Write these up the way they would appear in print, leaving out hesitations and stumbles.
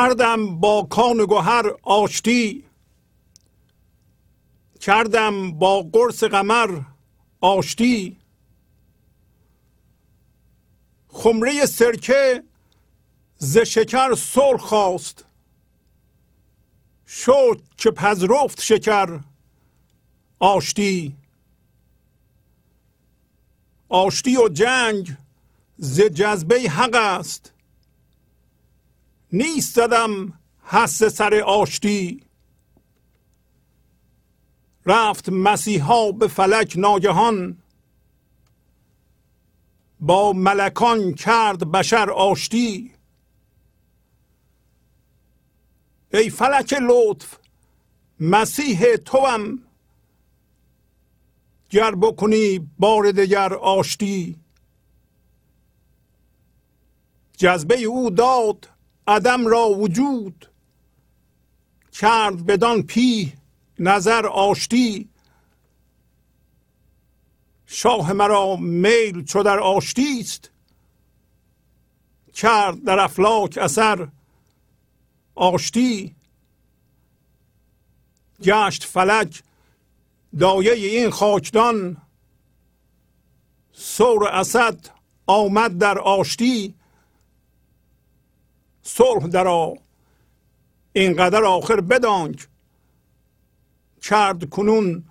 کردم با کان گوهر آشتی، کردم با قرص قمر آشتی. خمره سرکه ز شکر سرخ خواست، شد که پذرفت شکر آشتی. آشتی و جنگ ز جذبه حق است، نیست زدم حس سر آشتی. رفت مسیحا به فلک ناگهان، با ملکان کرد بشر آشتی. ای فلک لطف مسیح توام، گر بکنی بار دگر آشتی. جذبه او داد عدم را وجود، کرد بدان پی نظر آشتی. شاه مرا میل چو در آشتی است، کرد در افلاک اثر آشتی. گشت فلک دایه این خاکدان، ثور اسد آمد در آشتی. صلح درآ اینقدر آخر بدانک، کرد کنون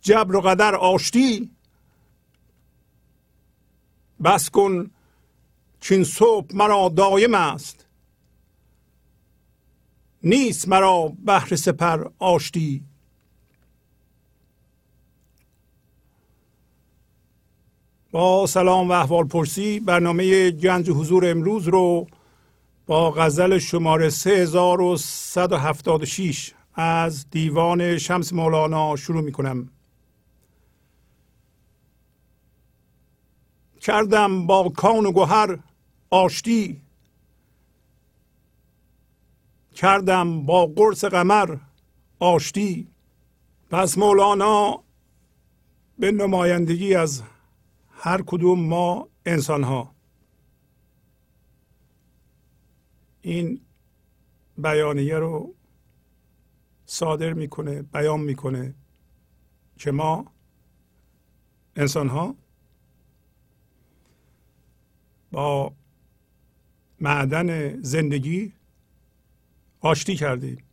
جبر و قدر آشتی. بس کن چین صبح مرا دایم است، نیست مرا بهر سپر آشتی. با سلام و احوال پرسی، برنامه گنج حضور امروز رو با غزل شماره 3176 از دیوان شمس مولانا شروع می کنم. کردم با کان و گوهر آشتی، کردم با قرص قمر آشتی. پس مولانا به نمایندگی از هر کدوم ما انسان‌ها این بیانیه رو صادر میکنه، بیان میکنه که ما انسان‌ها با معدن زندگی آشتی کردیم.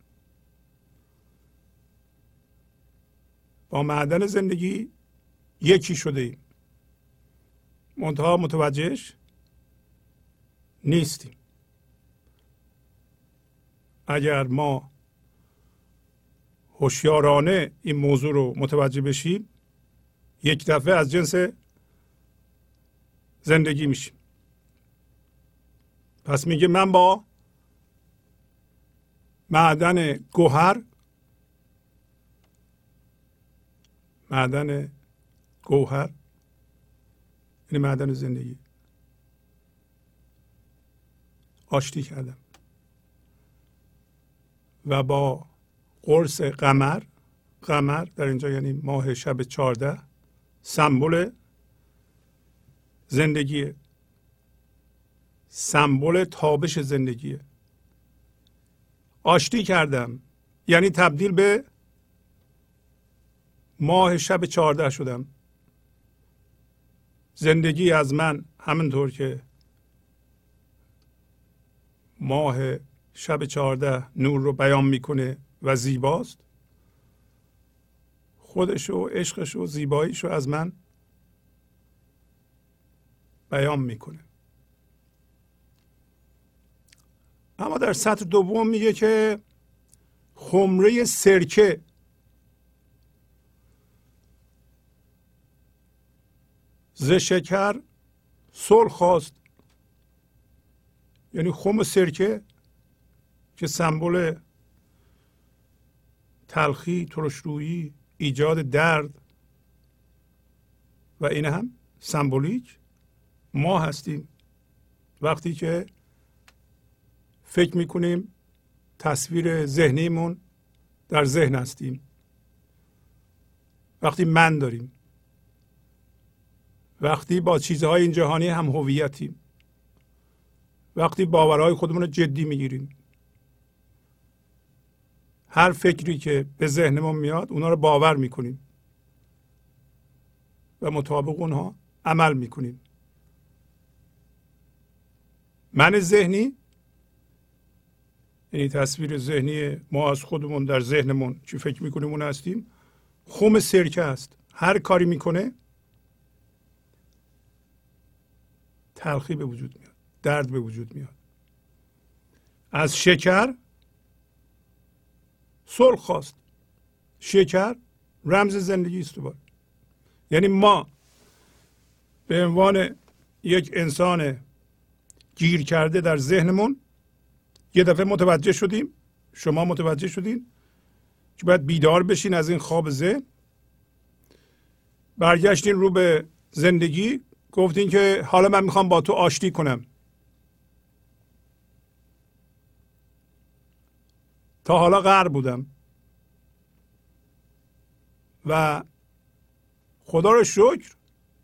با معدن زندگی یکی شدیم، منتها متوجهش نیستیم. اگر ما هوشیارانه این موضوع رو متوجه بشیم، یک دفعه از جنس زندگی میشیم. پس میگه من با معدن گوهر، معدن گوهر یعنی معدن زندگی، آشتی کردم. و با قرص قمر، قمر در اینجا یعنی ماه شب 14، سمبل زندگیه، سمبل تابش زندگیه. آشتی کردم یعنی تبدیل به ماه شب 14 شدم. زندگی از من همینطور که ماه شب 14 نور رو بیان میکنه و زیباست، خودش و عشقش و زیباییش رو از من بیان میکنه. اما در سطر دوم میگه که خمره سرکه، ز شکر سرخ خواست، یعنی خم سرکه که سمبل تلخی، ترشرویی، ایجاد درد و این هم سمبولیک ما هستیم. وقتی که فکر میکنیم تصویر ذهنیمون در ذهن هستیم، وقتی من داریم، وقتی با چیزهای این جهانی هم هویتیم، وقتی باورهای خودمون رو جدی میگیریم، هر فکری که به ذهن ما میاد اونا رو باور میکنیم و مطابق اونها عمل میکنیم. من ذهنی یعنی تصویر ذهنی ما از خودمون در ذهنمون چی فکر میکنیم اون هستیم، خم سرکه است. هر کاری میکنه تلخی به وجود میاد، درد به وجود میاد. از شکر سرخ خواست. شکر رمز زندگی است. دوباره یعنی ما به عنوان یک انسان گیر کرده در ذهنمون یه دفعه متوجه شدیم، شما متوجه شدین که باید بیدار بشین از این خواب ذهن. برگشتین رو به زندگی، گفتین که حالا من میخوام با تو آشتی کنم. تا حالا غر بودم و خدا رو شکر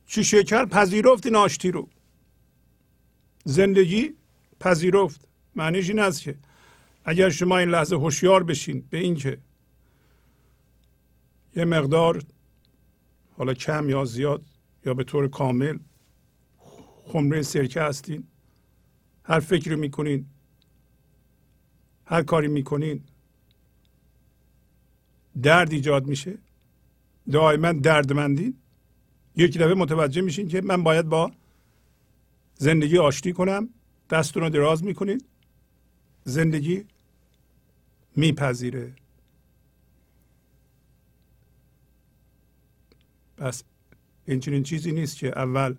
چی شکر پذیرفت این آشتی رو. زندگی پذیرفت. معنیش این است که اگر شما این لحظه هوشیار بشین به این که یه مقدار حالا کم یا زیاد یا به طور کامل خمره سرکه هستین، هر فکری میکنین، هر کاری میکنین درد ایجاد میشه، دائما دردمندین، یک دفعه متوجه میشین که من باید با زندگی آشتی کنم. دستتون رو دراز میکنین، زندگی میپذیره. پس اینچنین چیزی نیست که اول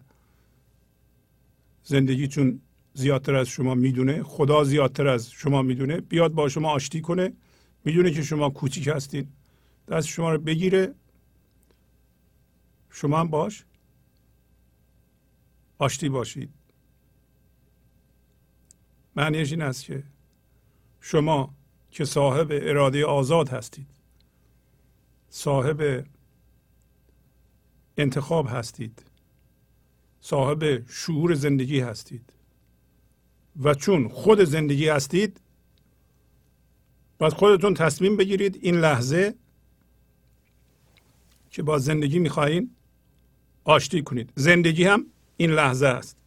زندگی چون زیادتر از شما میدونه، خدا زیادتر از شما میدونه، بیاد با شما آشتی کنه. میدونه که شما کوچیک هستین، دست شما رو بگیره، شما هم باش آشتی باشید. معنیش این است که شما که صاحب اراده آزاد هستید، صاحب انتخاب هستید، صاحب شعور زندگی هستید و چون خود زندگی هستید باید خودتون تصمیم بگیرید این لحظه که با زندگی میخواین آشتی کنید. زندگی هم این لحظه است.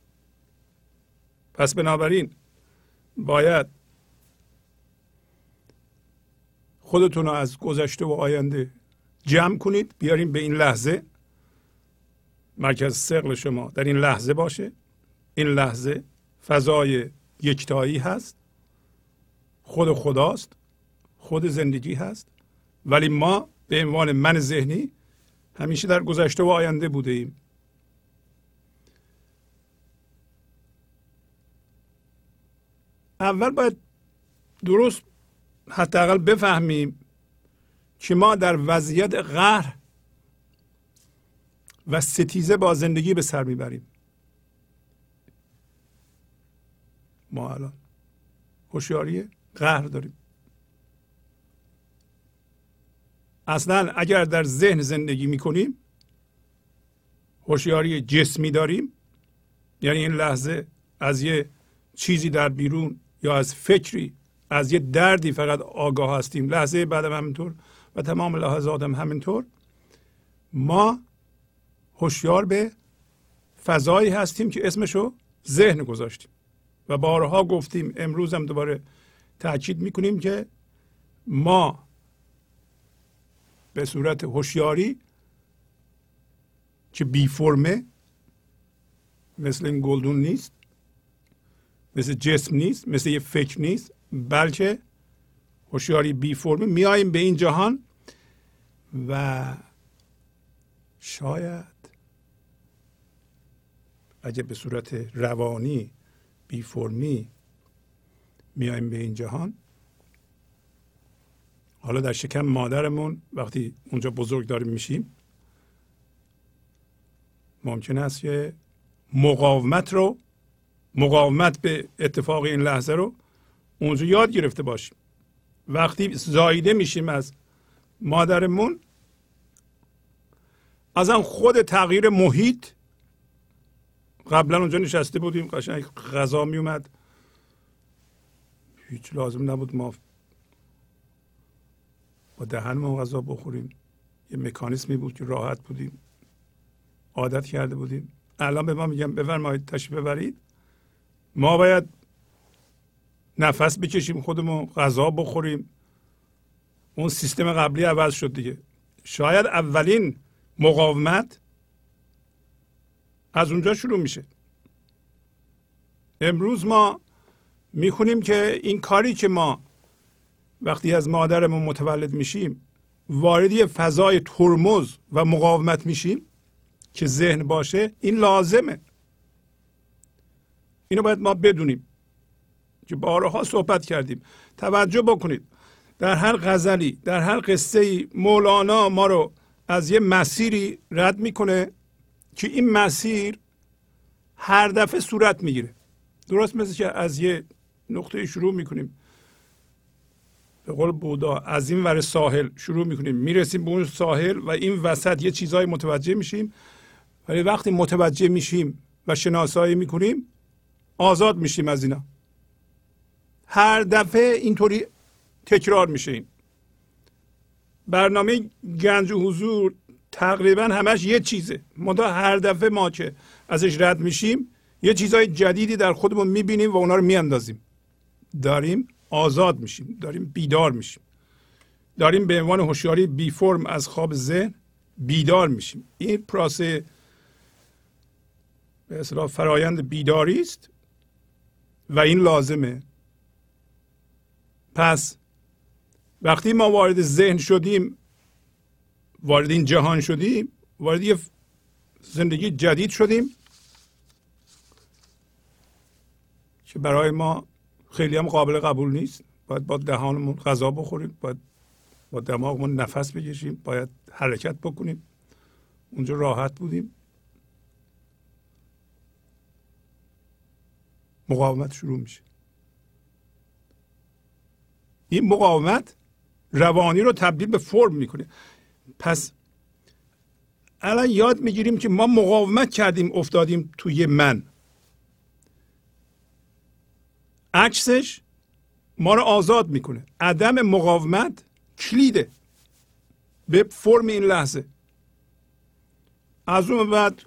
پس بنابراین باید خودتون رو از گذشته و آینده جمع کنید، بیارین به این لحظه. مرکز ثقل شما در این لحظه باشه. این لحظه فضای یکتایی هست، خود خداست، خود زندگی هست. ولی ما به عنوان من ذهنی همیشه در گذشته و آینده بوده ایم. اول باید درست حداقل بفهمیم که ما در وضعیت قهر و ستیزه با زندگی به سر میبریم. ما الان هوشیاری قهر داریم. اصلا اگر در ذهن زندگی میکنیم، هوشیاری جسمی داریم، یعنی این لحظه از یه چیزی در بیرون یا از فکری، از یه دردی فقط آگاه هستیم. لحظه بعدم همینطور و تمام لحظاتم همینطور. ما هوشیار به فضایی هستیم که اسمشو ذهن گذاشتیم و بارها گفتیم، امروز هم دوباره تأکید میکنیم که ما به صورت هوشیاری که بی فرمه، مثل این گلدون نیست، مثل جسم نیست، مثل یه فکر نیست، بلکه هوشیاری بی فرمه میاییم به این جهان و شاید اگه به صورت روانی بی فرمی میایم به این جهان، حالا در شکم مادرمون وقتی اونجا بزرگ داریم میشیم، ممکن است که مقاومت به اتفاق این لحظه رو اونجا یاد گرفته باشیم. وقتی زاییده میشیم از مادرمون، ازم خود تغییر محیط، قبلا اونجا نشسته بودیم، قشنگ غذا می اومد، هیچ لازم نبود ما با دهنمون غذا بخوریم. یه مکانیزمی بود که راحت بودیم، عادت کرده بودیم. الان به ما میگم بفرمایید تشریف ببرید، ما باید نفس بکشیم، خودمون غذا بخوریم. اون سیستم قبلی عوض شد دیگه. شاید اولین مقاومت از اونجا شروع میشه. امروز ما میخونیم که این کاری که ما وقتی از مادرمون متولد میشیم واردی فضای ترمز و مقاومت میشیم که ذهن باشه، این لازمه. اینو باید ما بدونیم که بارها صحبت کردیم. توجه بکنید، در هر غزلی، در هر قصه‌ای مولانا ما رو از یه مسیری رد میکنه که این مسیر هر دفعه صورت میگیره. درست مثل که از یه نقطه شروع میکنیم، به قول بودا از این ور ساحل شروع میکنیم، میرسیم به اون ساحل و این وسط یه چیزایی متوجه میشیم، ولی وقتی متوجه میشیم و شناسایی میکنیم آزاد میشیم از اینا. هر دفعه اینطوری تکرار میشه. این برنامه گنج حضور تقریبا همش یه چیزه، منتها هر دفعه ما که ازش رد میشیم یه چیزای جدیدی در خودمون میبینیم و اونا رو میاندازیم. داریم آزاد میشیم، داریم بیدار میشیم، داریم به عنوان هوشیاری بی فرم از خواب ذهن بیدار میشیم. این پروسه به اصطلاح فرایند بیداری است و این لازمه. پس وقتی ما وارد ذهن شدیم، وارد این جهان شدیم، وارد یه زندگی جدید شدیم که برای ما خیلی هم قابل قبول نیست. باید با دهانمون غذا بخوریم، باید با دماغمون نفس بکشیم، باید حرکت بکنیم. اونجا راحت بودیم، مقاومت شروع میشه. این مقاومت روانی رو تبدیل به فرم میکنه. پس الان یاد میگیریم که ما مقاومت کردیم، افتادیم توی من. عکسش ما رو آزاد میکنه. عدم مقاومت کلیده به فرم این لحظه. از اون بعد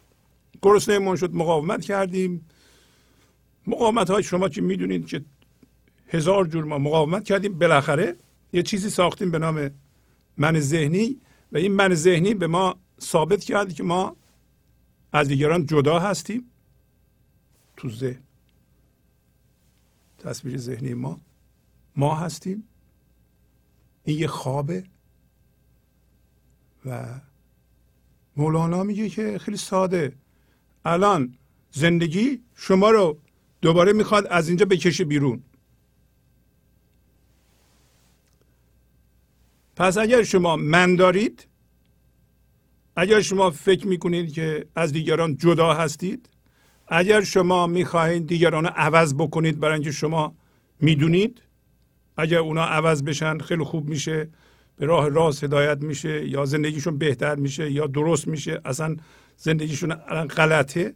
گرسنه‌مون شد، مقاومت کردیم. مقاومت های شما که میدونید که هزار جور ما مقاومت کردیم، بالاخره یه چیزی ساختیم به نام من ذهنی و این من ذهنی به ما ثابت کرد که ما از دیگران جدا هستیم. تو ذهن تصویر ذهنی ما هستیم. این یه خوابه و مولانا میگه که خیلی ساده، الان زندگی شما رو دوباره میخواد از اینجا بکشه بیرون. پس اگر شما من دارید، اگر شما فکر میکنید که از دیگران جدا هستید، اگر شما میخواهید دیگران رو عوض بکنید برای اینکه شما میدونید اگر اونا عوض بشن خیلی خوب میشه، به راه راست هدایت میشه، یا زندگیشون بهتر میشه یا درست میشه، اصلا زندگیشون غلطه.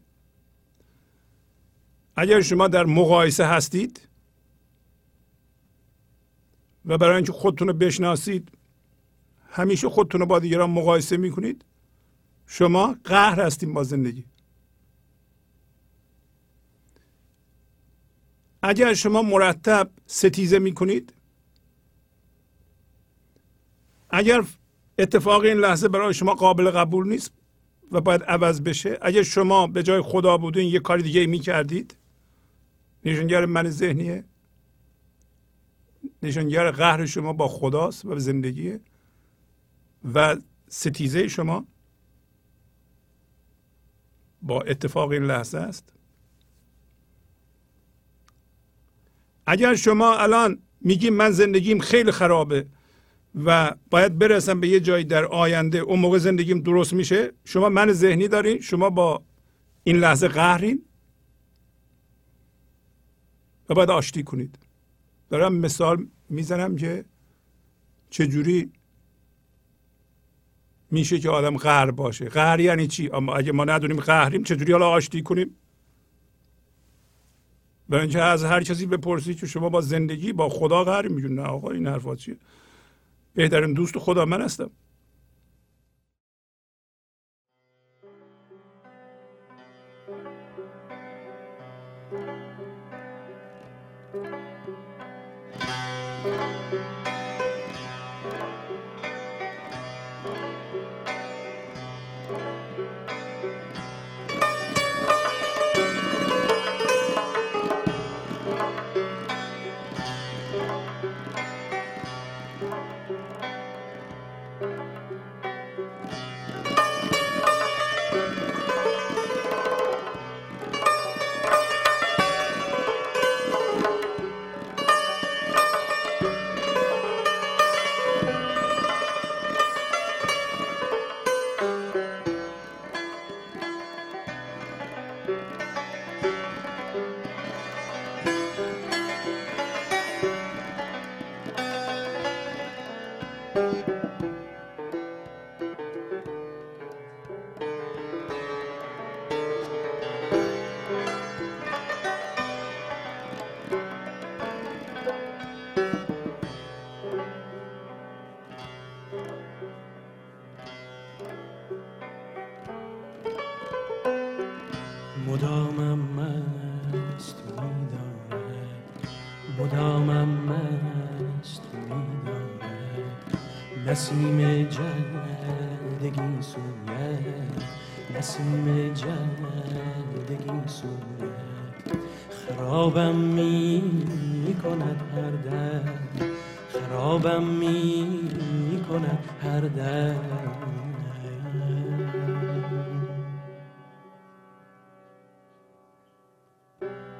اگر شما در مقایسه هستید و برای اینکه خودتون رو بشناسید همیشه خودتون رو با دیگران مقایسه میکنید، شما قهر هستیم با زندگی. اگر شما مرتب ستیزه میکنید، اگر اتفاق این لحظه برای شما قابل قبول نیست و باید عوض بشه، اگر شما به جای خدا بودین یه کار دیگه میکردید، نشانگر من ذهنیه، نشانگر قهر شما با خداست و زندگیه و ستیزه شما با اتفاق این لحظه است. اگر شما الان میگیم من زندگیم خیلی خرابه و باید برسم به یه جایی در آینده، اون موقع زندگیم درست میشه، شما من ذهنی دارین، شما با این لحظه قهرین و باید آشتی کنید. دارم مثال میزنم که چجوری میشه که آدم قهر باشه. قهر یعنی چی؟ اما اگه ما ندونیم قهریم چجوری حالا آشتی کنیم؟ برای اینکه از هر کسی بپرسید که شما با زندگی با خدا قهری، میگن نه آقا این حرفا چیه؟ بهترین دوست خدا من هستم.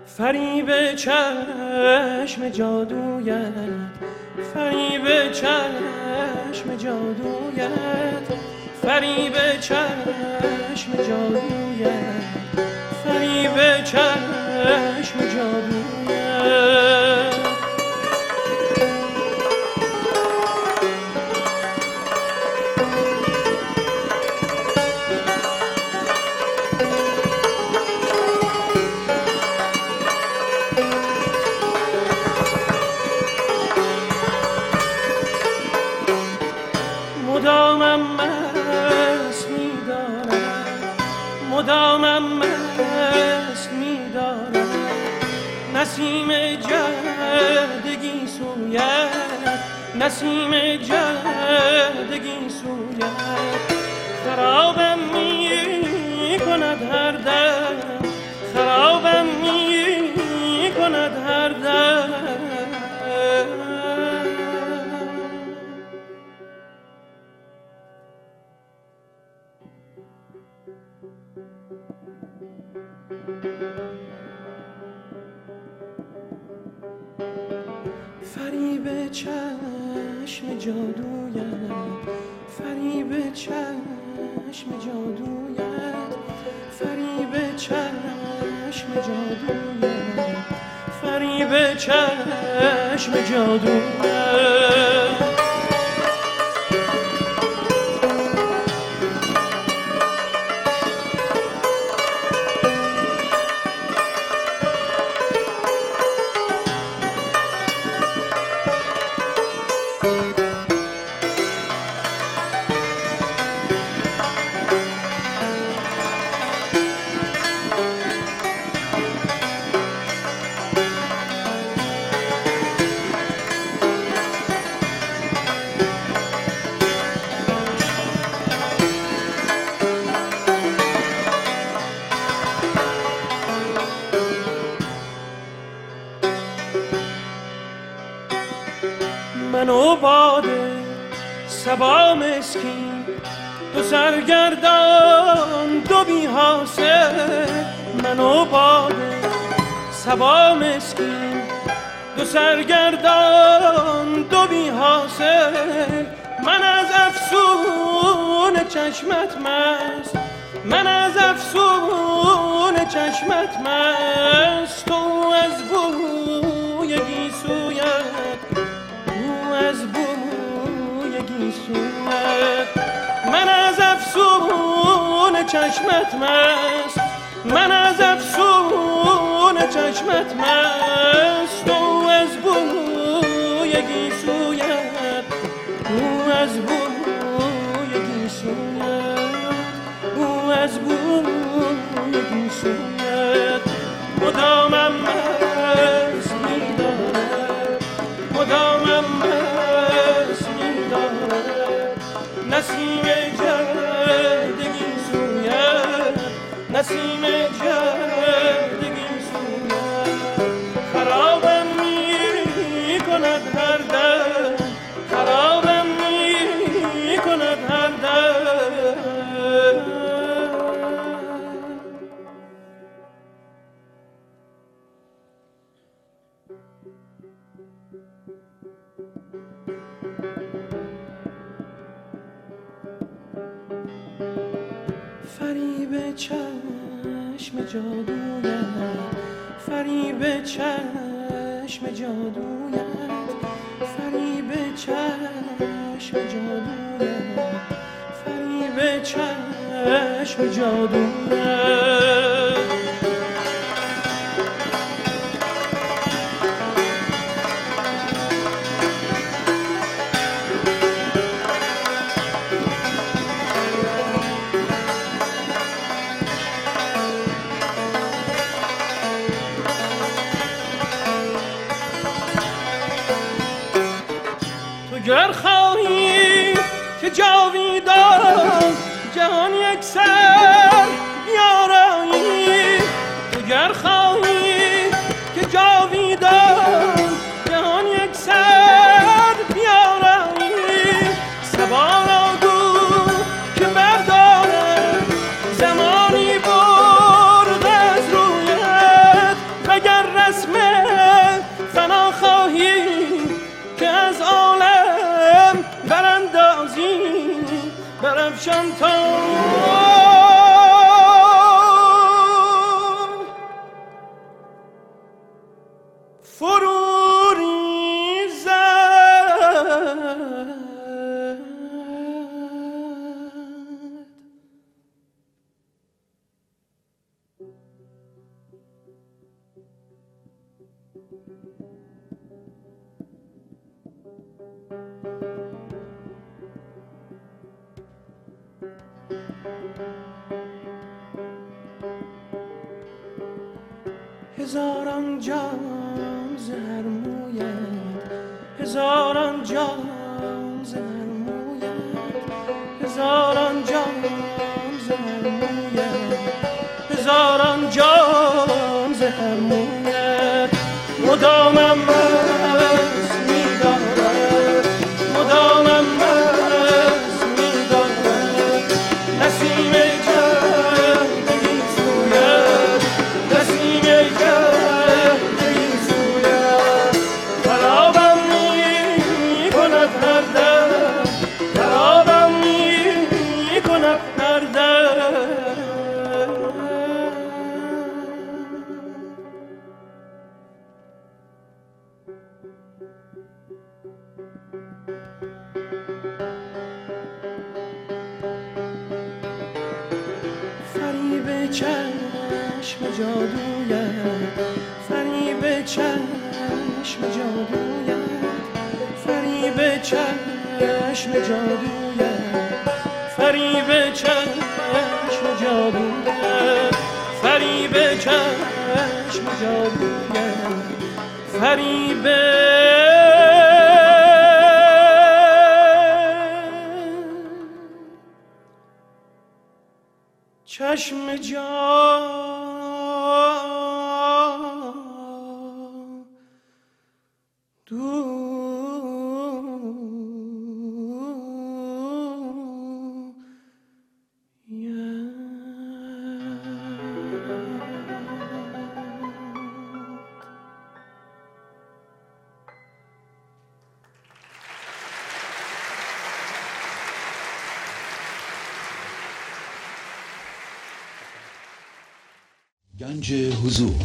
فریب چشم جادویت، فریب چشم جادویت، فریب چشم جادویت، فریب چشم جادویت. نسیم جهدگی سویت خرابم می کند هر در، خرابم می کند هر در. فریب چشم جادویت، فریب چشم جادویت، فریب چشم جادویت، فریب چشم جادویت. سبا مسکین دو سرگردان دو بی حاصل، من از افسون چشمت مست، من از افسون چشمت مست. تو از بوی گیسویت، تو از بوی گیسویت، من از افسون چشمت مست، من از افسون چشمت مست. تو از بوی گیسویت، پیش اومد، او از بوم پیش اومد، مدامم بس میدارد، مدامم بس میدارد، نسیم جردگی سوید، نسیم جردگی سوید، خرابم می کند هر در، خرابم می کند هر در. فریب چشم جادویت، فریب چشم جادویت، فریب چشم جادویت، فریب چشم جادویت. گر خواهی که جاویدان جهان یک سر بیارایی، تو گر خواهی که جاویدان جهان یک سر بیارایی، سبا را گو که بردارد زمانی برد از رویت، وگر رسم فنا خواهی که از آن برفشان تا فروری زد. هزاران جان ز هر مویت، هزاران جان ز هر مویت، هزاران جان ز هر مویت، هزاران جان ز هر مویت، مدامم بس می‌دارد، مدامم بس می‌دارد، نسیم چشم جادویت، فریب چشم جادویت، فریب چشم جادویت، فریب چشم جادویت، فریب چشم جادویت، فریب چشم گنج حضور.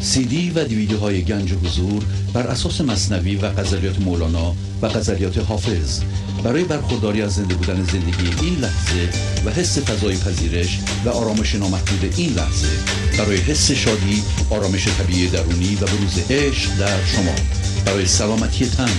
سی دی و دیویدیوهای گنج حضور بر اساس مسنوی و غزلیات مولانا و غزلیات حافظ برای برخورداری از زنده بودن زندگی این لحظه و حس فضای پذیرش و آرامش نامحدود این لحظه، برای حس شادی، آرامش طبیعی درونی و بروز عشق در شما، برای سلامتی تن،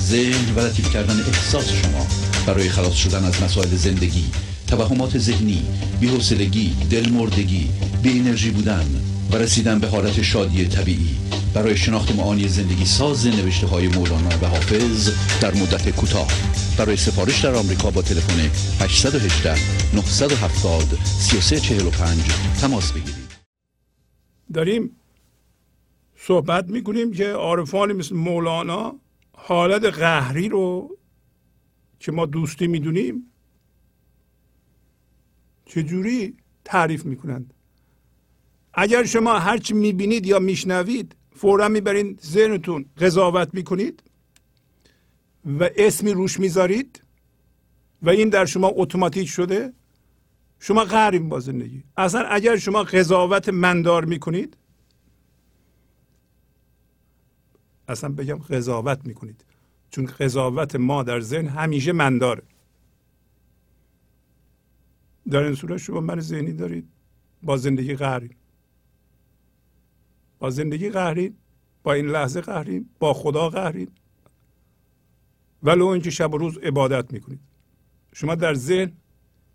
ذهن و لطیف کردن احساس شما، برای خلاص شدن از مسائل زندگی، توهمات ذهنی، بی‌حوصلگی، دلمردگی، بی‌انرژی بودن و رسیدن به حالت شادی طبیعی، برای شناخت معانی زندگی ساز نوشته‌های مولانا و حافظ در مدت کوتاه، برای سفارش در آمریکا با تلفن 818 970 3345 تماس بگیرید. داریم صحبت می‌کنیم که عارفانی مثل مولانا حالت قهری رو که ما دوستی می‌دونیم چجوری تعریف می‌کنند. اگر شما هرچی می‌بینید یا می‌شنوید فوراً میبرین ذهنتون قضاوت میکنید و اسمی روش میذارید و این در شما اتوماتیک شده، شما غریب با زندگی. اصلا اگر شما قضاوت مندار میکنید، اصلا بگم قضاوت میکنید، چون قضاوت ما در ذهن همیشه منداره. در این صورت شما من ذهنی دارید با زندگی غریب. با زندگی قهرین، با این لحظه قهرین، با خدا قهرین، ولو اینکه شب و روز عبادت میکنید. شما در ذهن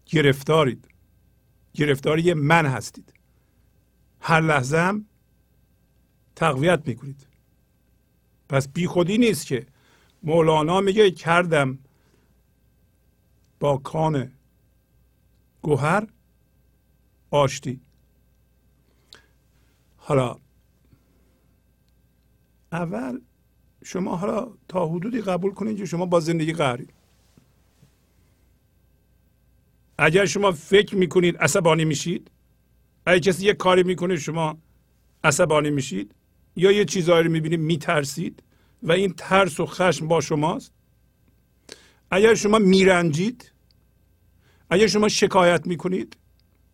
گرفتارید، گرفتاری من هستید. هر لحظه هم تقویت میکنید. پس بی خودی نیست که مولانا میگه کردم با کان گوهر آشتی. حالا اول شما حالا تا حدودی قبول کنید که شما با زندگی قهرید. اگر شما فکر میکنید عصبانی میشید، اگر کسی یه کاری میکنه شما عصبانی میشید، یا یه چیزایی رو میبینید میترسید و این ترس و خشم با شماست. اگر شما میرنجید، اگر شما شکایت میکنید،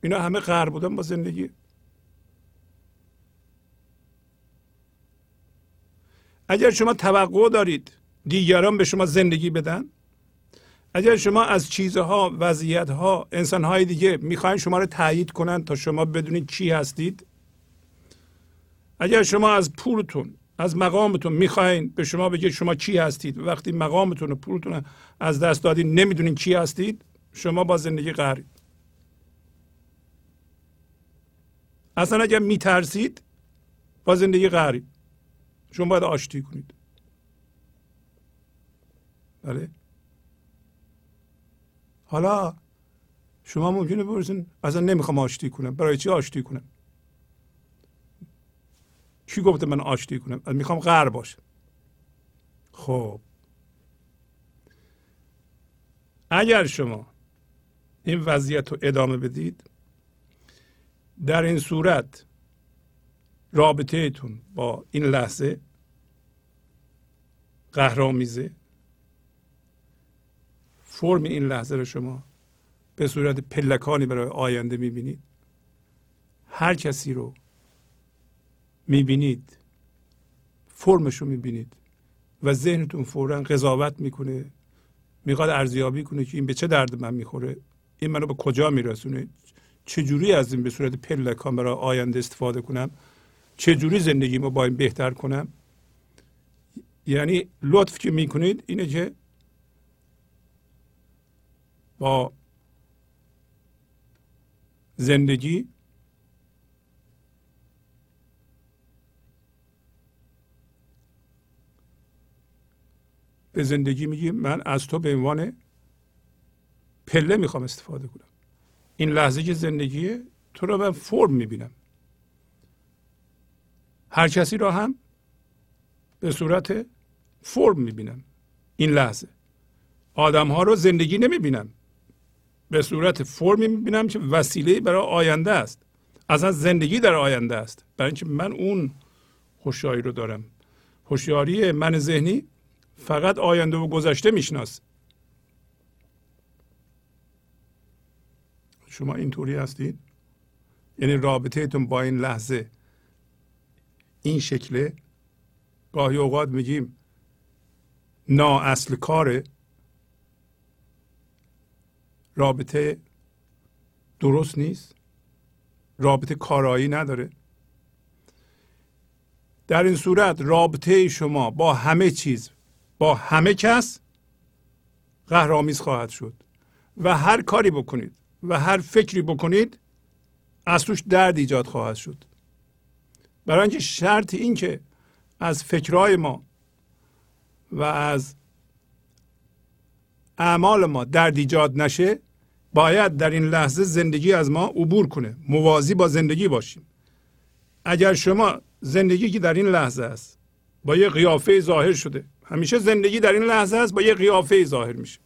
اینا همه قهر بودن با زندگی. اگر شما توقع دارید دیگران به شما زندگی بدن، اگر شما از چیزها، وضعیتها، انسانهای دیگه میخواین شما رو تایید کنن تا شما بدونید چی هستید، اگر شما از پولتون، از مقامتون میخواین به شما بگه شما چی هستید، وقتی مقامتون و پولتون از دست دادید نمیدونید چی هستید، شما با زندگی قهرید. اصلا اگر میترسید با زندگی قهرید. شما باید آشتی کنید. بله. حالا شما ممکنه بپرسین اصلا نمیخوام آشتی کنم. برای چی آشتی کنم؟ کی گفته من آشتی کنم؟ میخوام غر باشم. خب اگر شما این وضعیت رو ادامه بدید، در این صورت رابطه تون با این لحظه قهرآمیزه. فرم این لحظه رو شما به صورت پلکانی برای آینده میبینید. هر کسی رو میبینید، فرمش رو میبینید و ذهنتون فوراً قضاوت میکنه، میخواد ارزیابی کنه که این به چه درد من میخوره، این منو به کجا میرسونه، چجوری از این به صورت پلکان برای آینده استفاده کنم، چجوری زندگیمو با این بهتر کنم. یعنی لطف که میکنید اینه که با زندگی به زندگی میگی من از تو به عنوان پله میخوام استفاده کنم. این لحظه که زندگیه تو رو من فرم میبینم. هر کسی را هم به صورت فرم میبینم. این لحظه آدم ها رو زندگی نمیبینم، به صورت فرم میبینم که وسیله برای آینده است. اصلا زندگی در آینده است، برای اینکه من اون هوشیاری رو دارم. هوشیاری من ذهنی فقط آینده و گذشته میشناسه. شما اینطوری هستید؟ یعنی رابطه تون با این لحظه این شکله. گاهی اوقات میگیم نا اصل کاره. رابطه درست نیست، رابطه کارایی نداره. در این صورت رابطه شما با همه چیز، با همه کس قهرآمیز خواهد شد و هر کاری بکنید و هر فکری بکنید از توش درد ایجاد خواهد شد. برای اینکه شرط این که از فکرهای ما و از اعمال ما درد ایجاد نشه، باید در این لحظه زندگی از ما عبور کنه، موازی با زندگی باشیم. اگر شما زندگی که در این لحظه است با یه قیافه ظاهر شده، همیشه زندگی در این لحظه است با یه قیافه ظاهر میشه،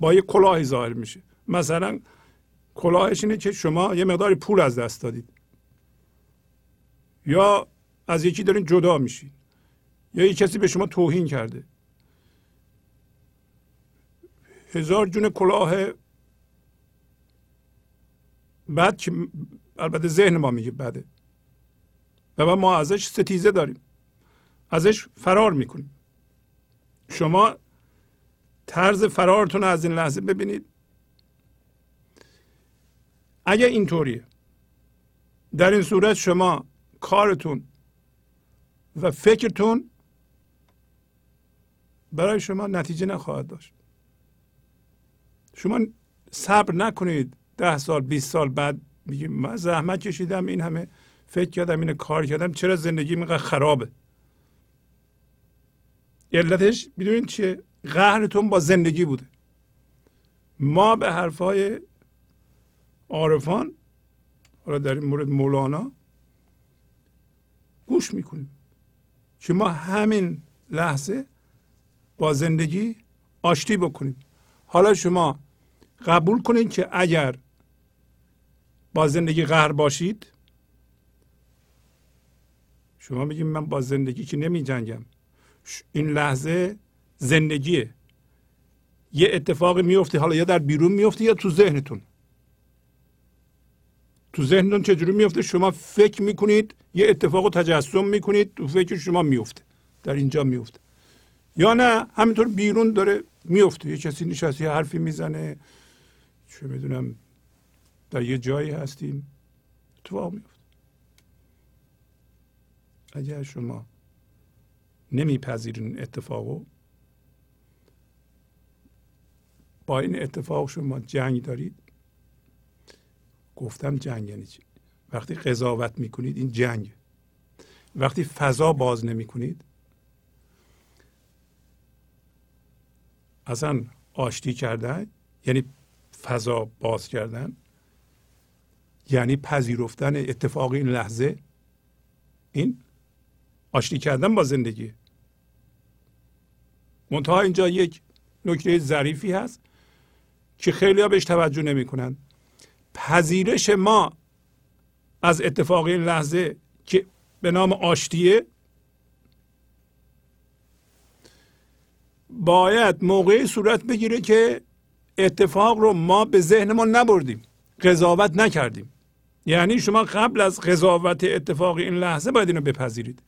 با یه کلاهی ظاهر میشه. مثلا کلاهش اینه که شما یه مقدار پول از دست دادید، یا از یکی دارین جدا میشید، یا یه کسی به شما توهین کرده. هزار جون کلاه بد که البته ذهن ما میگه بده و ما ازش ستیزه داریم، ازش فرار میکنیم. شما طرز فرارتون از این لحظه ببینید. اگه اینطوریه، در این صورت شما کارتون و فکرتون برای شما نتیجه نخواهد داشت. شما صبر نکنید 10 سال 20 سال بعد میگید من زحمت کشیدم، این همه فکر کردم، این کار کردم، چرا زندگی اینقدر خرابه؟ علتش میدونید چیه؟ قهرتون با زندگی بوده. ما به حرفهای عارفان، حالا در این مورد مولانا، گوش میکنیم که ما همین لحظه با زندگی آشتی بکنیم. حالا شما قبول کنید که اگر با زندگی قهر باشید، شما میگید من با زندگی که نمی جنگم، این لحظه زندگیه، یه اتفاقی میفته، حالا یا در بیرون میفته یا تو ذهنتون. تو ذهنتون چجوری میفته؟ شما فکر میکنید، یه اتفاق رو تجسم میکنید، تو فکر شما میفته، در اینجا میفته، یا نه همینطور بیرون داره میفته، یه کسی نشسته حرفی میزنه، چه میدونم در یه جایی هستیم، اتفاق میفته. اگر شما نمیپذیرین اتفاقو، با این اتفاق شما جنگ دارید. گفتم جنگ یعنی چی؟ وقتی قضاوت میکنید این جنگ، وقتی فضا باز نمیکنید، اصلا آشتی کردن یعنی فضا باز کردن، یعنی پذیرفتن اتفاق این لحظه، این آشتی کردن با زندگی. منتها اینجا یک نکته ظریفی هست که خیلی‌ها بهش توجه نمی‌کنن. پذیرش ما از اتفاق این لحظه که به نام آشتیه، باید موقعی صورت بگیره که اتفاق رو ما به ذهنمون نبردیم، قضاوت نکردیم. یعنی شما قبل از قضاوت اتفاق این لحظه باید اینو بپذیرید،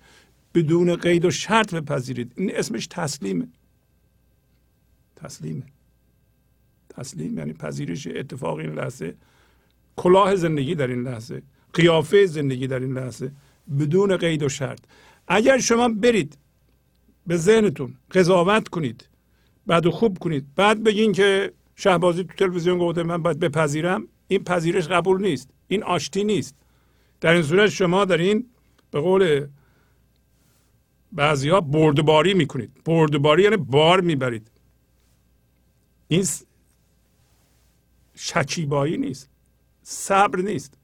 بدون قید و شرط بپذیرید. این اسمش تسلیمه. تسلیم یعنی پذیرش اتفاق این لحظه، کلاه زندگی در این لحظه، قیافه زندگی در این لحظه، بدون قید و شرط. اگر شما برید به ذهنتون قضاوت کنید، بعد خوب کنید، بعد بگین که شهبازی تو تلویزیون گفته من باید بپذیرم، این پذیرش قبول نیست، این آشتی نیست. در این صورت شما در این، به قول بعضی ها، بردباری میکنید. بردباری یعنی بار میبرید. این شکیبایی نیست، صبر نیست.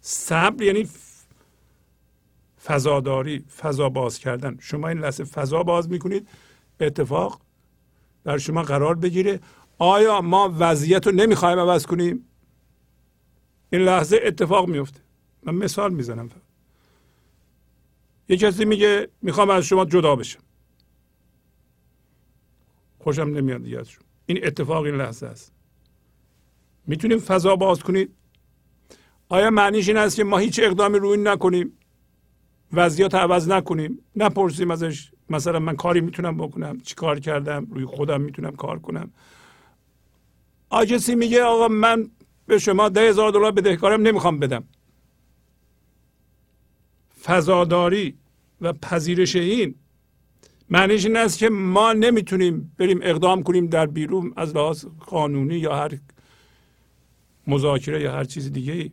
صبر یعنی فضاداری، فضا باز کردن. شما این لحظه فضا باز میکنید، اتفاق در شما قرار بگیره. آیا ما وضعیت رو نمیخوایم عوض کنیم؟ این لحظه اتفاق میفته. من مثال میزنم. یه کسی میگه میخوام از شما جدا بشم، خوشم نمیاد دیگه از شما. این اتفاق این لحظه است. میتونیم فضا باز کنید؟ آیا معنیش این است که ما هیچ اقدامی روی نکنیم، وضعیت عوض نکنیم، نپرسیم ازش مثلا من کاری میتونم بکنم، چی کار کردم، روی خودم میتونم کار کنم؟ آجسی میگه آقا من به شما $10,000 بدهکارم، نمیخوام بدم. فضاداری و پذیرش این معنیش این است که ما نمیتونیم بریم اقدام کنیم در بیرون از لحاظ قانونی یا هر مذاکره یا هر چیز دیگه،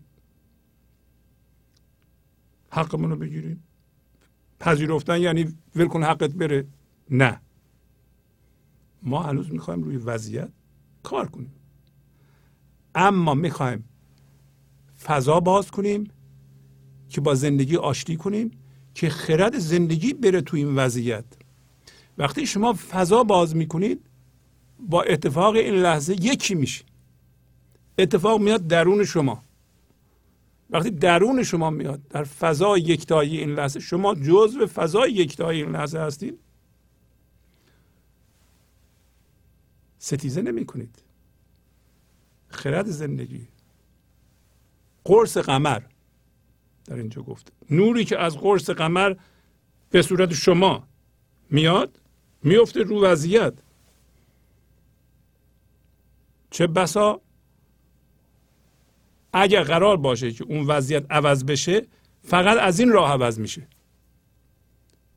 حقمون رو بگیریم. پذیرفتن یعنی ول کن حقت بره. نه، ما هنوز میخوایم روی وضعیت کار کنیم، اما میخوایم فضا باز کنیم که با زندگی آشتی کنیم، که خرد زندگی بره تو این وضعیت. وقتی شما فضا باز میکنید با اتفاق این لحظه یکی میشه. اتفاق میاد درون شما. وقتی درون شما میاد در فضای یکتایی این لحظه، شما جزء فضای یکتایی این لحظه هستید، ستیزه نمی کنید. خرد زندگی، قرص قمر در اینجا گفت، نوری که از قرص قمر به صورت شما میاد میفته رو وضعیت. چه بسا اگر قرار باشه که اون وضعیت عوض بشه، فقط از این راه عوض میشه.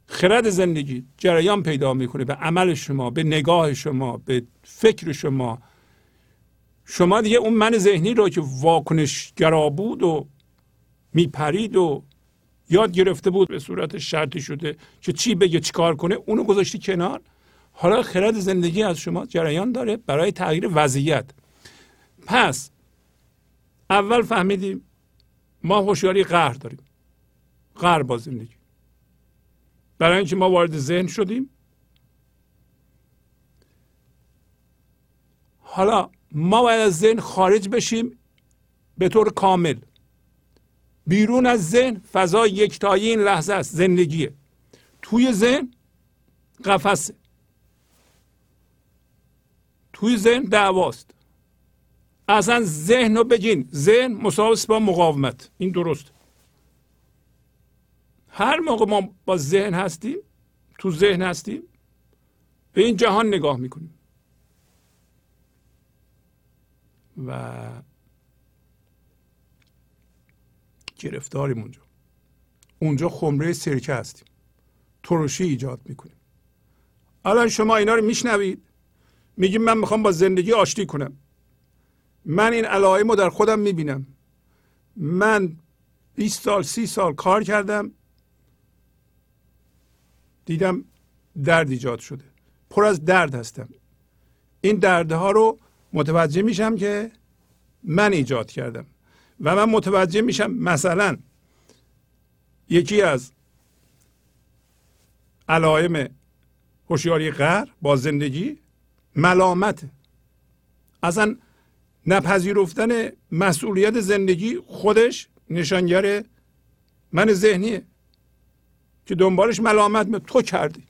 خرد زندگی جریان پیدا میکنه به عمل شما، به نگاه شما، به فکر شما. شما دیگه اون من ذهنی رو که واکنشگرا بود و میپرید و یاد گرفته بود به صورت شرطی شده که چی بگه چی کار کنه، اونو گذاشتی کنار. حالا خرد زندگی از شما جریان داره برای تغییر وضعیت. پس اول فهمیدیم ما هوشیاری قهر داریم، قهر با زندگی، برای اینکه ما وارد ذهن شدیم. حالا ما باید از ذهن خارج بشیم به طور کامل. بیرون از ذهن فضا یکتایی این لحظه است، زندگیه. توی ذهن قفسه، توی ذهن دعواست. اصلا ذهن رو بگین ذهن مساوی با مقاومت، این درست. هر موقع ما با ذهن هستیم، تو ذهن هستیم، به این جهان نگاه میکنیم و گرفتاریم اونجا. اونجا خمره سرکه هستیم، ترشی ایجاد میکنیم. الان شما اینا رو میشنوید، میگیم من میخوام با زندگی آشتی کنم، من این علائم رو در خودم میبینم، من 20 سال 30 سال کار کردم دیدم درد ایجاد شده، پر از درد هستم. این دردها رو متوجه میشم که من ایجاد کردم و من متوجه میشم مثلا یکی از علائم هوشیاری قهر با زندگی ملامت، اصلا نپذیرفتن مسئولیت زندگی خودش نشانگر من ذهنیه که دنبالش ملامت. به تو کردی.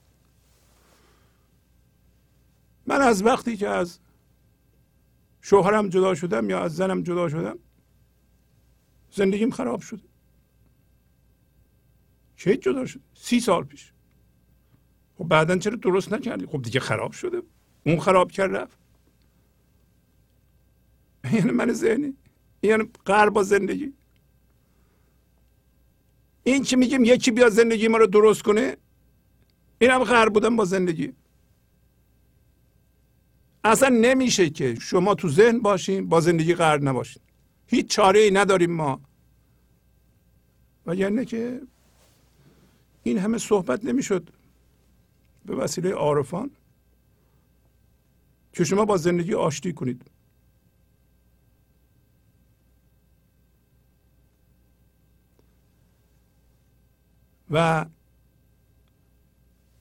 من از وقتی که از شوهرم جدا شدم یا از زنم جدا شدم زندگیم خراب شد. چه جدا شد 30 سال پیش. خب بعدن چرا درست نکردی؟ خب دیگه خراب شده، اون خراب کرد رفت. یعنی من ذهنی، یعنی قهر با زندگی. این که میگیم یکی بیا زندگی ما رو درست کنه، این هم قهر بودن با زندگی. اصلا نمیشه که شما تو ذهن باشین با زندگی قهر نباشین. هیچ چاره ای نداریم ما. و یعنی که این همه صحبت نمیشد به وسیله عارفان که شما با زندگی آشتی کنید. و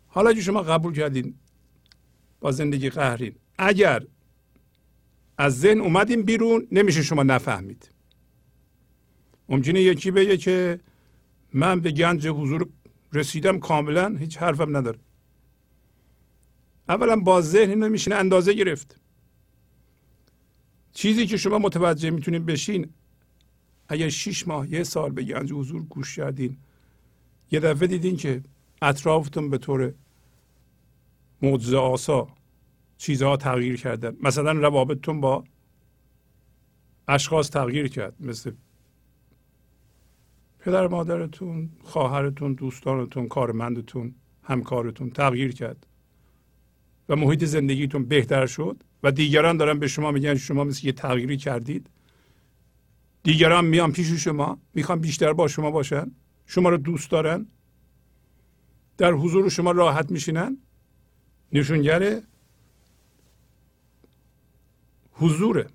حالا که شما قبول کردین با زندگی قهرین، اگر از ذهن اومدین بیرون نمیشه شما نفهمید. ممکنه یکی بگه که من به گنج حضور رسیدم کاملا، هیچ حرفم نداره. اولا با ذهن اینو میشینه اندازه گرفت. چیزی که شما متوجه میتونید بشین اگر 6 ماه 1 سال به گنج حضور گوش کردین، یه دفعه دیدین که اطرافتون به طور معجزه آسا چیزها تغییر کرده. مثلا روابطتون با اشخاص تغییر کرد، مثل پدر مادرتون، خواهرتون، دوستانتون، کارمندتون، همکارتون تغییر کرد و محیط زندگیتون بهتر شد و دیگران دارن به شما میگن شما مثل یه تغییری کردید، دیگران میان پیش شما میخوان بیشتر با شما باشن، شما رو دوست دارن، در حضور شما راحت میشینن، نشونگر حضوره،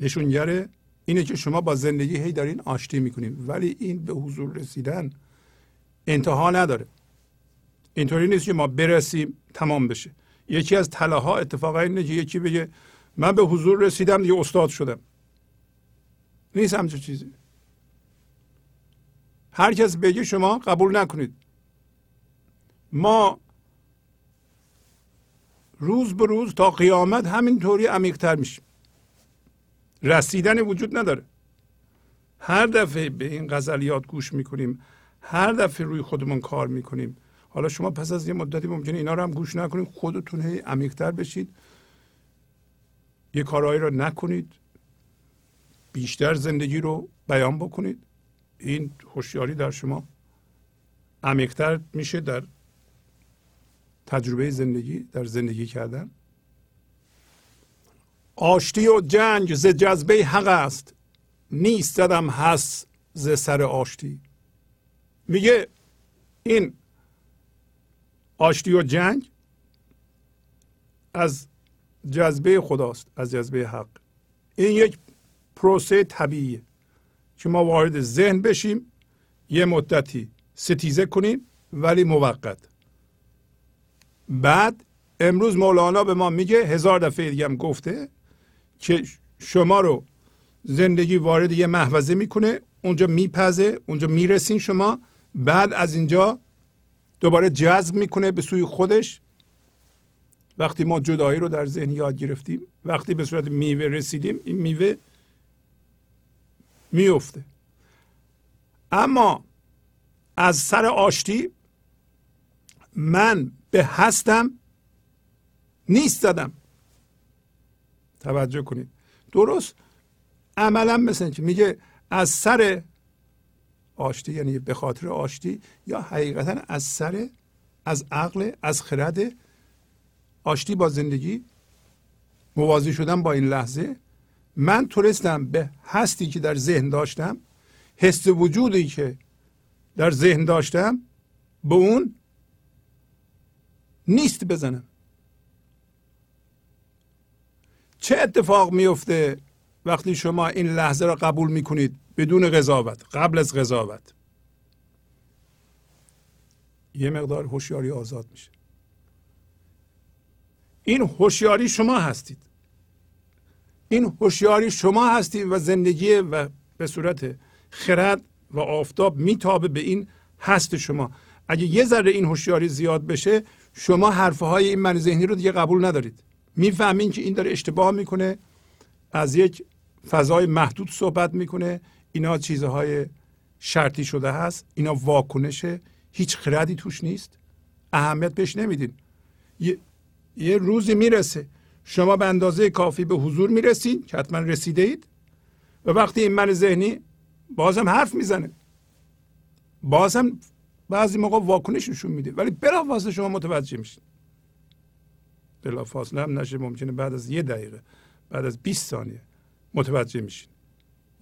نشونگر اینه که شما با زندگی هی دارین آشتی میکنین. ولی این به حضور رسیدن انتها نداره، اینطوری نیست که ما برسیم تمام بشه. یکی از تلاها اتفاقا اینه که یکی بگه من به حضور رسیدم دیگه استاد شدم. نیست همچه چیزی. هر کس بگه شما قبول نکنید. ما روز به روز تا قیامت همینطوری عمیق‌تر میشیم. رسیدن وجود نداره. هر دفعه به این غزلیات گوش میکنیم، هر دفعه روی خودمون کار میکنیم. حالا شما پس از یه مدتی ممکنه اینا رو هم گوش نکنید، خودتون هی عمیق‌تر بشید، یه کارهایی رو نکنید، بیشتر زندگی رو بیان بکنید. این هوشیاری در شما عمیق‌تر میشه در تجربه زندگی، در زندگی کردن. آشتی و جنگ ز جذبه حق است، نیست زدم هست ز سر آشتی. میگه این آشتی و جنگ از جذبه خداست، از جذبه حق. این یک پروسه طبیعیه که ما وارد ذهن بشیم، یه مدتی ستیزه کنیم ولی موقت. بعد امروز مولانا به ما میگه، هزار دفعه دیگه هم گفته که شما رو زندگی وارد یه محوزه میکنه، اونجا میپزه، اونجا میرسین شما، بعد از اینجا دوباره جذب میکنه به سوی خودش. وقتی ما جدایی رو در ذهن یاد گرفتیم، وقتی به صورت میوه رسیدیم، این میوه میفته. اما از سر آشتی من به هستم نیست زدم. توجه کنید، درست عملا مثل اینکه میگه از سر آشتی، یعنی به خاطر آشتی، یا حقیقتا از سر، از عقل، از خرد آشتی با زندگی، موازی شدن با این لحظه، من تونستم به هستی که در ذهن داشتم، حس وجودی که در ذهن داشتم، به اون نیست بزنم. چه اتفاق میفته وقتی شما این لحظه را قبول میکنید بدون قضاوت، قبل از قضاوت؟ یه مقدار هوشیاری آزاد میشه. این هوشیاری شما هستید، این هوشیاری شما هستید و زندگی و به صورت خرد و آفتاب میتابه به این هست شما. اگه یه ذره این هوشیاری زیاد بشه، شما حرفهای این من ذهنی رو دیگه قبول ندارید، میفهمین که این داره اشتباه میکنه، از یک فضای محدود صحبت میکنه، اینا چیزهای شرطی شده هست، اینا واکنشه، هیچ خردی توش نیست، اهمیت بهش نمیدین. یه روزی میرسه شما به اندازه کافی به حضور میرسین که حتما رسیده اید، و وقتی این من ذهنی بازم حرف میزنه، بازم بعضی موقع واکنش نشون میده، ولی بلافاصله شما متوجه میشین. بلافاصله هم نشه، ممکنه بعد از یه دقیقه، بعد از 20 ثانیه متوجه میشین،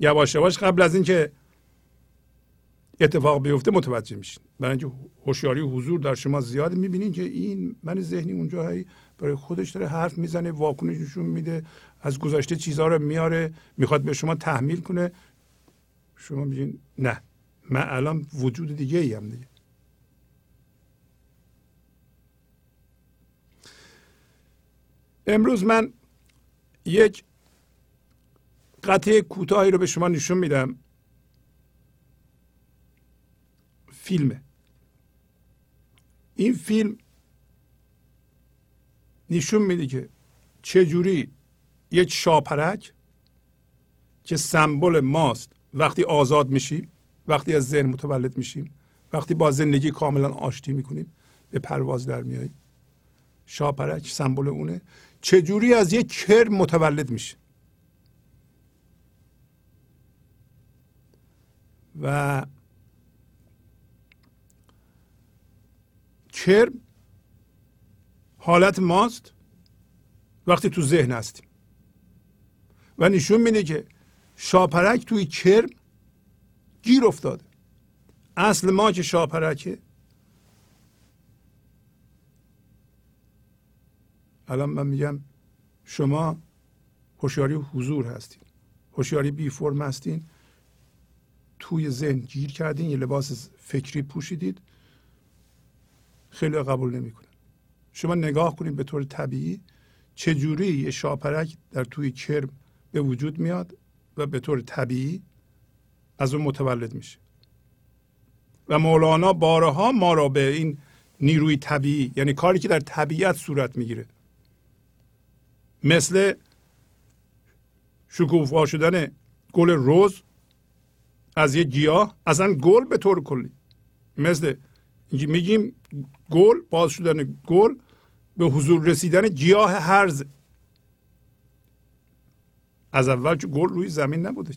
یواش یواش قبل از اینکه اتفاق بیفته متوجه میشین، برای اینکه هوشیاری و حضور در شما زیاد. میبینین که این من ذهنی اونجا هی برای خودش داره حرف میزنه، واکنش نشون میده، از گذشته چیزها رو میاره، میخواد به شما تحمیل کنه، شما میگین نه، من الان وجود دیگه ایم دیگه. امروز من یک قطعه کوتاهی رو به شما نشون میدم، فیلمه. این فیلم نشون میده که چجوری یک شاپرک که سمبل ماست، وقتی آزاد میشیم، وقتی از ذهن متولد میشیم، وقتی با زندگی کاملا آشتی میکنیم، به پرواز در میاییم. شاپرک سمبل اونه، چجوری از یک کرم متولد میشه. و کرم حالت ماست وقتی تو ذهن هستیم و نشون میده که شاپرک توی کرم گیر افتاده. اصل ما که شاپرکه. الان من میگم شما هوشیاری حضور هستین، هوشیاری بی فرم هستین، توی ذهن گیر کردین، یه لباس فکری پوشیدید، خیلی قبول نمی کنن. شما نگاه کنید به طور طبیعی چجوری یه شاپرک در توی کرم به وجود میاد و به طور طبیعی از اون متولد میشه. و مولانا بارها ما را به این نیروی طبیعی، یعنی کاری که در طبیعت صورت میگیره، مثل شکوفا شدن گل رز از یه گیاه، اصلا گل به طور کلی، مثل میگیم گل، باز شدن گل، به حضور رسیدن گیاه هرز. از اول که گل روی زمین نبوده.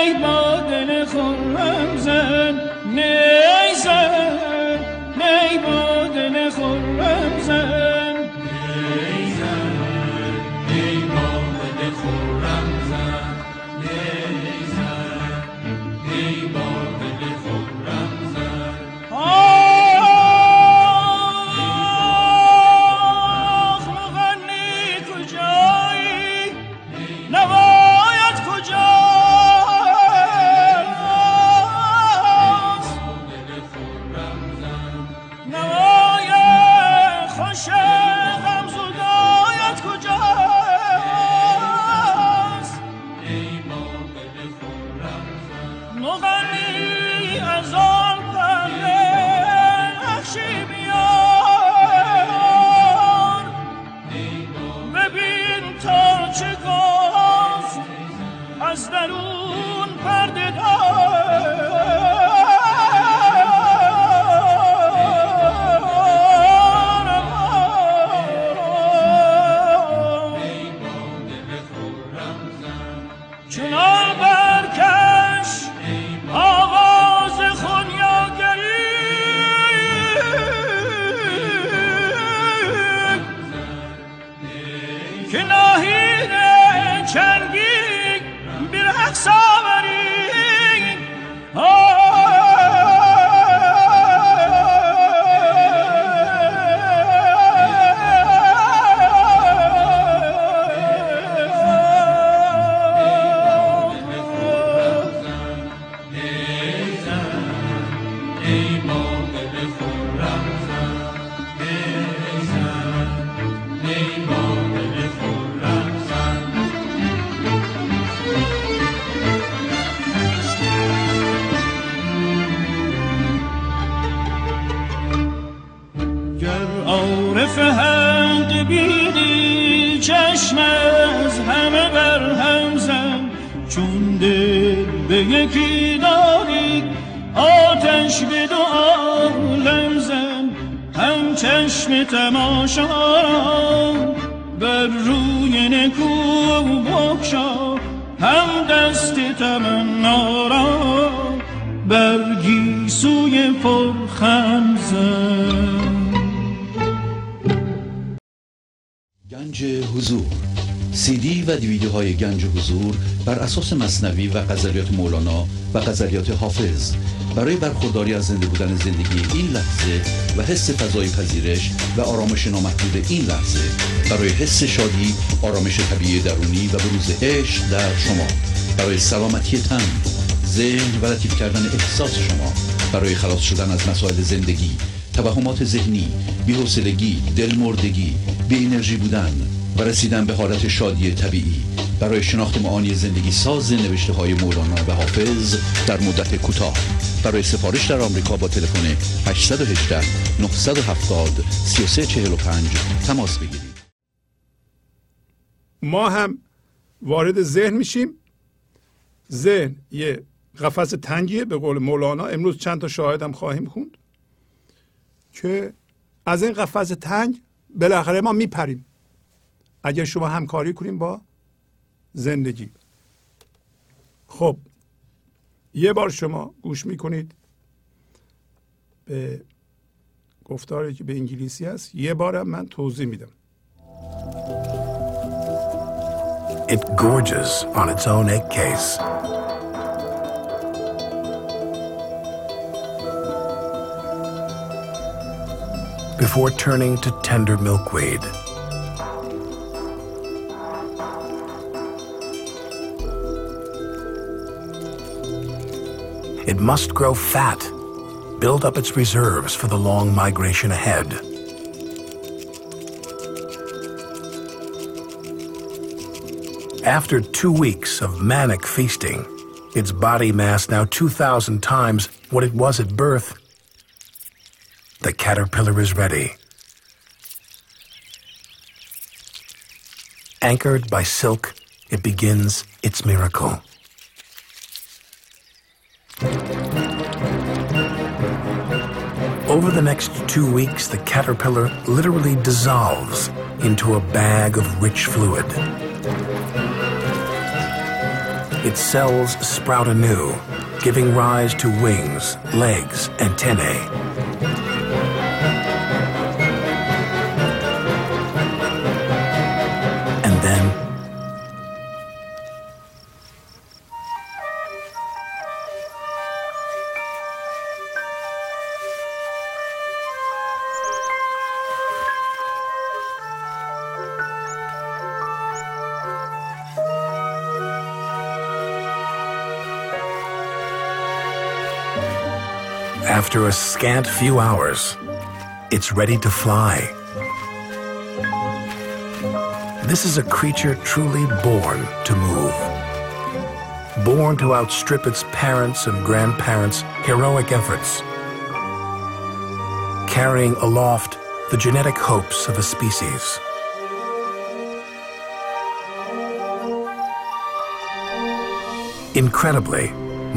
ای با دل خورم زن، نی زن، نی با دل خورم زن، نی زن، نی با دل خورم زن، نی زن، نی با دل خورم زن. آخ مغنی کجایی، نوایت کجا؟ ویدیوهای گنج حضور بر اساس مسنوی و غزلیات مولانا و غزلیات حافظ برای برخورداری از زنده بودن زندگی این لحظه و حس فضای پذیرش و آرامش نامحدود این لحظه، برای حس شادی، آرامش طبیعی درونی و بروز عشق در شما، برای سلامتی تن، ذهن و لطیف کردن احساس شما، برای خلاص شدن از مسائل زندگی، توهمات ذهنی، بی‌حوصلگی، دلمردگی، بی انرژی بودن و رسیدن به حالت شادی طبیعی، برای شناخت معانی زندگی ساز نوشته های مولانا و حافظ در مدت کوتاه. برای سفارش در آمریکا با تلفن 818 970 3345 تماس بگیرید. ما هم وارد ذهن میشیم. ذهن یه قفس تنگیه، به قول مولانا. امروز چند تا شاهد هم خواهیم خوند که از این قفس تنگ بالاخره ما میپریم اگر شما همکاری کنیم با زندگی. خب یه بار شما گوش میکنید به گفتاری که به انگلیسی هست، یه بارم من توضیح میدم. It gorges on its own egg case. Before turning to tender milkweed. It must grow fat, build up its reserves for the long migration ahead. After 2 weeks of manic feasting, its body mass now 2,000 times what it was at birth, the caterpillar is ready. Anchored by silk, it begins its miracle. Over the next 2 weeks, the caterpillar literally dissolves into a bag of rich fluid. Its cells sprout anew, giving rise to wings, legs, antennae. And then... After a scant few hours, it's ready to fly. This is a creature truly born to move, born to outstrip its parents' and grandparents' heroic efforts, carrying aloft the genetic hopes of a species. Incredibly,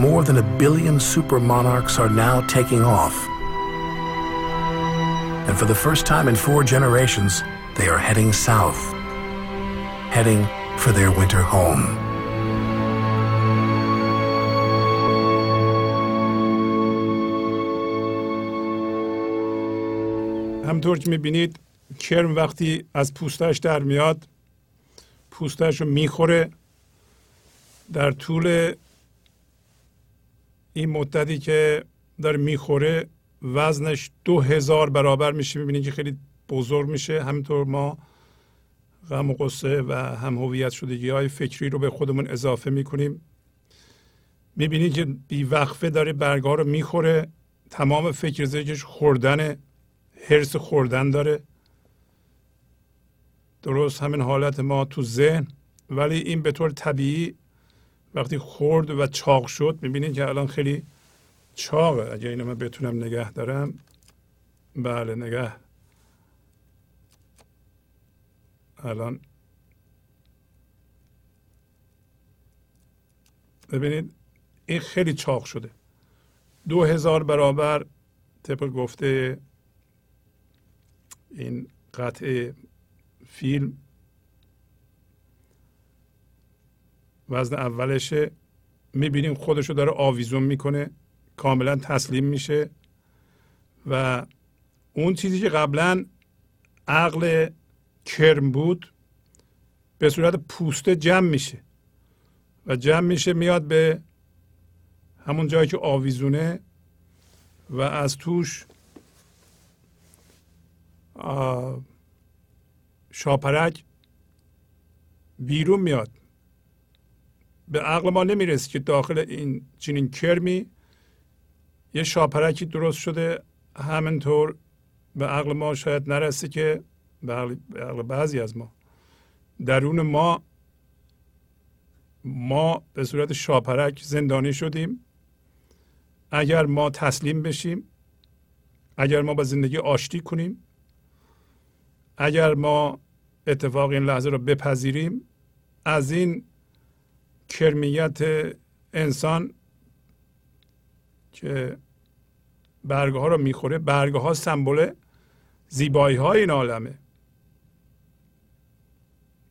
more than 1 billion super monarchs are now taking off. And for the first time in 4 generations, they are heading south, heading for their winter home. همطور که می‌بینید کرم وقتی از پوستش در میاد پوستش رو میخوره. در طول این مدتی که داره میخوره وزنش 2000 برابر میشه. میبینید که خیلی بزرگ میشه. همینطور ما غم و غصه و هم هویت شدگی های فکری رو به خودمون اضافه میکنیم. میبینید که بیوقفه داره برگا رو میخوره. تمام فکر زیرش خوردنه، حرص خوردن داره. درست همین حالت ما تو ذهن، ولی این به طور طبیعی وقتی خورد و چاق شد میبینید که الان خیلی چاقه. اگه اینو من بتونم نگه دارم، بله نگه، الان ببینید این خیلی چاق شده. 2000 برابر طبق گفته این قطعه فیلم وزن اولشه. میبینیم خودشو داره آویزون میکنه، کاملا تسلیم میشه و اون چیزی که قبلا عقل کرم بود به صورت پوسته جمع میشه و جمع میشه میاد به همون جایی که آویزونه و از توش شاپرک بیرون میاد. به عقل ما نمیرسه که داخل این چنین کرمی یه شاپرکی درست شده. همینطور به عقل ما شاید نرسه که به عقل بعضی از ما درون ما به صورت شاپرک زندانی شدیم. اگر ما تسلیم بشیم، اگر ما با زندگی آشتی کنیم، اگر ما اتفاق این لحظه رو بپذیریم، از این کرمیت انسان که برگه ها رو میخوره، برگه ها سمبل زیبایی های این عالمه،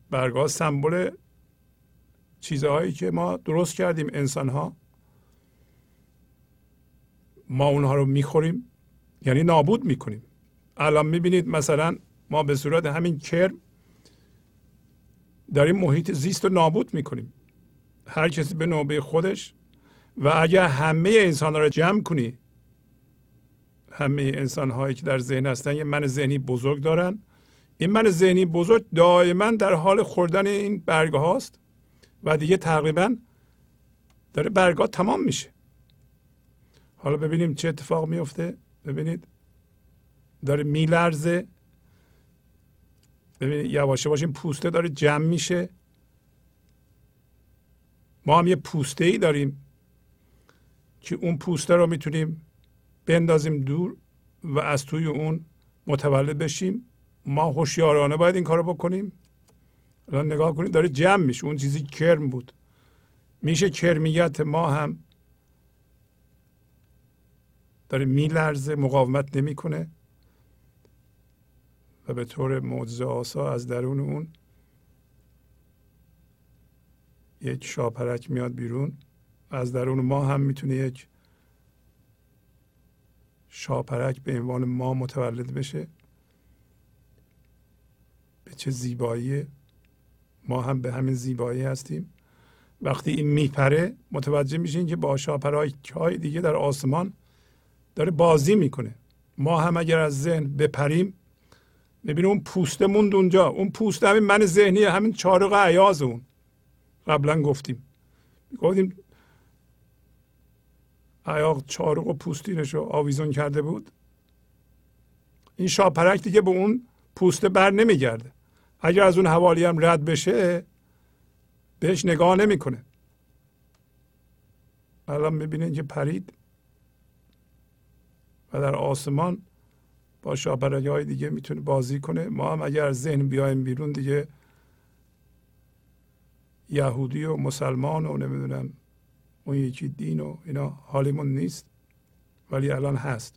برگه ها سمبل چیزهایی که ما درست کردیم. انسان ها ما اونها رو میخوریم، یعنی نابود میکنیم. الان میبینید مثلا ما به صورت همین کرم داریم محیط زیست رو نابود میکنیم، هر کسی به نوبه خودش. و اگر همه انسان‌ها رو جمع کنی، همه انسان‌هایی که در ذهن هستن یه من ذهنی بزرگ دارن، این من ذهنی بزرگ دائما در حال خوردن این برگه هاست و دیگه تقریبا داره برگا تمام میشه. حالا ببینیم چه اتفاق میفته. ببینید داره میلرزه، ببینید یواش یواش این پوسته داره جمع میشه. ما هم یه پوسته ای داریم که اون پوسته رو میتونیم بندازیم دور و از توی اون متولد بشیم. ما هوشیارانه باید این کارو بکنیم. الان نگاه کنید داره جمع میشه. اون چیزی کرم بود میشه کرمیت ما هم داره میلرزه، مقاومت نمیکنه و به طور معجزه‌آسا از درون اون یک شاپرک میاد بیرون و از درون ما هم میتونه یک شاپرک به عنوان ما متولد بشه. به چه زیبایی! ما هم به همین زیبایی هستیم. وقتی این میپره متوجه میشین که با شاپرک‌های دیگه در آسمان داره بازی میکنه. ما هم اگر از ذهن بپریم میبینیم اون پوسته موند اونجا. اون پوسته همین من ذهنیه، همین چارق عیاض اون. قبلا گفتیم عیاق چارق و پوستینش رو آویزون کرده بود. این شاپرک دیگه به اون پوسته بر نمیگرده. اگر از اون حوالی هم رد بشه بهش نگاه نمیکنه. الان میبینین که پرید و در آسمان با شاپرک‌های دیگه میتونه بازی کنه. ما هم اگر ذهن بیایم بیرون دیگه یهودی و مسلمان و نمیدونم اون یکی دین و اینا حالیمون نیست، ولی الان هست.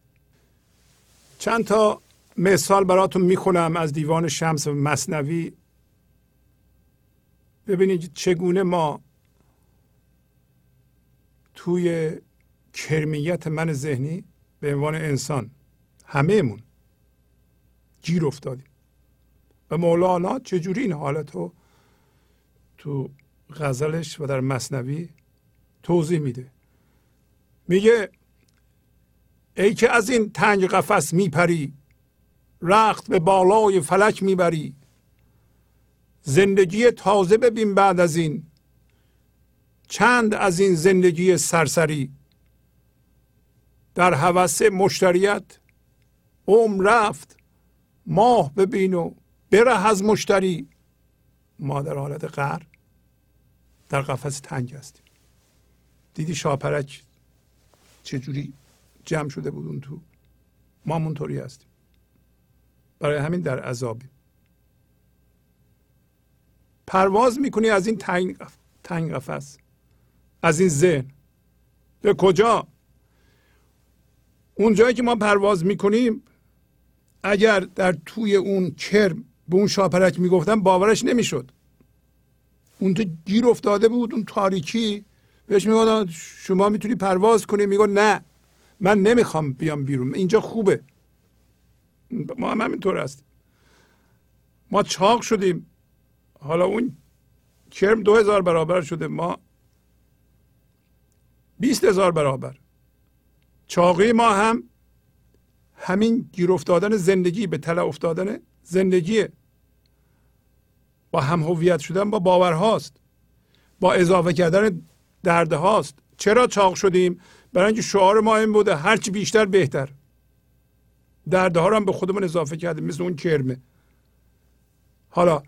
چند تا مثال براتون میخونم از دیوان شمس و مسنوی، ببینید چگونه ما توی کرمیت من ذهنی به عنوان انسان همه‌مون گیر افتادیم و مولانا چجوری این حالت رو تو غزلش و در مسنوی توضیح میده. میگه ای که از این تنگ قفس میپری، رخت به بالای فلک میبری، زندگی تازه ببین بعد از این، چند از این زندگی سرسری، در هوس مشتریت عمر رفت، ماه ببین و بره از مشتری. ما در حالت قهر در قفس تنگ هستیم. دیدی شاپرک چجوری جمع شده بود اون تو؟ ما منطوری هستیم، برای همین در عذابیم. پرواز میکنی از این تنگ قفس، از این ذهن. به کجا؟ اونجایی که ما پرواز میکنیم اگر در توی اون کرم به اون شاپرک میگفتن باورش نمیشد. اون تو گیر افتاده بود، اون تاریکی. بهش میگفتن شما میتونی پرواز کنی، میگه نه من نمیخوام بیام بیرون، اینجا خوبه. ما هم همینطور هستیم. ما چاق شدیم، حالا اون کرم 2000 برابر شده، ما 20000 برابر. چاقی ما هم همین گیر افتادن زندگی، به تله افتادن زندگیه، با هم هویت شدن با باورهاست، با اضافه کردن دردهاست. چرا چاق شدیم؟ برای اینکه شعار ما این بوده هرچی بیشتر بهتر. دردها رو هم به خودمون اضافه کردیم، مثل اون کرمه. حالا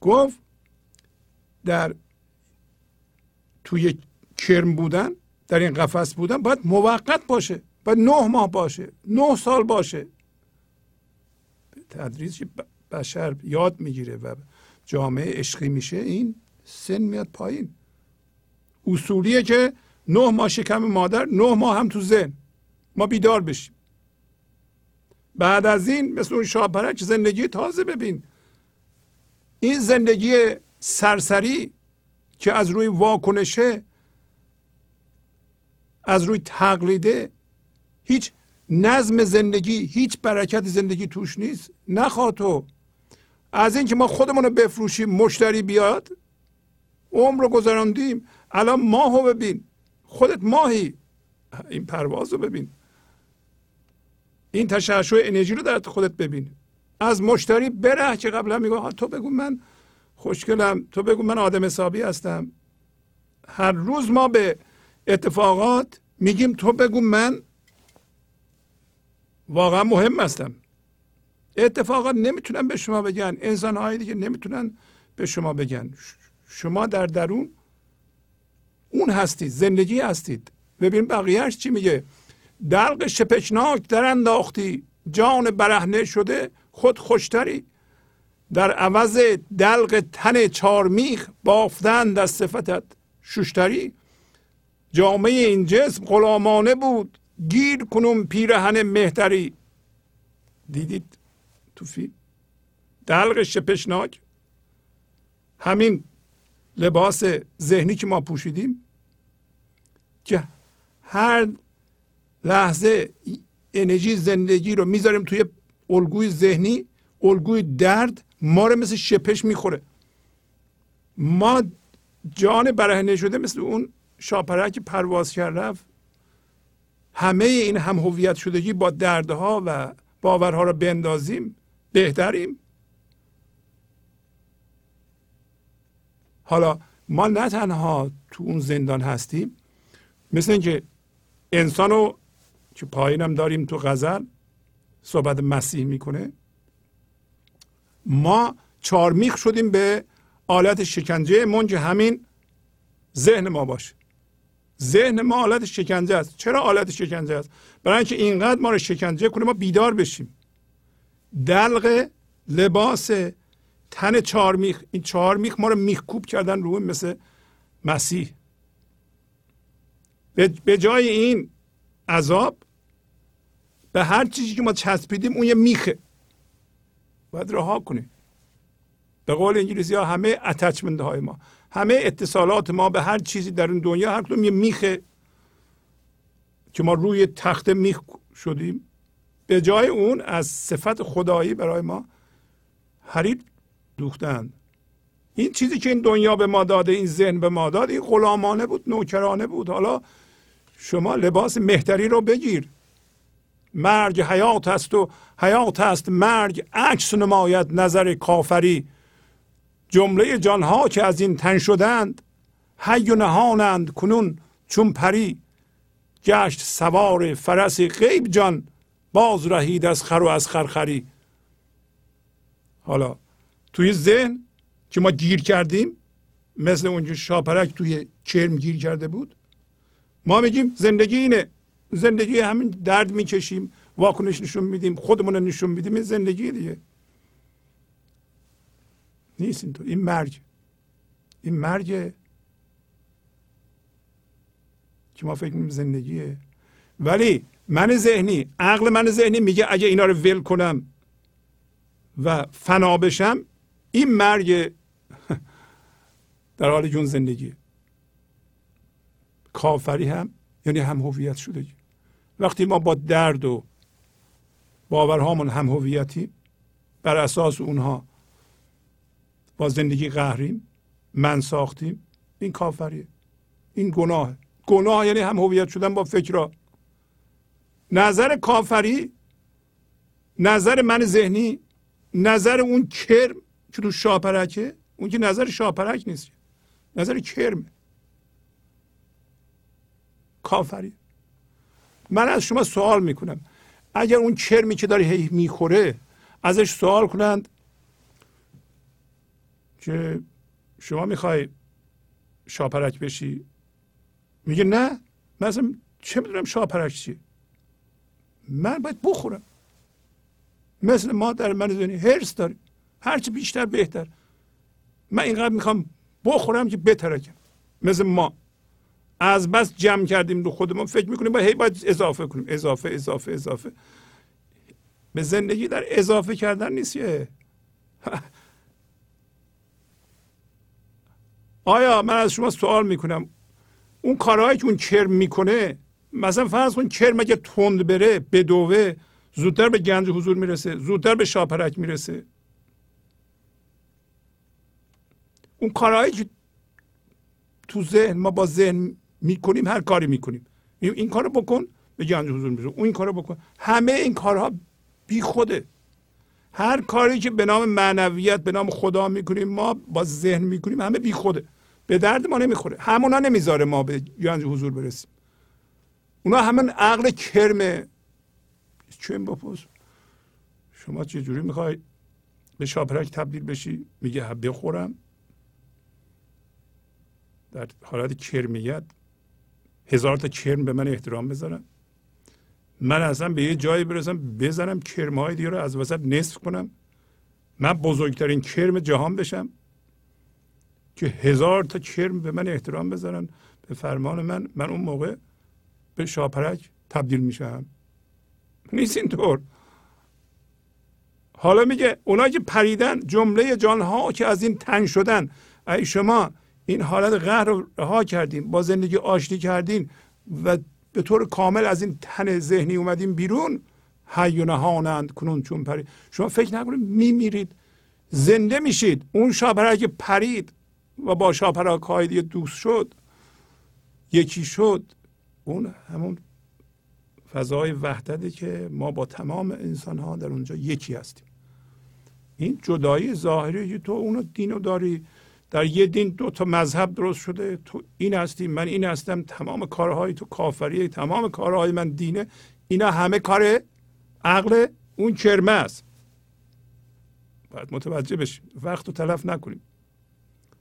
گفت در توی کرم بودن، در این قفس بودن باید موقت باشه، باید 9 ماه باشه، 9 سال باشه. تدریج بشر یاد میگیره و جامعه عشقی میشه، این سن میاد پایین. اصولیه که 9 ماه شکم مادر، 9 ماه هم تو ذهن ما بیدار بشیم. بعد از این مثل اون شاپرک زندگی تازه ببین. این زندگی سرسری که از روی واکنشه، از روی تقلیده، هیچ نظم زندگی، هیچ برکت زندگی توش نیست. نخواه تو از اینکه ما خودمون رو بفروشیم مشتری بیاد، عمر رو گذراندیم. الان ماه رو ببین، خودت ماهی. این پرواز رو ببین، این تشعشع انرژی رو در خودت ببین. از مشتری بره که قبلا میگه تو بگو من خوشگلم، تو بگو من آدم حسابی هستم. هر روز ما به اتفاقات میگیم تو بگو من واقعا مهم هستم. اتفاقات نمیتونن به شما بگن، انسان‌های دیگه نمیتونن به شما بگن. شما در درون اون هستید، زندگی هستید. ببین بقیهش چی میگه. دلق شپشناک در انداختی، جان برهنه شده خود خوشتری. در عوض دلق تن چارمیخ، بافتند از صفتت شوشتری. جامعه این جسم غلامانه بود، گیر کنون پیرهن مهتری. دیدید تو فیلم دلق شپشناک، همین لباس ذهنی که ما پوشیدیم که هر لحظه انرژی زندگی رو میذاریم توی الگوی ذهنی، الگوی درد ما رو مثل شپش میخوره. ما جان برهنه شده مثل اون شاپرک پرواز کرد رفت، همه این هم هویت شدگی با دردها و باورها رو بندازیم بهتریم. حالا ما نه تنها تو اون زندان هستیم، مثل اینکه انسانو که پایینم داریم تو غزل صحبت مسیح میکنه، ما چارمیخ شدیم به آلت شکنجه من که همین ذهن ما باشه. ذهن ما آلت شکنجه است. چرا آلت شکنجه است؟ برای اینکه اینقدر ما رو شکنجه کنه ما بیدار بشیم. دلق لباس تن چارمیخ، این چارمیخ ما رو میخکوب کردن روی مثل مسیح. به جای این عذاب به هر چیزی که ما چسبیدیم اون یه میخه باید رها کنیم. به قول انگلیسی ها همه اتچمنت های ما، همه اتصالات ما به هر چیزی در این دنیا، هر کدوم یه میخه که ما روی تخت میخ شدیم. به جای اون از صفت خدایی برای ما حریر دوختند. این چیزی که این دنیا به ما داده، این ذهن به ما داد، این غلامانه بود، نوکرانه بود. حالا شما لباس مهتری رو بگیر. مرگ حیات است و حیات است مرگ، عکس نماید نظر کافری. جمله جانها که از این تن شدند، حی و نهانند کنون چون پری. گشت سوار فرس غیب جان، باز رهید از خر و از خرخری. حالا توی ذهن که ما گیر کردیم، مثل اونجا شاپرک توی کرم گیر کرده بود، ما میگیم زندگی اینه، زندگی همین درد میکشیم، واکنش نشون میدیم، خودمون نشون میدیم، این زندگی دیگه نیست. اینطور این مرگ، این مرگ که ما فکر میکنیم زندگیه. ولی من ذهنی، عقل من ذهنی میگه اگه اینا رو ول کنم و فنا بشم، این مرگ در حال جون زندگیه. کافری هم یعنی هم هویت شدگی. وقتی ما با درد و باورهامون هم هویتی، بر اساس اونها با زندگی قهریم، من ساختیم، این کافریه، این گناهه. گناه یعنی هم هویت شدن با فکرها. نظر کافری، نظر من ذهنی، نظر اون کرم که تو شاپرکه، اون که نظر شاپرک نیست، نظر کرمه، کافری. من از شما سوال میکنم، اگر اون کرمی که داری میخوره ازش سوال کنند که شما میخوای شاپرک بشی، میگه نه، من اصلا چه میدونم شاپرک چیه، من باید بخورم. مثل ما در من دنیا هرس داریم، هرچی بیشتر بهتر، من اینقدر میخوام بخورم که بترکم. مثل ما از بس جمع کردیم رو خودمون، فکر میکنیم باید اضافه کنیم، اضافه اضافه اضافه. به زندگی در اضافه کردن نیست. آیا من از شما سوال میکنم اون کارهایی که اون کرم میکنه، مثلا فرض کن کرم اگه تند بره بدوه زودتر به گنج حضور میرسه، زودتر به شاپرک میرسه. اون کارهایی که تو ذهن ما با ذهن میکنیم، هر کاری میکنیم، این کارو بکن به گنج حضور میرسه، اون کارو بکن، همه این کارها بی خوده. هر کاری که به نام معنویت، به نام خدا میکنیم، ما با ذهن میکنیم، همه بی خوده، به درد ما نمیخوره. همونا نمیذاره ما به گنج حضور برسیم. اونا همون عقل کرمه. چون بپرس شما چه جوری میخوای به شاپرک تبدیل بشی؟ میگه بخورم. در حالت کرمیت 1000 تا کرم به من احترام بذارم، من اصلا به یه جایی برسم بزنم کرمهای دیگه رو از وسط نصف کنم، من بزرگترین کرم جهان بشم که 1000 تا کرم به من احترام بذارن، به فرمان من اون موقع به شاپرک تبدیل میشم. نیست اینطور. حالا میگه اونا که پریدن، جمله جانها که از این تن شدن، ای شما این حالت قهر رو رها کردیم، با زندگی آشتی کردیم و به طور کامل از این تن ذهنی اومدیم بیرون. حی و نهانند کنون چون پرید. شما فکر نکنید میمیرید، زنده میشید. اون شاپرک که پرید و با شاپرک های دیگه دوست شد، یکی شد، اون همون فضای وحدته که ما با تمام انسان ها در اونجا یکی هستیم. این جدایی ظاهری، تو اونو دینو داری، در یه دین دو تا مذهب درست شده، تو این هستی من این هستم، تمام کارهای تو کافریه، تمام کارهای من دینه، اینا همه کار عقل اون چرمه است. باید متوجه بشیم، وقت رو تلف نکنیم.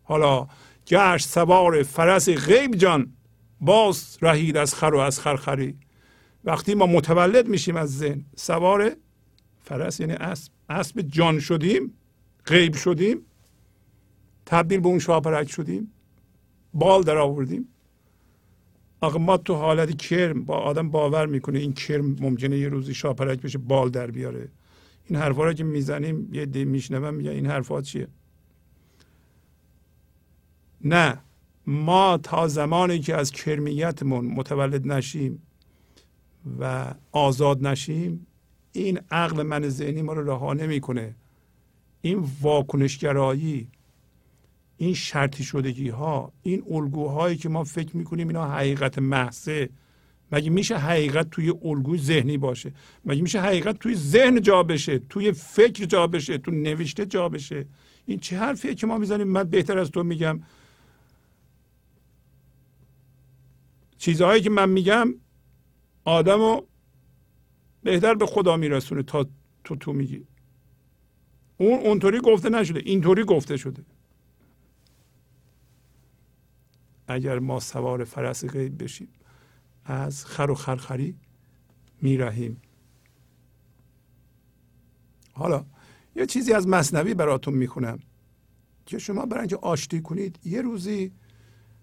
حالا گشت سوار فرس غیب جان، باز رهید از خر و از خرخری. وقتی ما متولد میشیم از ذهن، سوار فرس یعنی اسب جان شدیم، غیب شدیم، تبدیل به اون شاپرک شدیم، بال در آوردیم. آقا ما تو حالت کرم، با آدم باور میکنه این کرم ممکنه یه روزی شاپرک بشه، بال در بیاره. این حرفا رو که میزنیم یه دی میشنوم میگه این حرفا چیه؟ نه، ما تا زمانی که از کرمیتمون متولد نشیم و آزاد نشیم، این عقل من ذهنی ما رو رها نمیکنه. این واکنشگرایی، این شرطی شدگی ها، این الگوهایی که ما فکر میکنیم اینا حقیقت محضه. مگه میشه حقیقت توی الگوی ذهنی باشه؟ مگه میشه حقیقت توی ذهن جا بشه، توی فکر جا بشه، توی نوشته جا بشه؟ این چه حرفیه که ما میزنیم؟ من بهتر از تو میگم. چیزهایی که من میگم آدمو بهتر به خدا میرسونه تا تو میگی. اون اونطوری گفته نشده، اینطوری گفته شده. اگر ما سوار فرس غیب بشیم، از خر و خرخری میرهیم. حالا یه چیزی از مسنوی براتون میخونم که شما برای اینکه آشتی کنید. یه روزی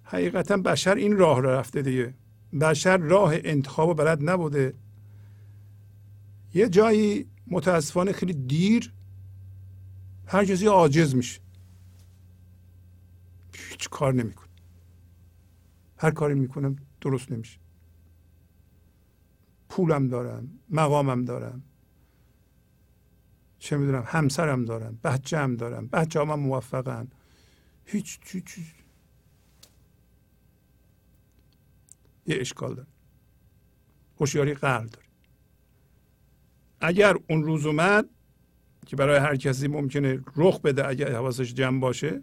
حقیقتا بشر این راه رو رفته دیگه، بشر راه انتخاب و بلد نبوده. یه جایی متاسفانه خیلی دیر هر کسی عاجز میشه، هیچ کار نمیکنه، هر کاری میکنم درست نمیشه. پولم دارم، مقامم دارم، چه میدونم همسرم دارم، بچه‌ام دارم، بچه‌ام موفقن، هیچ یه اشکال داره، هوشیاری قلب داره. اگر اون روز اومد که برای هر کسی ممکنه رخ بده اگر حواسش جمع باشه،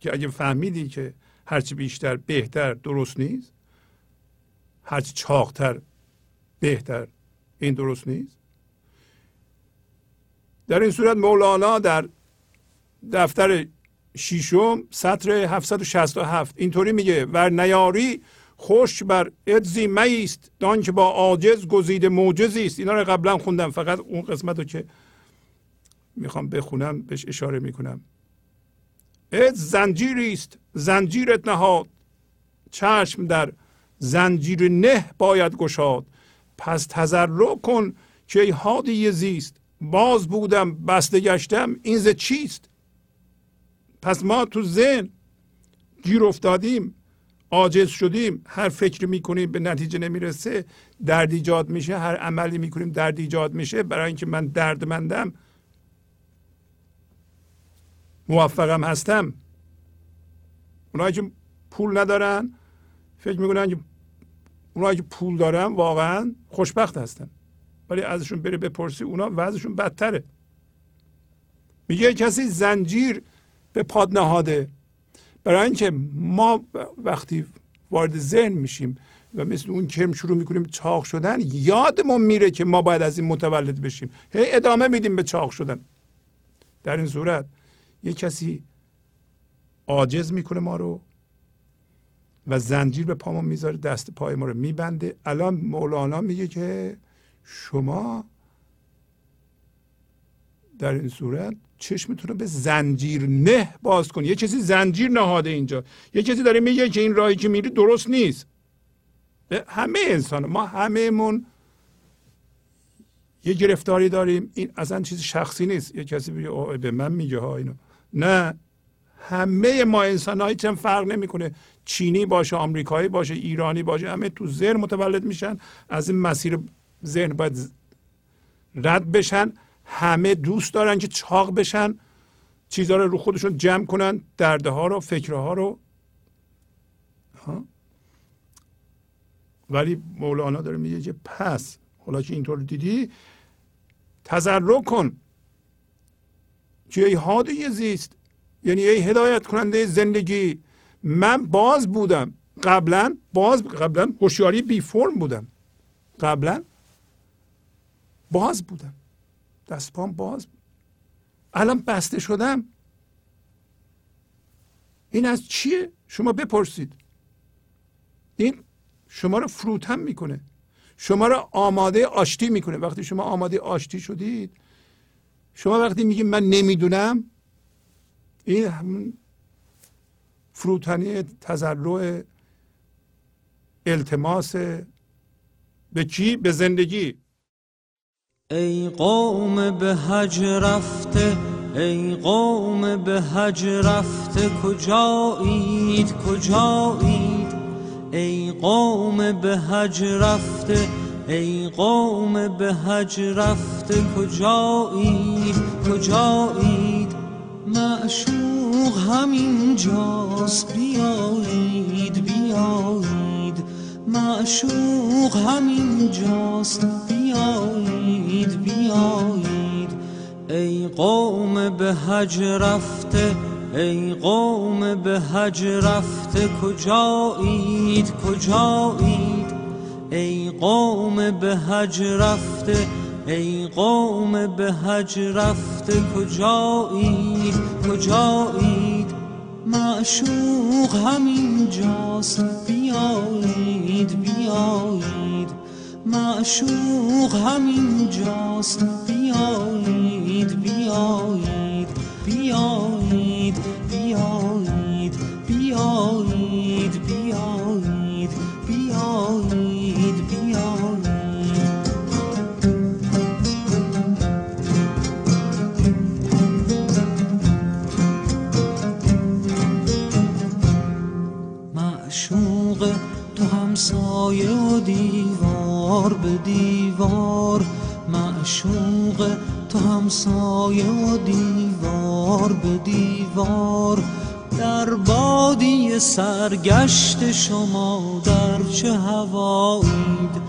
که اگه فهمیدی که هرچی بیشتر بهتر درست نیست، هرچی چاقتر بهتر این درست نیست. در این صورت مولانا در دفتر 6 سطر 767 اینطوری میگه: ور نیاری خوش بر عجزی مایست، دان که با عاجز گزیده معجزی است. اینا رو قبلا خوندم، فقط اون قسمت رو که میخوام بخونم بهش اشاره میکنم. عجز زنجیری است، زنجیرت نهاد، چشم در زنجیر نه باید گشاد. پس تضرع کن که ای هادی زیست، باز بودم بسته گشتم این ز چیست. پس ما تو ذهن گیر افتادیم، عاجز شدیم، هر فکری میکنیم به نتیجه نمیرسه، درد ایجاد میشه، هر عملی میکنیم درد ایجاد میشه. برای اینکه من دردمندم، موفقم هستم. اونایی که پول ندارن فکر میکنن که اونایی که پول دارن واقعا خوشبخت هستن، ولی ازشون بری بپرسی اونا وضعشون بدتره. میگه کسی زنجیر به پاد نهاده. برای اینکه ما وقتی وارد ذهن میشیم و مثل اون کرم شروع میکنیم چاق شدن، یادمون میره که ما باید از این متولد بشیم، هی ادامه میدیم به چاق شدن. در این صورت یک کسی عاجز میکنه ما رو و زنجیر به پامون میذاره، دست پای ما رو میبنده. الان مولانا میگه که شما در این صورت چشمتون رو به زنجیر نه باز کن. یه کسی زنجیر نهاده اینجا، یه کسی داره میگه که این راهی که میری درست نیست. به همه انسان، ما همهمون یه گرفتاری داریم. این اصلا چیز شخصی نیست. یه کسی به من میگه ها اینو، نه، همه ما انسان هایی چند فرق نمی کنه، چینی باشه، آمریکایی باشه، ایرانی باشه، همه تو ذهن متولد میشن، از این مسیر ذهن باید رد بشن. همه دوست دارن که چاق بشن، چیزها رو خودشون جمع کنن، دردها رو، فکرها رو. ولی مولانا داره میگه که پس حالا که اینطور دیدی تضرع کن که ای هادی زیست، یعنی ای هدایت کننده زندگی، من باز بودم قبلا، قبلا هوشیاری بی فرم بودم، قبلا باز بودم، دست پام باز بود، الان بسته شدم. این از چیه؟ شما بپرسید. این شما رو فروتن میکنه، شما رو آماده آشتی میکنه. وقتی شما آماده آشتی شدید، شما وقتی میگید من نمیدونم، این همون فروتنی، تضرع، التماس به چی؟ به زندگی. ای قوم به حج رفته، ای قوم به حج رفته، کجایید کجایید؟ ای قوم به حج رفته، ای قوم به حج رفته، کجایید کجایید؟ معشوق همین جاست، بیایید بیایید، معشوق همین جاست، بیایید بیایید. ای قوم به حج رفته، ای قوم به حج رفته، کجایید کجایید؟ ای قوم به حج رفته، ای قوم به حج رفته، کجایید کجایید؟ معشوق همین جاست، بیایید بیایید، معشوق همین جاست، بیایید بیایید بیایید بیایید بیایید بیایید بیایید بیایید. معشوق تو همسایه و دیوار به دیوار، معشوق تو همسایه و دیوار به دیوار. در بادیه سرگشت شما در چه هوایید،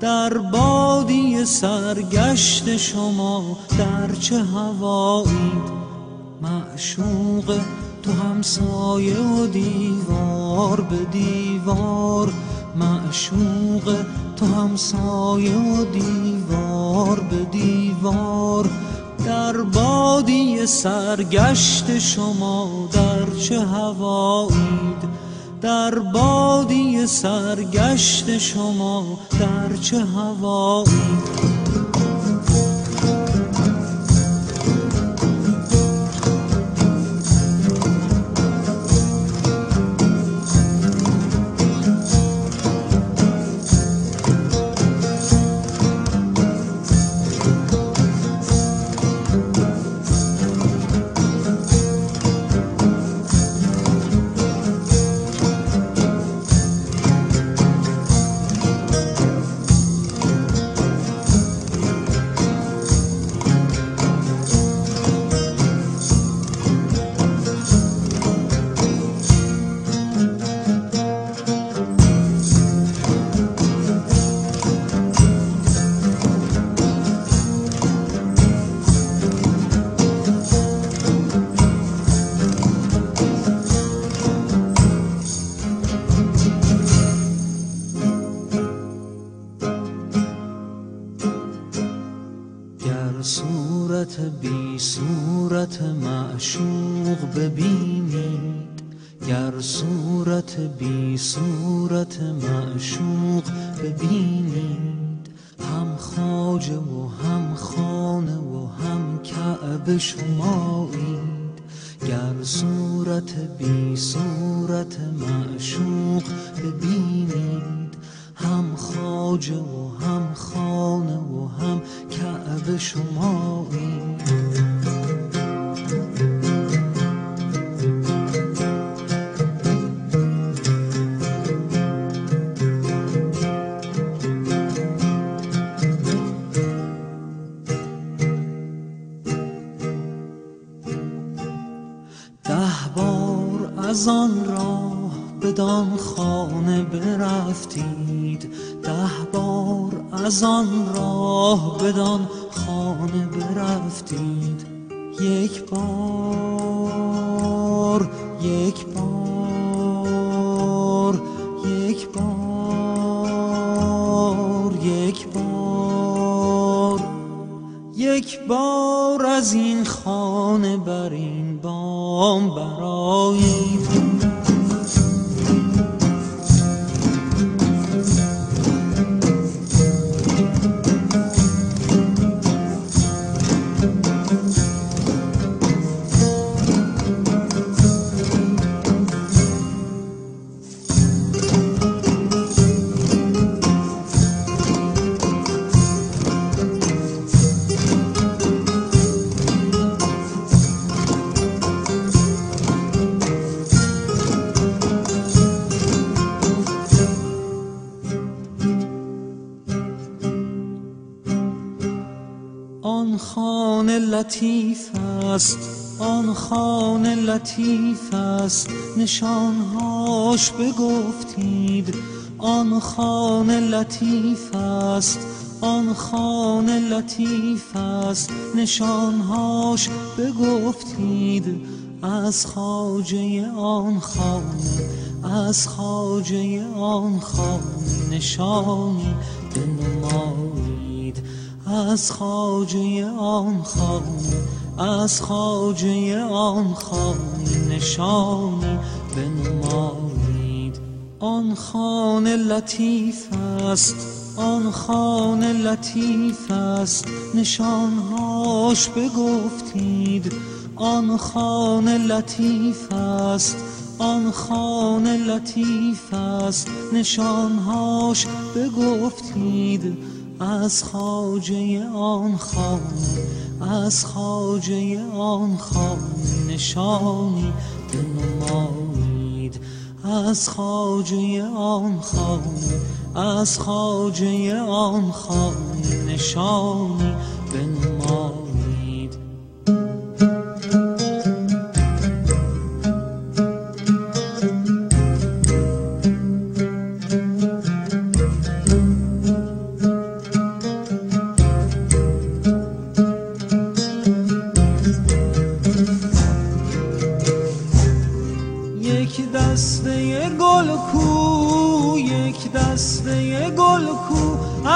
در بادیه سرگشت شما در چه هوایید؟ معشوق تو همسایه و دیوار به دیوار، معشوق تو همسایه و دیوار به دیوار. در بادیه سرگشت شما در چه هوایید، در بادیه سرگشت شما در چه هوایید؟ شما این احبار از آن راه بدان خانه برفتید، ده بار از آن راه بدان خانه برفتید. یک بار، یک بار، یک بار، یک بار، یک بار از این خانه بر این بام برآیید. لطیف است آن خانه، لطیف است نشانهاش بگفتید. آن خانه لطیف است، آن خانه لطیف است نشانهاش بگفتید. از خواجه آن خانه، از خواجه آن خانه نشانی بنمایید. از خواجه آن خانه، از خواجه آن خانه نشانی بنمایید. آن خانه لطیف است، آن خانه لطیف است نشانهاش بگفتید. آن خانه لطیف است، آن خانه لطیف است نشانهاش بگفتید. از خواجه آن خانه، از خواجه آن خانه نشانی بنمایید. از خواجه آن خانه، از خواجه آن خانه نشانی بنمایید.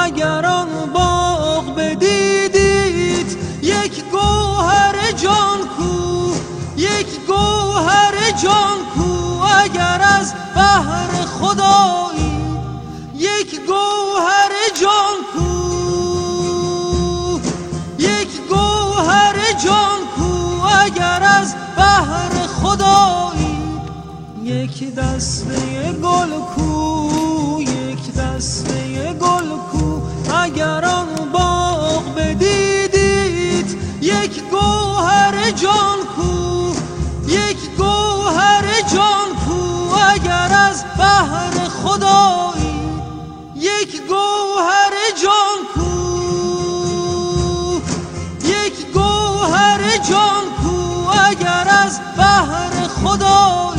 اگر آن باغ بدیدید یک گوهر جان کو، یک گوهر جان کو اگر از بحر خدایی، یک گوهر جان کو، یک گوهر جان کو اگر از بحر خدایی. یک دسته گل کو، یک دسته گل کو اگر آن باغ بدیدید یک گوهر جان کو، یک گوهر جان کو اگر از بحر خدایی. یک گوهر جان کو، یک گوهر جان کو اگر از بحر خدایی.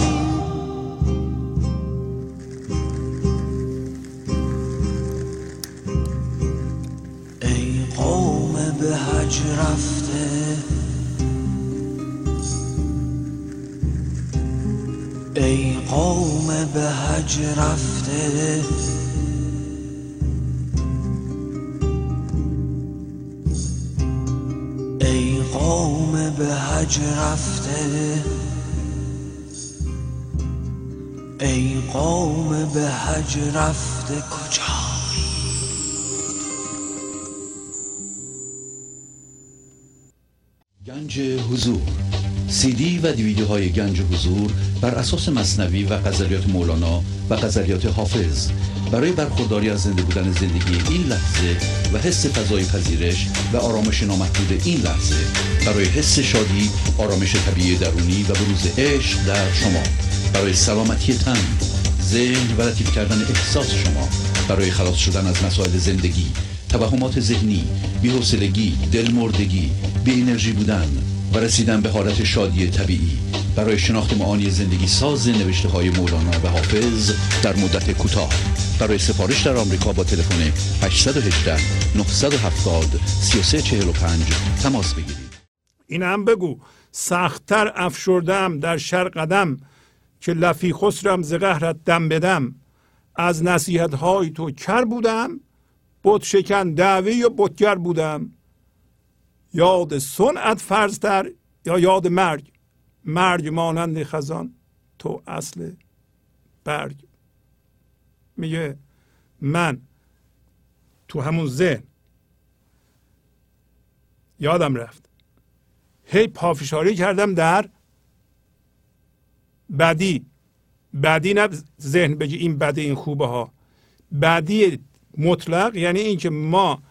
به حج رفته ای قوم، به حج رفته ای قوم، به حج رفته ای قوم، به حج رفته کجا؟ گنج حضور، سی دی و دیویدیوهای گنج حضور بر اساس مسنوی و غزلیات مولانا و غزلیات حافظ برای برخورداری از زنده بودن زندگی این لحظه و حس فضای پذیرش و آرامش نامحدود این لحظه، برای حس شادی، آرامش طبیعی درونی و بروز عشق در شما، برای سلامتی تن، ذهن و لطیف کردن احساس شما، برای خلاص شدن از مسائل زندگی توهمات ذهنی، بی‌حوصلگی، دلمردگی، بی‌انرژی بودن و رسیدن به حالت شادی طبیعی برای شناخت معانی زندگی ساز نوشته‌های مولانا و حافظ در مدت کوتاه. برای سفارش در آمریکا با تلفن 818 970 3345 تماس بگیرید. این هم بگو سخت‌تر افشردم در شر قدم، که لفی خسرم ز قهرت دم بدم. از نصیحت‌های تو کر بودم، بت شکن دعوی و بتگر بودم. یاد صنعت فرزتر یا یاد مرگ، مرگ مانند خزان تو اصل برگ. میگه من تو همون ذهن یادم رفت هی پافشاری کردم در بدی نه ذهن بگی این بده این خوبه ها، بدی مطلق، یعنی اینکه ما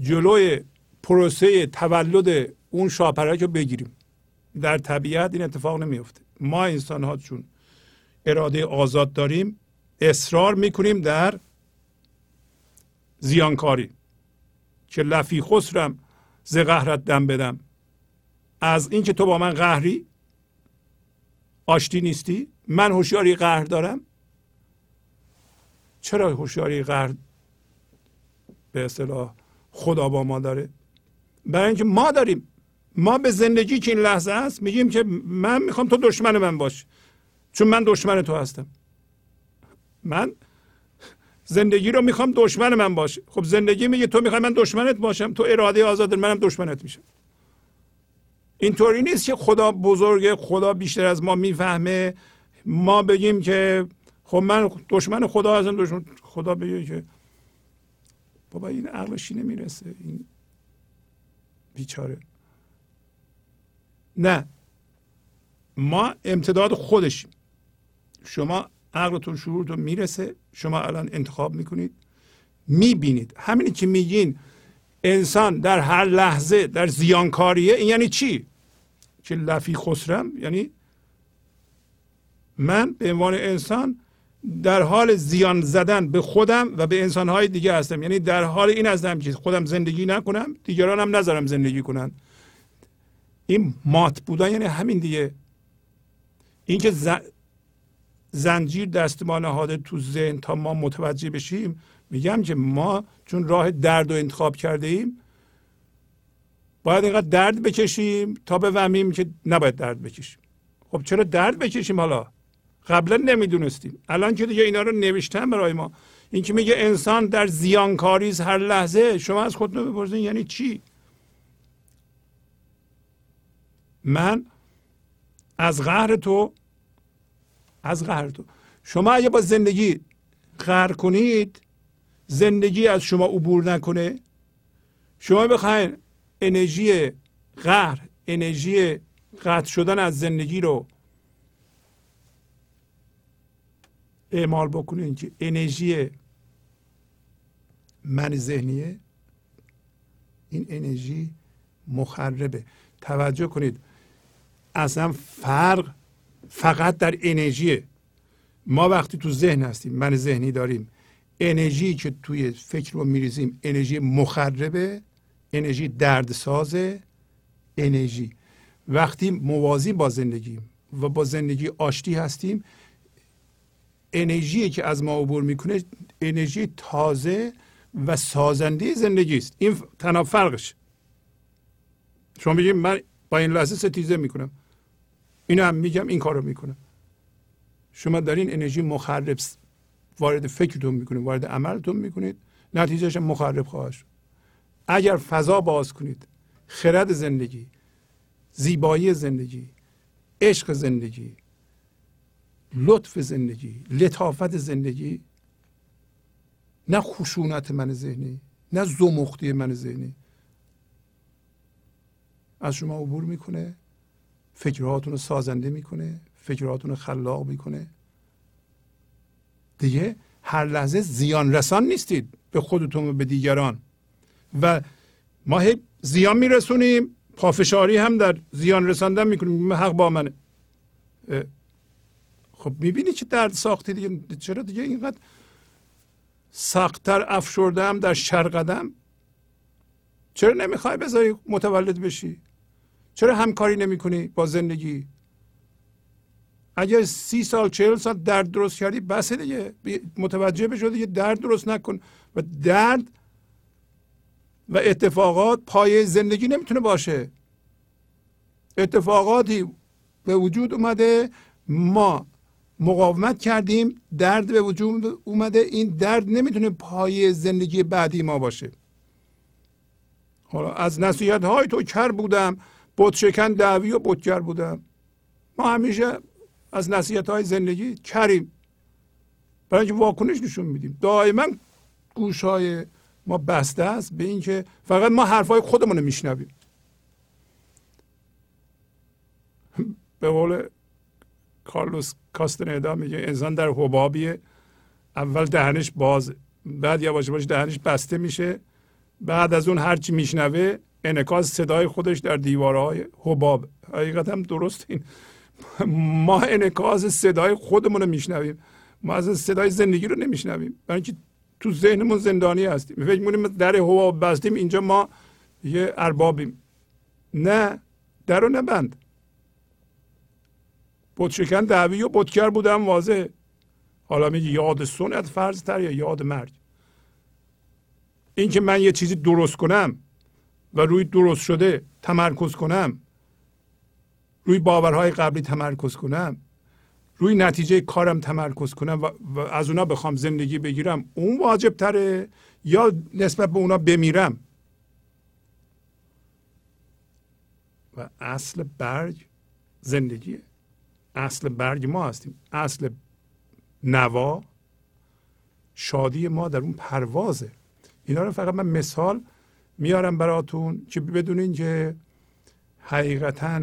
جلوی پروسه تولد اون شاپرک رو بگیریم. در طبیعت این اتفاق نمیفته. ما انسان ها چون اراده آزاد داریم اصرار میکنیم در زیانکاری، که لفی خسرم ز قهرت دم بدم، از اینکه تو با من قهری آشتی نیستی، من هوشیاری قهر دارم. چرا هوشیاری قهر به اصطلاح خدا با ما داره؟ برای اینکه ما داریم، ما به زندگی که این لحظه است میگیم که من میخوام تو دشمن من باشی چون من دشمن تو هستم. من زندگی رو میخوام دشمن من باشی. خب زندگی میگه تو میخوای من دشمنت باشم، تو اراده آزاد منم دشمنت میشم. اینطوری نیست که خدا بزرگه، خدا بیشتر از ما میفهمه، ما بگیم که خب من دشمن خدا هستم، دشمن خدا بگه که بابا این عقلش نمیرسه این بیچاره. نه، ما امتداد خودشیم. شما عقلتون شعورتون میرسه، شما الان انتخاب میکنید، میبینید. همینی که میگین انسان در هر لحظه در زیانکاریه، این یعنی چی؟ که لفی خسرم، یعنی من به عنوان انسان در حال زیان زدن به خودم و به انسانهای دیگه هستم. یعنی در حال این هستم که خودم زندگی نکنم، دیگران هم نذارم زندگی کنن. این مات بودن یعنی همین دیگه. این که زنجیر دست ما نهاده تو ذهن تا ما متوجه بشیم. میگم که ما چون راه درد رو انتخاب کرده ایم باید اینقدر درد بکشیم تا بفهمیم که نباید درد بکشیم. خب چرا درد بکشیم حالا؟ قبلا نمیدونستیم، الان که دیگه اینا رو نوشتن برای ما. این که میگه انسان در زیانکاریز هر لحظه، شما از خودتون بپرسین یعنی چی؟ من از قهر تو، از قهر تو. شما اگه با زندگی قهر کنید، زندگی از شما عبور نکنه، شما بخواین انرژی قهر، انرژی قطع شدن از زندگی رو اعمال بکنین که انرژی من ذهنیه، این انرژی مخربه. توجه کنید اصلا فرق فقط در انرژیه. ما وقتی تو ذهن هستیم، من ذهنی داریم، انرژی که توی فکر رو میریزیم انرژی مخربه، انرژی دردسازه. انرژی وقتی موازی با زندگیم و با زندگی آشتی هستیم، انرژی که از ما عبور میکنه انرژی تازه و سازنده زندگی است. این تنها فرقش. شما میگیم من با این لحظه ستیزه میکنم، اینو هم میگم این کارو میکنم، شما دارین انرژی مخرب وارد فکرتون میکنید، وارد عملتون میکنید، نتیجهش مخرب خواهد شد. اگر فضا باز کنید، خرد زندگی، زیبایی زندگی، عشق زندگی، لطف زندگی، لطافت زندگی، نه خشونت من ذهنی، نه زمختی من ذهنی، از شما عبور میکنه، فکرهاتون رو سازنده میکنه، فکرهاتون رو خلاق میکنه. دیگه هر لحظه زیان رسان نیستید به خودتون و به دیگران. و ما هی زیان میرسونیم، پافشاری هم در زیان رساندن میکنیم، حق با منه. خب میبینی که درد ساختی دیگه. چرا دیگه اینقدر سخت‌تر افشردم در شرقدم، چرا نمیخوای بذاری متولد بشی؟ چرا همکاری نمیکنی با زندگی؟ اگه 30 سال 40 سال درد درست کردی بسه دیگه، متوجه بشو دیگه درد درست نکن. و درد و اتفاقات پایه زندگی نمیتونه باشه. اتفاقاتی به وجود اومده، ما مقاومت کردیم، درد به وجود اومده، این درد نمیتونه پایه زندگی بعدی ما باشه. حالا از نصیحت های تو کر بودم، بت شکن دعوی و بتگر بودم. ما همیشه از نصیحت های زندگی کریم، برای اینکه واکنش نشون میدیم. دائما گوش های ما بسته است به اینکه فقط ما حرفای خودمون رو میشنویم. به قول کارلوس کاستاندا میگه انسان در حبابیه، اول دهنش باز، بعد یواش یواش دهنش بسته میشه، بعد از اون هرچی میشنوه انعکاس صدای خودش در دیوارهای حباب. حقیقتا درست این ما انعکاس صدای خودمون رو میشنویم، ما از صدای زندگی رو نمیشنویم، برای اینکه تو ذهنمون زندانی هستیم، فکر می‌کنیم در حباب بستیم، اینجا ما یه اربابیم. نه، درو نبند. بت شکن دعوی و بتکر بودم واضح. حالا میگه یاد سنت فرض تر یا یاد مرگ؟ این که من یه چیزی درست کنم و روی درست شده تمرکز کنم، روی باورهای قبلی تمرکز کنم، روی نتیجه کارم تمرکز کنم و از اونا بخوام زندگی بگیرم، اون واجب تره یا نسبت به اونا بمیرم؟ و اصل برگ زندگیه. اصل برگ ما هستیم. اصل نوا شادی ما در اون پروازه. اینا رو فقط من مثال میارم براتون که بدونین که حقیقتاً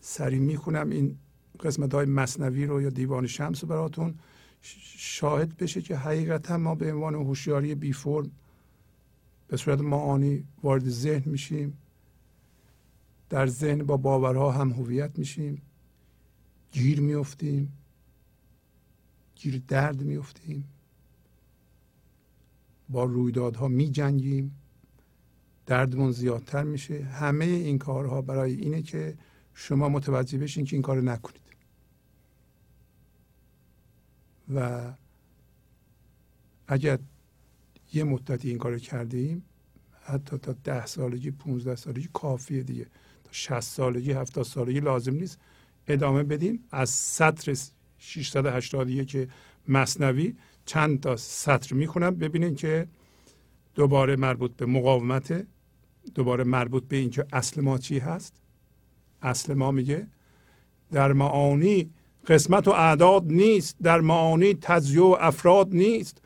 سری میخونم این قسمت های مسنوی رو یا دیوان شمس رو براتون، شاهد بشه که حقیقتاً ما به عنوان هوشیاری بی فرم به صورت معانی وارد ذهن میشیم، در ذهن با باورها هم هویت میشیم، گیر میافتیم، گیر درد میافتیم، با رویدادها میجنگیم، دردمون زیادتر میشه. همه این کارها برای اینه که شما متوجه بشین که این کارو نکنید و اگر یه مدتی این کارو کردیم، حتی تا 10 سالگی 15 سالگی کافیه دیگه، تا 60 سالگی 70 سالگی لازم نیست ادامه بدیم. از سطر 681 که مسنوی چند تا سطر میخونم ببینین که دوباره مربوط به مقاومت، دوباره مربوط به اینکه اصل ما چی هست. اصل ما میگه در معانی قسمت و اعداد نیست، در معانی تجزیه و افراد نیست،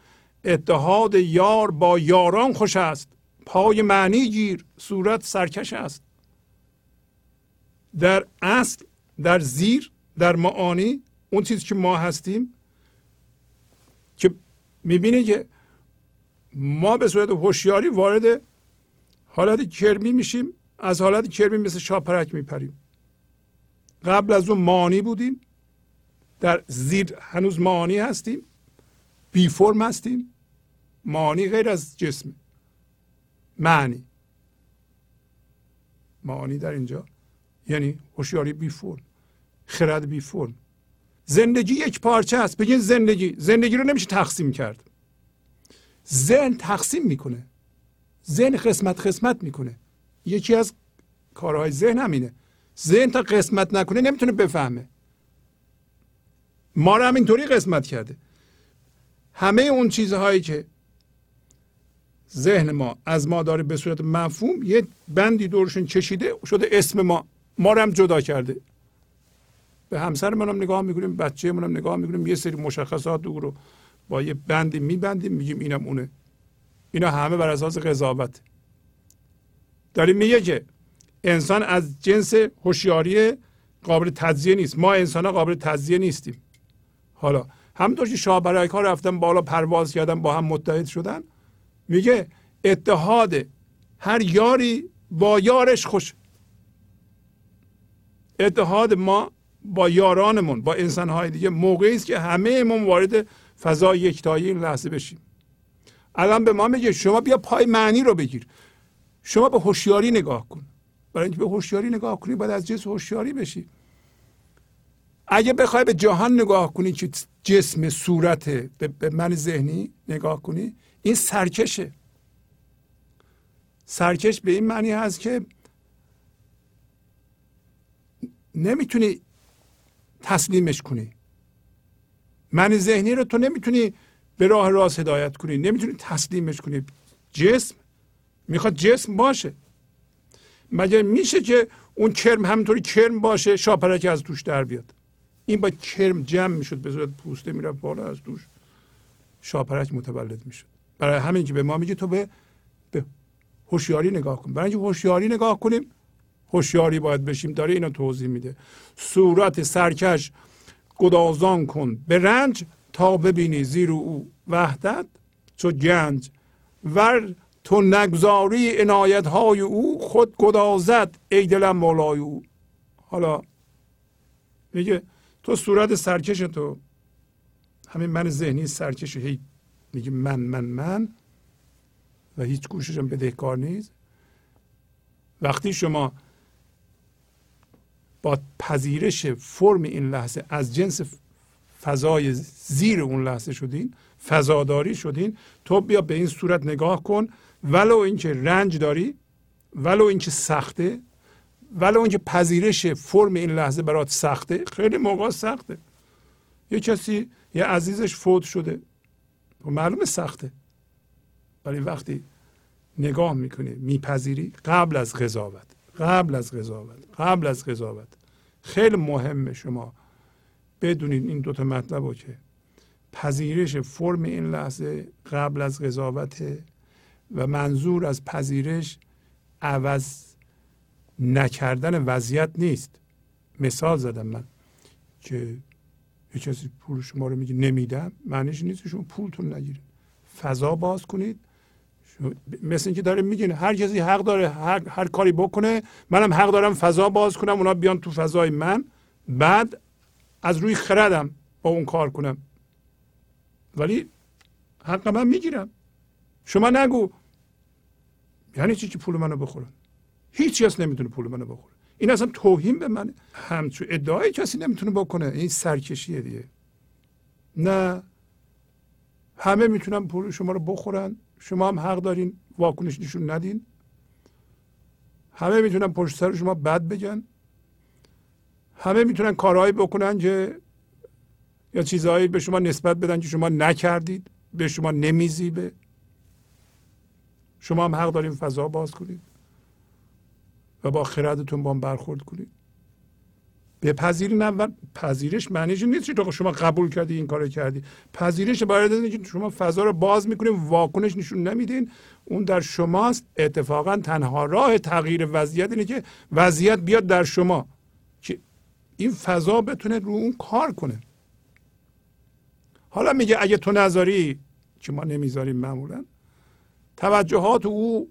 اتحاد یار با یاران خوش است، پای معنی گیر صورت سرکش است. در اصل، در زیر، در معانی، اون چیزی که ما هستیم که میبینه که ما به صورت هوشیاری وارد حالت کرمی میشیم، از حالت کرمی مثل شاپرک میپریم. قبل از اون معانی بودیم، در زیر هنوز معانی هستیم، بی فرم هستیم، معانی غیر از جسم، معنی، معانی در اینجا یعنی هوشیاری بی فرم، خرد بی فرم. زندگی یک پارچه است. بگین زندگی، زندگی رو نمیشه تقسیم کرد. ذهن تقسیم میکنه، ذهن قسمت میکنه. یکی از کارهای ذهن همینه، ذهن تا قسمت نکنه نمیتونه بفهمه. ما رو همینطوری قسمت کرده. همه اون چیزهایی که ذهن ما از ما داره به صورت مفهوم، یه بندی دورشون کشیده شده اسم ما، ما رو هم جدا کرده. به همسر منم هم نگاه میکنیم، بچه منم نگاه میکنیم، یه سری مشخصات دو رو با یه بندی میبندیم، میگیم اینم اونه. اینا همه بر اساس قضاوت. داریم میگه که انسان از جنس هوشیاری قابل تجزیه نیست. ما انسان‌ها قابل تجزیه نیستیم. حالا همونطور که شاپرک‌ها رفتن بالا پرواز کردن، با هم متحد شدن، میگه اتحاد هر یاری با یارش خوش. اتحاد ما با یارانمون، با انسان‌های دیگه، موقعی است که همه ما وارد فضای یکتایی این لحظه بشیم. الان به ما میگه شما بیا پای معنی رو بگیر. شما به هوشیاری نگاه کن. برای اینکه به هوشیاری نگاه کنی باید از جنس هوشیاری بشی. اگه بخوای به جهان نگاه کنی که جسم صورت به من ذهنی نگاه کنی، این سرکشه. سرکش به این معنی هست که نمیتونی تسلیمش کنی. من ذهنی رو تو نمیتونی به راه راست هدایت کنی، نمیتونی تسلیمش کنی. جسم میخواد جسم باشه. مگر میشه که اون کرم همونطوری کرم باشه، شاپرک از توش در بیاد؟ این با کرم جمع میشد، به صورت پوسته میرفت بالا، از توش شاپرک متولد میشد. برای همین که به ما میگه تو به هوشیاری نگاه کن. برای اینکه هوشیاری نگاه کنیم، هوشیاری باید بشیم. داره اینو توضیح میده. صورت سرکش گدازان کن به رنج، تا ببینی زیر او وحدت چو گنج. ور تو نگذاری عنایت های او، خود گدازد ای دلم مولای او. حالا میگه تو صورت سرکش تو، همین من ذهنی سرکش، هی میگه من و هیچ گوشش هم بدهکار نیست. وقتی شما با پذیرش فرم این لحظه از جنس فضای زیر اون لحظه شدین، فضاداری شدین، تو بیا به این صورت نگاه کن. ولو اینکه رنج داری، ولو اینکه سخته، ولو اینکه پذیرش فرم این لحظه برات سخته. خیلی موقع سخته. یه کسی یه عزیزش فوت شده و معلومه سخته، ولی وقتی نگاه میکنه میپذیری، قبل از قضاوت. خیلی مهمه شما بدونید این دوتا مطلب رو، که پذیرش فرم این لحظه قبل از قضاوته، و منظور از پذیرش عوض نکردن وضعیت نیست. مثال زدم من که یه کسی پول شما رو میگه نمیدم، معنیش نیست شما پولتون نگیرید. فضا باز کنید. مثل اینکه داره میگین هر کسی حق داره هر کاری بکنه، منم حق دارم فضا باز کنم، اونا بیان تو فضای من، بعد از روی خردم با اون کار کنم، ولی حق من میگیرم. شما نگو یعنی چی که پول منو بخورن. هیچ کس نمیتونه پول منو بخوره. این اصلا توهین به منه. همچون ادعای کسی نمیتونه بکنه. این سرکشیه دیگه. نه، همه میتونن پول شما رو بخورن، شما هم حق دارین واکنش نشون ندین. همه میتونن پشت سر شما بد بگن. همه میتونن کارهایی بکنن که یا چیزهایی به شما نسبت بدن که شما نکردید، به شما نمیزیبه. شما هم حق دارین فضا باز کنید و با خردتون با هم برخورد کنید. بپذیرین. اول پذیرش معنیش نیست که شما قبول کردی این کارو کردی. پذیرش باید اینه که شما فضا رو باز میکنین، واکنش نشون نمیدین. اون در شماست. اتفاقا تنها راه تغییر وضعیت اینه که وضعیت بیاد در شما، که این فضا بتونه رو اون کار کنه. حالا میگه اگه تو نذاری، که ما نمیذاریم معمولا، توجهات او،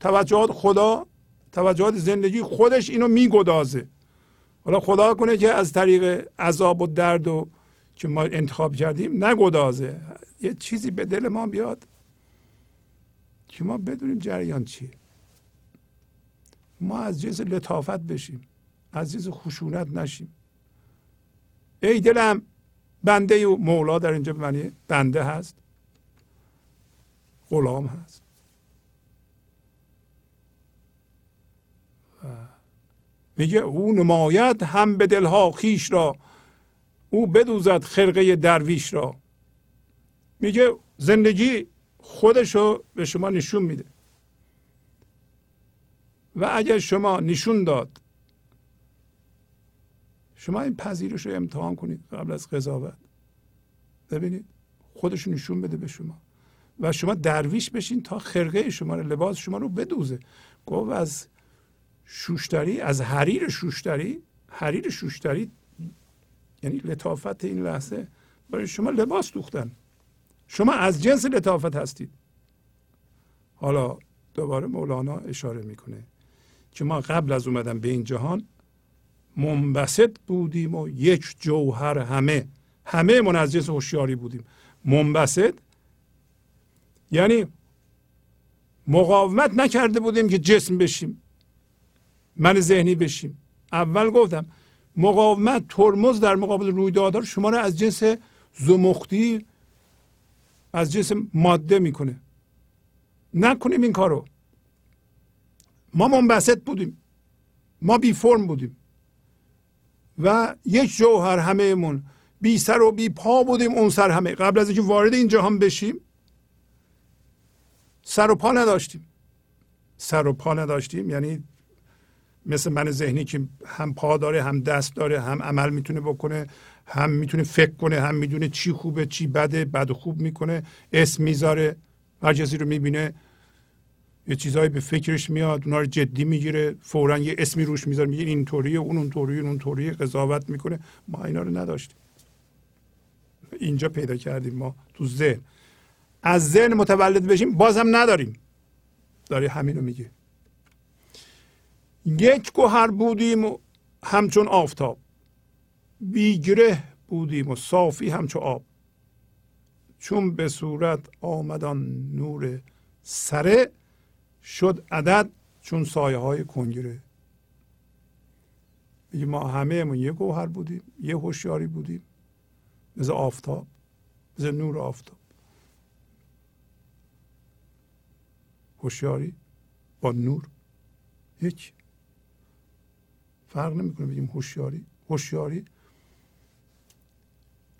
توجهات خدا، توجهات زندگی خودش اینو میگدازه. حالا خدا کنه که از طریق عذاب و درد و که ما انتخاب کردیم نگدازه، یه چیزی به دل ما بیاد که ما بدونیم جریان چیه. ما از جنس لطافت بشیم، از جنس خشونت نشیم. ای دلم بنده و مولا، در اینجا معنی بنده هست، غلام هست. میگه او نماید هم به دلها خیش را، او بدوزد خرقه درویش را. میگه زندگی خودشو به شما نشون میده، و اگر شما نشون داد، شما این پذیرش رو امتحان کنید قبل از قضاوت. ببینید خودشو نشون بده به شما، و شما درویش بشین تا خرقه شما رو، لباس شما رو بدوزه. گفت از شوشتری، از حریر شوشتری، حریر شوشتری یعنی لطافت این لحظه، برای شما لباس دوختن. شما از جنس لطافت هستید. حالا دوباره مولانا اشاره میکنه که ما قبل از اومدن به این جهان منبسط بودیم و یک جوهر همه من از جنس هوشیاری بودیم. منبسط، یعنی مقاومت نکرده بودیم که جسم بشیم، من ذهنی بشیم. اول گفتم مقاومت ترمز در مقابل رویدادها رو شما رو از جنس زمختی، از جنس ماده میکنه. نکنیم این کارو. ما منبسط بودیم، ما بی فرم بودیم و یک جوهر همهمون، بی سر و بی پا بودیم. اون سر همه قبل از اینکه وارد این جهان بشیم سر و پا نداشتیم. سر و پا نداشتیم یعنی مثل من ذهنی که هم پا داره، هم دست داره، هم عمل میتونه بکنه، هم میتونه فکر کنه، هم میدونه چی خوبه چی بده، بد و خوب میکنه، اسم میذاره، هر چیزی رو میبینه یه چیزایی به فکرش میاد، اونا رو جدی میگیره، فوراً یه اسمی روش میذاره، میگه این طوریه، اون طوریه، اون طوریه، قضاوت میکنه. ما اینا رو نداشتیم. اینجا پیدا کردیم. ما تو ذهن، از ذهن متولد بشیم بازم نداریم. داره همین رو میگه. یک گوهر بودیم و همچون آفتاب، بیگره بودیم و صافی همچون آب، چون به صورت آمدان نور سره، شد عدد چون سایه های کنگره. ما همه‌مون یک گوهر بودیم، یک هوشیاری بودیم، مثل آفتاب، مثل نور آفتاب. هوشیاری با نور هیچ فرق نمیکنه. بگیم هوشیاری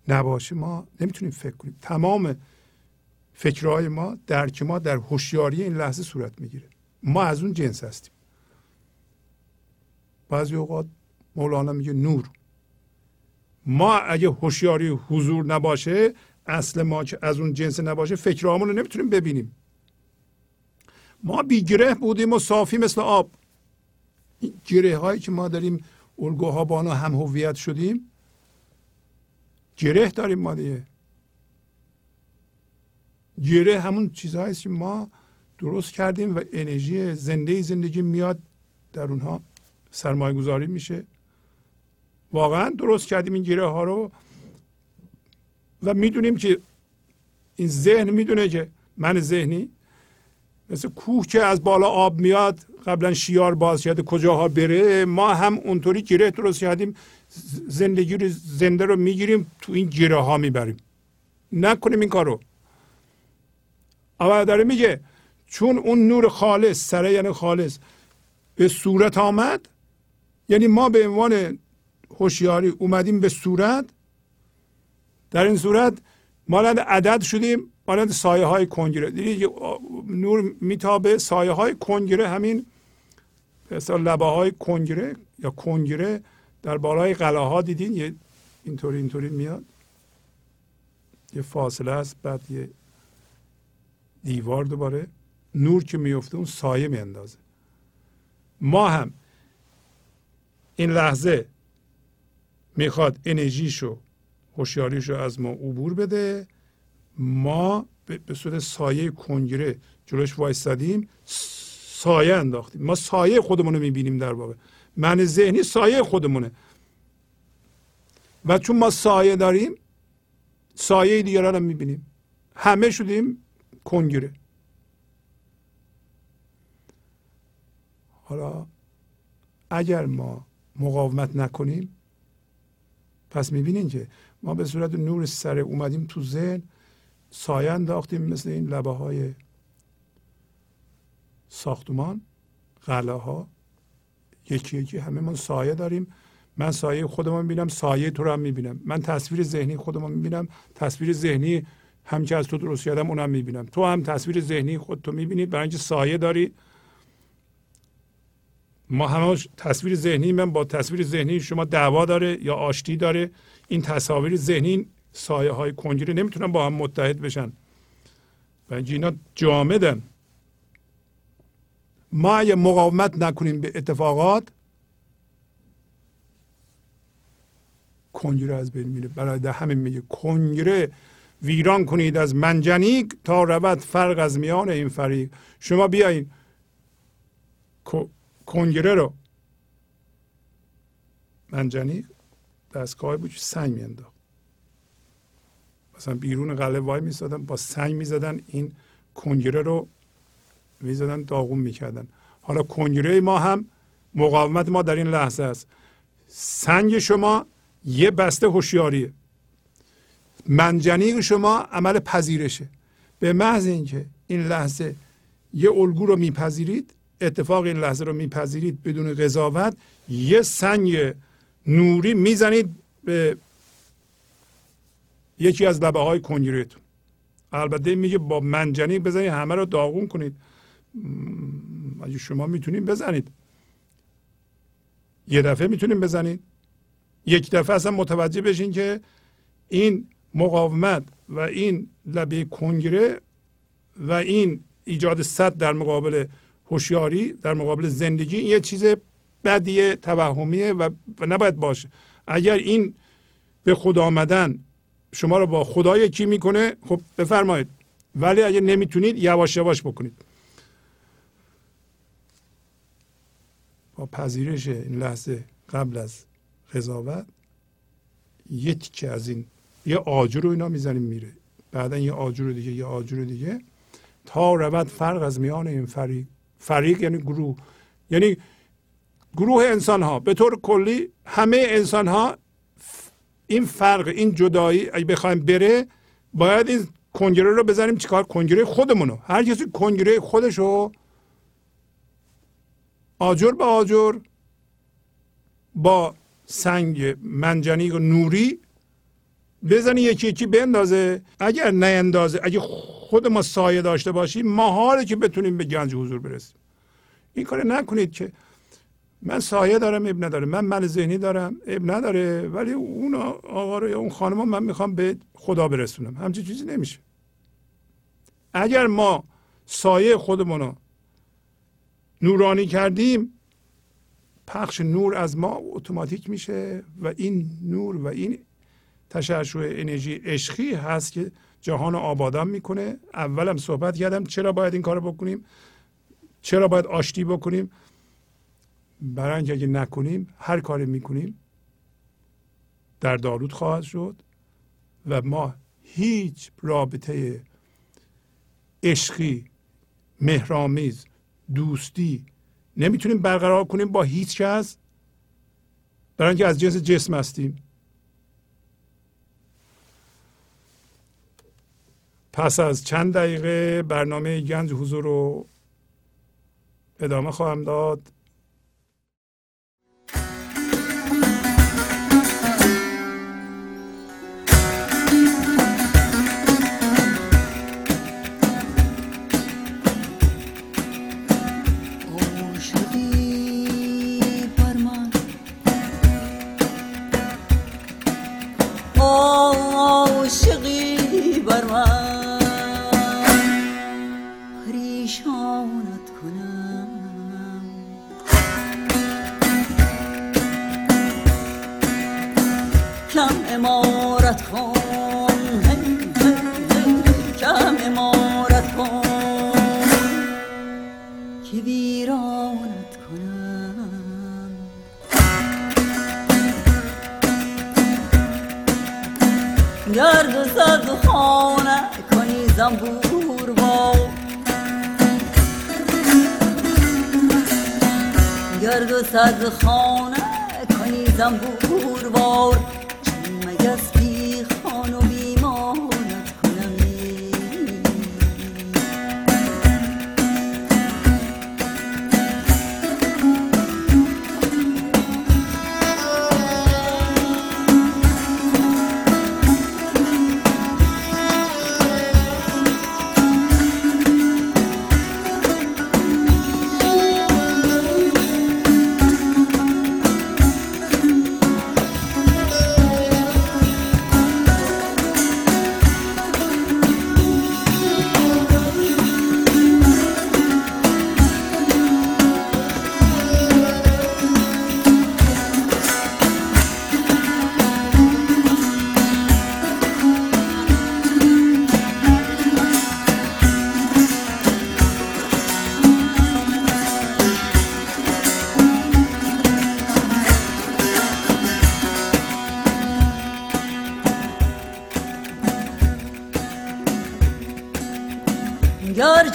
نباشه ما نمیتونیم فکر کنیم. تمام فکرهای ما، درک ما در هوشیاری این لحظه صورت میگیره. ما از اون جنس هستیم. بعضی اوقات مولانا میگه نور. ما اگه هوشیاری حضور نباشه، اصل ما که از اون جنس نباشه، فکرهامون رو نمیتونیم ببینیم. ما بیگره بودیم و صافی مثل آب. این گره هایی که ما داریم، الگوها با آنها هم هویت شدیم، گره داریم ما دیگه. گره همون چیزهاییست که ما درست کردیم و انرژی زندگی میاد در اونها سرمایه گذاری میشه. واقعا درست کردیم این گره ها رو و میدونیم که این ذهن میدونه که من ذهنی مثل کوه که از بالا آب میاد، قبلا شیار باز کرده کجاها بره. ما هم اونطوری گره درست کردیم، زندگی رو زنده رو میگیریم تو این گره ها میبریم. نکنیم این کارو. اول داره میگه چون اون نور خالص سره، یعنی خالص، به صورت آمد، یعنی ما به عنوان هوشیاری اومدیم به صورت. در این صورت مانند عدد شدیم، مانند سایه های کنگره. دیدید نور میتابه، سایه های کنگره، همین مثلا لبه های کنگره یا کنگره در بالای قلعه‌ها دیدین، یه اینطوری میاد، یه فاصله است، بعد یه دیوار، دوباره نور که میفته اون سایه میاندازه. ما هم این لحظه میخواد انرژیشو، هوشیاریشو از ما عبور بده. ما به صورت سایه کنگره جلوش وایستادیم، سایه انداختیم. ما سایه خودمون رو میبینیم. در واقع من ذهنی سایه خودمونه و چون ما سایه داریم، سایه دیگران هم میبینیم. همه شدیم کنگره. حالا اگر ما مقاومت نکنیم، پس میبینین که ما به صورت نور سره اومدیم تو ذهن، سایه انداختیم مثل این لبه های ساختمان، قلعه ها، یکی یکی همه من سایه داریم. من سایه خودم میبینم، سایه تو رو هم میبینم. من تصویر ذهنی خودم میبینم، تصویر ذهنی هم که از تو درست کردم اونم میبینم. تو هم تصویر ذهنی خودتو میبینی، برای اینکه سایه داری. ما همه تصویر ذهنی، من با تصویر ذهنی شما دعوا داره یا آشتی داره. این تصاویر ذهنی، سایه های کنگره نمیتونن با هم متحد بشن، برای اینکه اینا جامدن. ما اگه مقاومت نکنیم به اتفاقات، کنگره از بین میره. برای ده همین میگه کنگره ویران کنید از منجنیق، تا رود فرق از میان این فریق. شما بیاین کنگره رو، منجنیق دستگاه بود که سنگ میانداخت، مثلا بیرون قلعه وای می‌ایستادن، با سنگ می‌زدن این کنگره رو می‌زدن، داغون می‌کردن. حالا کنگره ما هم مقاومت ما در این لحظه است. سنگ شما یه بسته هوشیاریه، منجنیق شما عمل پذیرشه. به محض اینکه این لحظه یه الگو رو میپذیرید، اتفاق این لحظه رو میپذیرید بدون قضاوت، یه سنگ نوری میزنید به یکی از لبه های کنگرهتون. البته میگه با منجنیق بزنید همه رو داغون کنید، اگه شما میتونید بزنید، یه دفعه میتونید بزنید، یک دفعه اصلا متوجه بشین که این مقاومت و این لبه کنگره و این ایجاد صد در مقابل هوشیاری، در مقابل زندگی، یه چیز بدیه، توهمیه و نباید باشه. اگر این به خود آمدن شما رو با خدا یکی میکنه، خب بفرمایید، ولی اگر نمیتونید یواش یواش بکنید. با پذیرش این لحظه قبل از قضاوت یکی که از این یه آجر رو اینا میزنیم میره، بعدن یه آجر دیگه، یه آجر دیگه، تا رود فرق از میان این فریق. فریق یعنی گروه، یعنی گروه انسان ها به طور کلی، همه انسان ها این فرق، این جدایی اگه بخوایم بره، باید این کنگره رو بزنیم چیکار؟ کنگره خودمونو، هر کسی کنگره خودشو آجر به آجر با سنگ منجنیق نوری بزنی، یکی یکی بندازه. اگر نه اندازه، اگه خود ما سایه داشته باشیم، محاله که بتونیم به گنج حضور برسیم. این کار نکنید که من سایه دارم عیب نداره، من ذهنی دارم عیب نداره، ولی اون آقا رو یا اون خانم من میخوام به خدا برسونم. همچین چیزی نمیشه. اگر ما سایه خودمون رو نورانی کردیم، پخش نور از ما اتوماتیک میشه و این نور و این تشعشع انرژی عشقی هست که جهان آبادان میکنه. اولم صحبت کردم چرا باید این کارو بکنیم، چرا باید آشتی بکنیم. برای اینکه اگه نکنیم، هر کاری میکنیم در دالود خواهد شد و ما هیچ رابطه عشقی، مهرآمیز، دوستی نمیتونیم برقرار کنیم با هیچ کس، برای اینکه از جنس جسم هستیم. پس از چند دقیقه برنامه گنج حضور رو ادامه خواهم داد.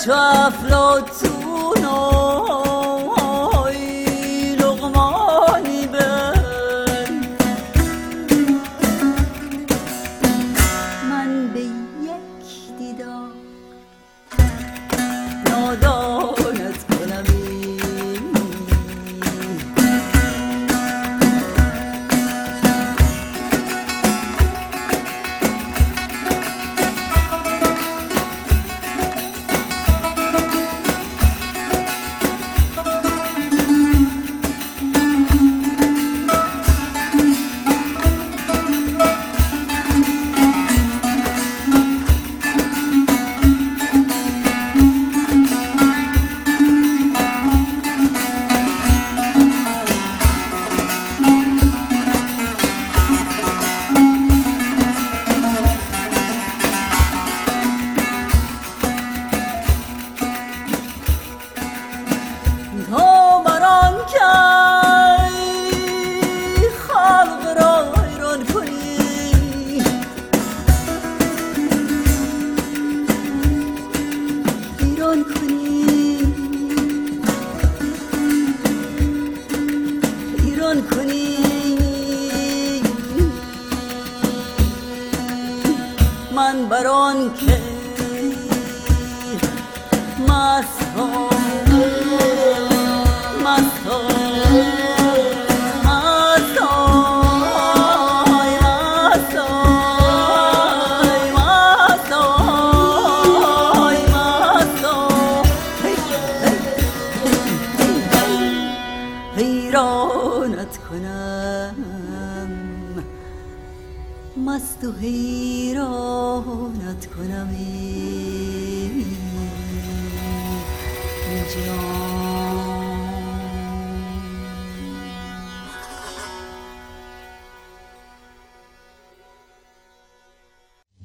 چو افلاطون و لقمانی بن، من به یک دیدار نادانت کنم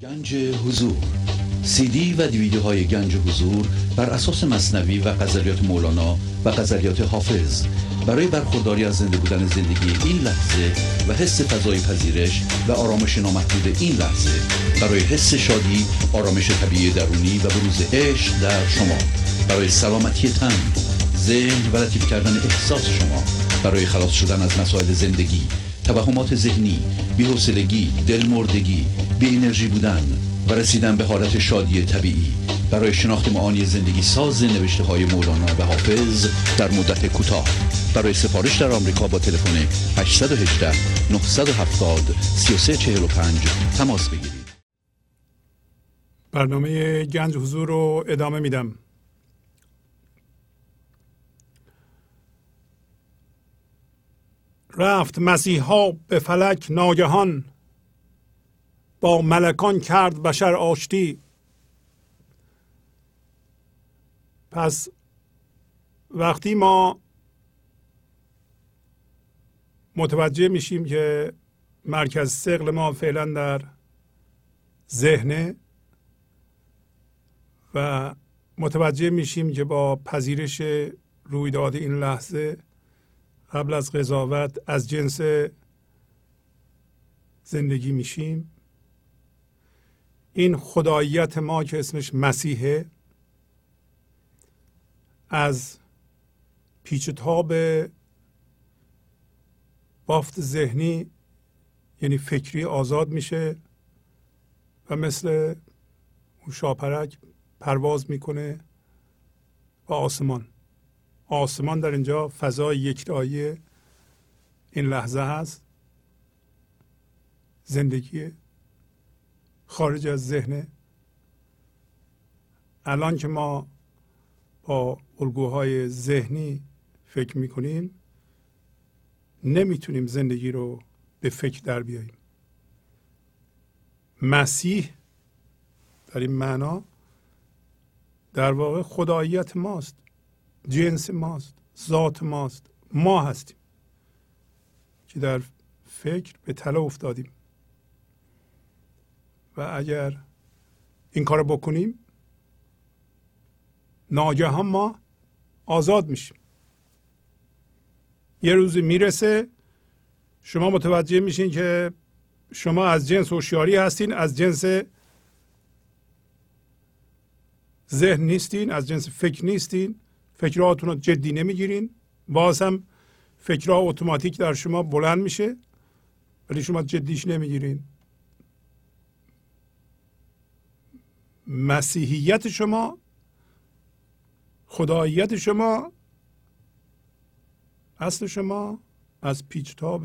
گنج حضور. CD و دیویدیوهای گنج حضور بر اساس مسنوی و غزلیات مولانا و غزلیات حافظ برای برخورداری از زنده بودن زندگی این لحظه و حس فضای پذیرش و آرامش نامحدود این لحظه، برای حس شادی، آرامش طبیعی درونی و بروز عشق در شما، برای سلامتی تن، ذهن و لطیف کردن احساس شما، برای خلاص شدن از مسائل زندگی، توهمات ذهنی، بی‌حوصلگی، دلمردگی، بی انرژی بودن و رسیدن به حالت شادی طبیعی، برای شناخت معانی زندگی ساز نوشته های مولانا و حافظ در مدت کوتاه. برای سفارش در آمریکا با تلفن 818 970 3345 تماس بگیرید. برنامه گنج حضور رو ادامه میدم. رفت مسیحا به فلک ناگهان، با ملکان کرد بشر آشتی. پس وقتی ما متوجه میشیم که مرکز ثقل ما فعلا در ذهنه و متوجه میشیم که با پذیرش رویداد این لحظه قبل از قضاوت از جنس زندگی میشیم، این خداییت ما که اسمش مسیحه از پیچ و تاب بافت ذهنی یعنی فکری آزاد میشه و مثل اون شاپرک پرواز میکنه با آسمان. آسمان در اینجا فضای یکتایی این لحظه هست، زندگی خارج از ذهن. الان که ما با الگوهای ذهنی فکر میکنیم نمیتونیم زندگی رو به فکر در بیاییم. مسیح در این معنا در واقع خداییت ماست، جنس ماست، ذات ماست. ما هستیم که در فکر به طلا افتادیم و اگر این کار بکنیم ناگهان ما آزاد میشیم. یه روزی میرسه شما متوجه میشین که شما از جنس هوشیاری هستین، از جنس ذهن نیستین، از جنس فکر نیستین، فکراتون رو جدی نمیگیرین، باز هم فکرها اتوماتیک در شما بلند میشه ولی شما جدیش نمیگیرین. مسیحیت شما، خداییت شما، اصل شما از پیچتاب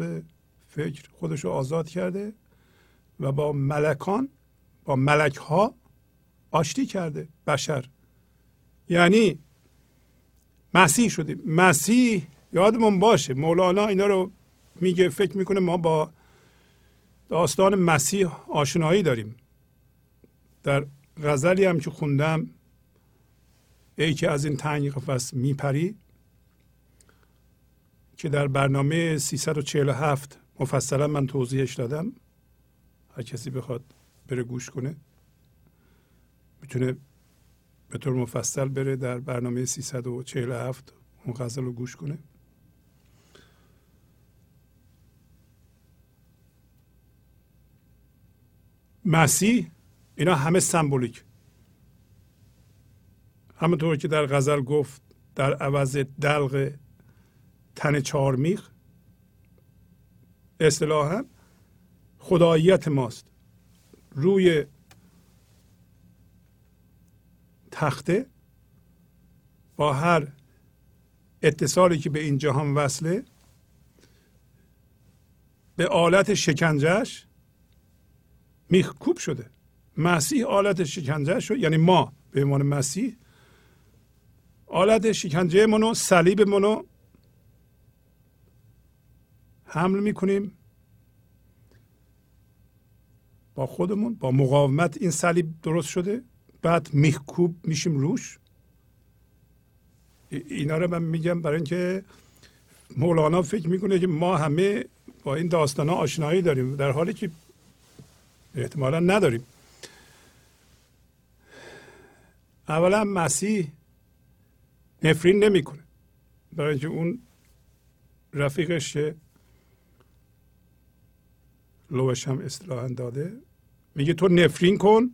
فکر خودش رو آزاد کرده و با ملکان، با ملکها آشتی کرده بشر، یعنی مسیح شدیم. مسیح یادمون باشه، مولانا اینا رو میگه، فکر میکنه ما با داستان مسیح آشنایی داریم. در غزلی هم که خوندم، ای که از این تنگ قفس میپری، که در برنامه 347 مفصلا من توضیحش دادم، هر کسی بخواد بره گوش کنه میتونه به طور مفصل بره در برنامه 347 اون غزل رو گوش کنه. مسیح، اینا همه سمبولیک. همونطور که در غزل گفت در عوض دلق تن چارمیخ، اصطلاحاً خداییت ماست. روی تخته با هر اتصالی که به این جهان وصله به آلت شکنجهش میخ کوب شده. مسیح آلت شکنجه شد، یعنی ما به عنوان مسیح آلت شکنجه منو، صلیب منو حمل میکنیم با خودمون، با مقاومت. این صلیب درست شده، بعد میخکوب میشیم روش. اینا رو من میگم برای اینکه مولانا فکر میکنه که ما همه با این داستانا آشنایی داریم، در حالی که احتمالا نداریم. اولا مسیح نفرین نمیکنه، برای اینکه اون رفیقش که لوش هم اصطلاحاً داده میگه تو نفرین کن،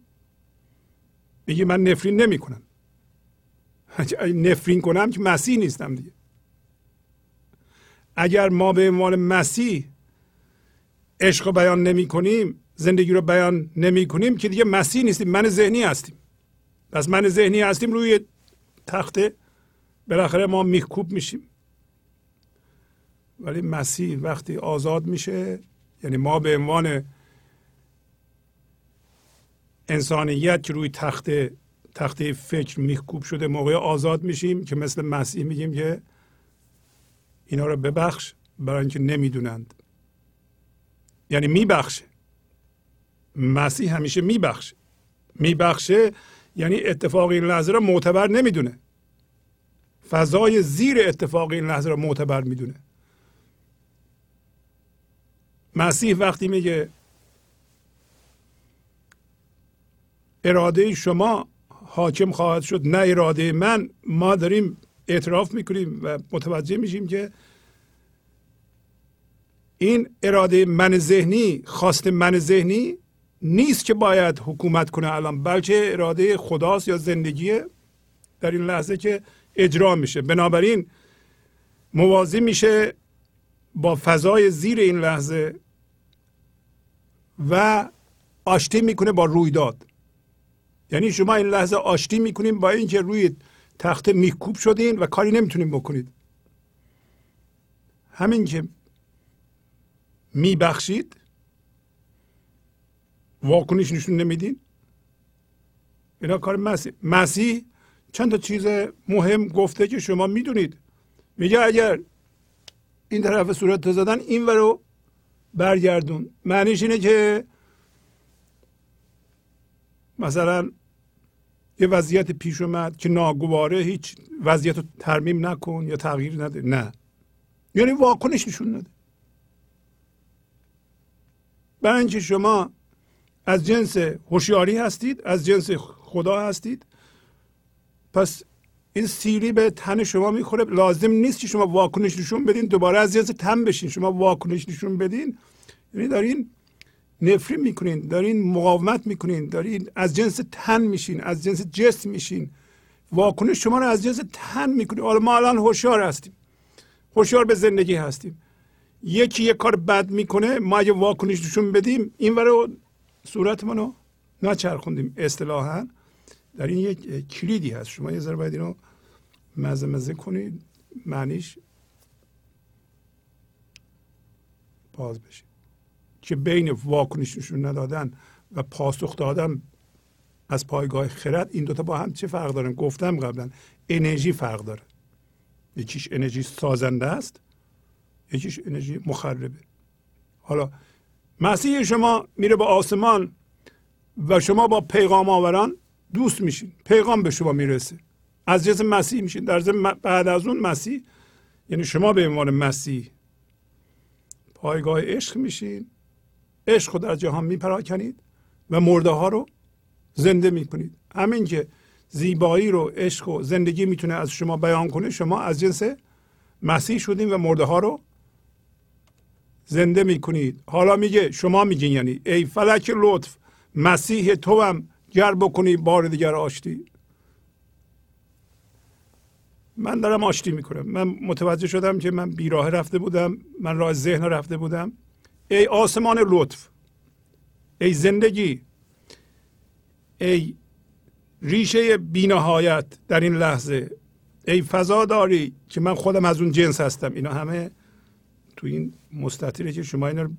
میگه من نفرین نمی کنم. نفرین کنم که مسیح نیستم دیگه. اگر ما به عنوان مسیح عشق رو بیان نمی کنیم، زندگی رو بیان نمی کنیم، که دیگه مسیح نیستیم، من ذهنی هستیم. پس من ذهنی هستیم، روی تخته بالاخره ما میخکوب میشیم. ولی مسیح وقتی آزاد میشه، یعنی ما به عنوان انسانیت که روی تخته فکر میخکوب شده، موقع آزاد میشیم که مثل مسیح میگیم که اینا رو ببخش برای اینکه نمیدونند. یعنی میبخشه، مسیح همیشه میبخشه، یعنی اتفاق این لحظه رو معتبر نمیدونه، فضای زیر اتفاق این لحظه رو معتبر میدونه. مسیح وقتی میگه اراده شما حاکم خواهد شد نه اراده من، ما داریم اعتراف میکنیم و متوجه میشیم که این اراده من ذهنی، خواست من ذهنی نیست که باید حکومت کنه الان، بلکه اراده خداست یا زندگیه در این لحظه که اجرا میشه. بنابراین موازی میشه با فضای زیر این لحظه و آشتی میکنه با رویداد. یعنی شما این لحظه آشتی میکنیم با اینکه روی تخته میکوب شدین و کاری نمیتونیم بکنید. همین که میبخشید، واکنش نشون نمیدین، اینا کار مسیح. مسیح چند تا چیز مهم گفته که شما میدونید. میگه اگر این طرف صورت زدن، این ورو برگردون. معنیش اینه که مثلا یه وضعیت پیش اومد که ناگواره، هیچ وضعیت رو ترمیم نکن یا تغییر نده، نه، یعنی واکنش نشون نده. برای اینکه شما از جنس هوشیاری هستید، از جنس خدا هستید، پس این سیلی به تن شما میخوره. لازم نیست که شما واکنش نشون بدین دوباره از جنس تن بشین. شما واکنش نشون بدین یعنی دارین نفرین میکنین، دارین مقاومت میکنین، دارین از جنس تن میشین، از جنس جسم میشین. واکنش شما رو از جنس تن میکنه. ما الان هوشیار هستیم، هوشیار به زندگی هستیم. یکی یک کار بد میکنه، ما اگه واکنش نشون بدیم این ورا صورتمون رو نچرخوندیم. اصطلاحا در این یک کلیدی هست. شما یه ذره باید اینو مزه کنید، معنیش باز بشه که بین واکنش نشون ندادن و پاسخ دادن از پایگاه خرد این دوتا با هم چه فرق دارن؟ گفتم قبلا انرژی فرق داره. یکیش انرژی سازنده است، یکیش انرژی مخربه. حالا مسیح شما میره به آسمان و شما با پیغام آوران دوست میشین، پیغام به شما میرسه، از جنس مسیح میشین. در ضمن بعد از اون مسیح یعنی شما به عنوان مسیح پایگاه عشق میشین، عشق رو در جهان میپراکنید و مرده ها رو زنده میکنید. همین که زیبایی رو، عشق و زندگی میتونه از شما بیان کنه، شما از جنس مسیح شدیم و مرده ها رو زنده میکنید. حالا میگه شما میگین یعنی ای فلک لطف مسیح تو هم گر بکنی بار دیگر آشتی. من دارم آشتی میکنم. من متوجه شدم که من بیراه رفته بودم، من راه ذهن رفته بودم. ای آسمان لطف، ای زندگی، ای ریشه بی‌نهایت در این لحظه، ای فضا داری که من خودم از اون جنس هستم. اینا همه تو این مستطیله که شما اینا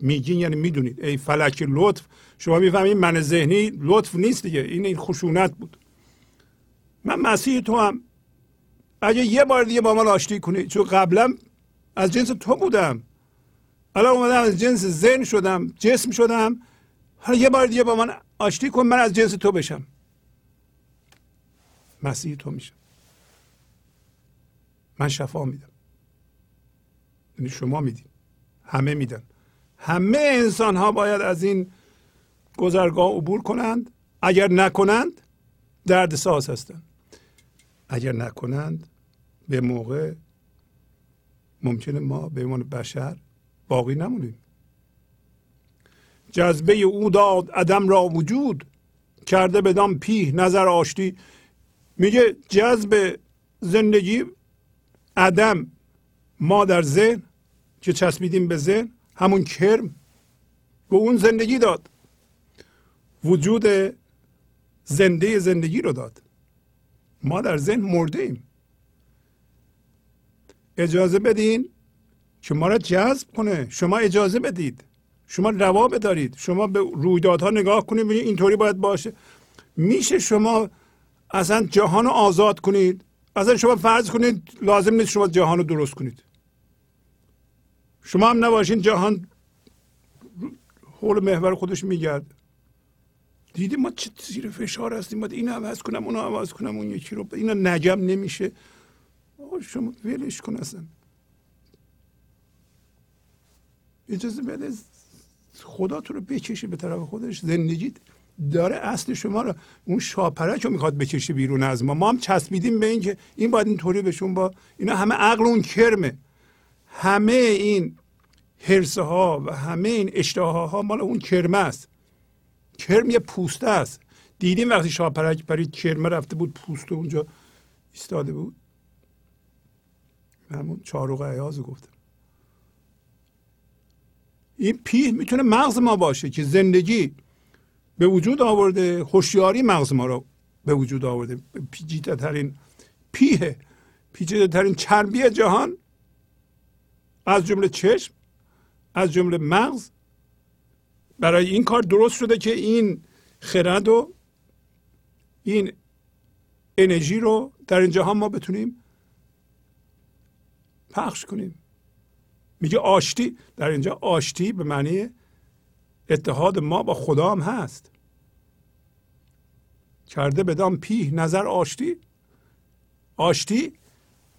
میگین یعنی میدونید. ای فلک لطف، شما میفهمید من ذهنی لطف نیست دیگه، این خشونت بود. من مسیح تو هم اگه یه بار دیگه با من آشتی کنی، چون قبلا از جنس تو بودم، الان اومدم از جنس ذهن شدم، جسم شدم، حالا یه بار دیگه با من آشتی کن، من از جنس تو بشم، مسیح تو میشم، من شفا میدم. یعنی شما میدین، همه میدن، همه انسان ها باید از این گذرگاه عبور کنند. اگر نکنند دردساز هستند، اگر نکنند به موقع ممکنه ما به عنوان بشر باقی نمونیم. جذبه او داد عدم را وجود، کرده بدان پیه نظر آشتی. میگه جذب زندگی عدم، ما در ذهن که چسبیدیم به ذهن، همون کرم به اون زندگی داد، وجود زنده زندگی رو داد. ما در ذهن مرده ایم. اجازه بدین که ما را جذب کنه. شما اجازه بدید، شما روا بدارید، شما به رویدادها نگاه کنید، ببینید اینطوری باید باشه. میشه شما اصلا جهان رو آزاد کنید؟ اصلا شما فرض کنید لازم نیست شما جهان رو درست کنید. شما هم نباشین جهان حول محور خودش میگرد. دیدیم ما چه زیر فشار هستیم، باید این عوض کنم، اون عوض کنم، اون یکی رو اینا نجم نمیشه. شما ولش کن، اصلا اجازه بده خدا تو رو بکشه به طرف خودش. زندگی داره اصل شما رو، اون شاپرک رو میخواد بکشه بیرون از ما. ما هم چسبیدیم به این که این باید اینطوری بشون. با اینا همه عقل اون کرمه، همه این حرصه ها و همه این اشتها ها مال اون کرمه است. کرم یه پوسته است. دیدیم وقتی شاپرک پرید کرمه رفته بود پوسته اونجا ایستاده بود، همون چارق ایاز گفتم. این پیه میتونه مغز ما باشه که زندگی به وجود آورده، هوشیاری مغز ما رو به وجود آورده. پیچیده ترین پیه، پیچیده ترین چربی جهان، از جمله چشم، از جمله مغز، برای این کار درست شده که این خرد و این انرژی رو در این جهان ما بتونیم پخش کنیم. میگه آشتی، در اینجا آشتی به معنی اتحاد ما با خدا هم هست. کرده بدان پیه نظر آشتی، آشتی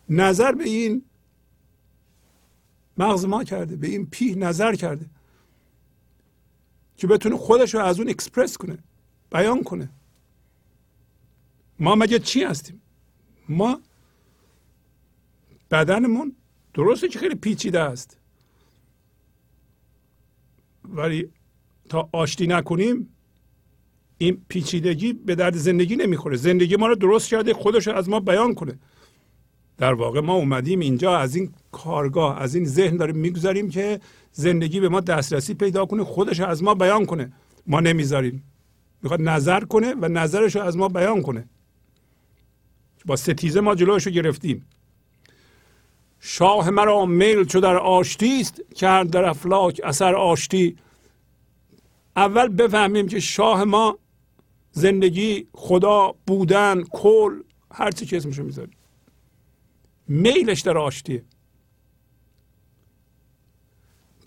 نظر به این مغز ما کرده، به این پیه نظر کرده که بتونه خودش رو از اون اکسپرس کنه، بیان کنه. ما مگه چی هستیم؟ ما بدنمون درسته که خیلی پیچیده است، ولی تا آشتی نکنیم این پیچیدگی به درد زندگی نمیخوره. زندگی ما رو درست کرده خودش رو از ما بیان کنه. در واقع ما اومدیم اینجا از این کارگاه، از این ذهن داریم میگذاریم که زندگی به ما دسترسی پیدا کنه، خودش رو از ما بیان کنه. ما نمیذاریم، میخواد نظر کنه و نظرش رو از ما بیان کنه. با ستیزه ما جلوش رو گرفتیم. شاه مرا میل چو در آشتی است، کرد در افلاک اثر آشتی. اول بفهمیم که شاه ما زندگی، خدا، بودن، کل، هر چی که اسمشو میذاریم، میلش در آشتیه.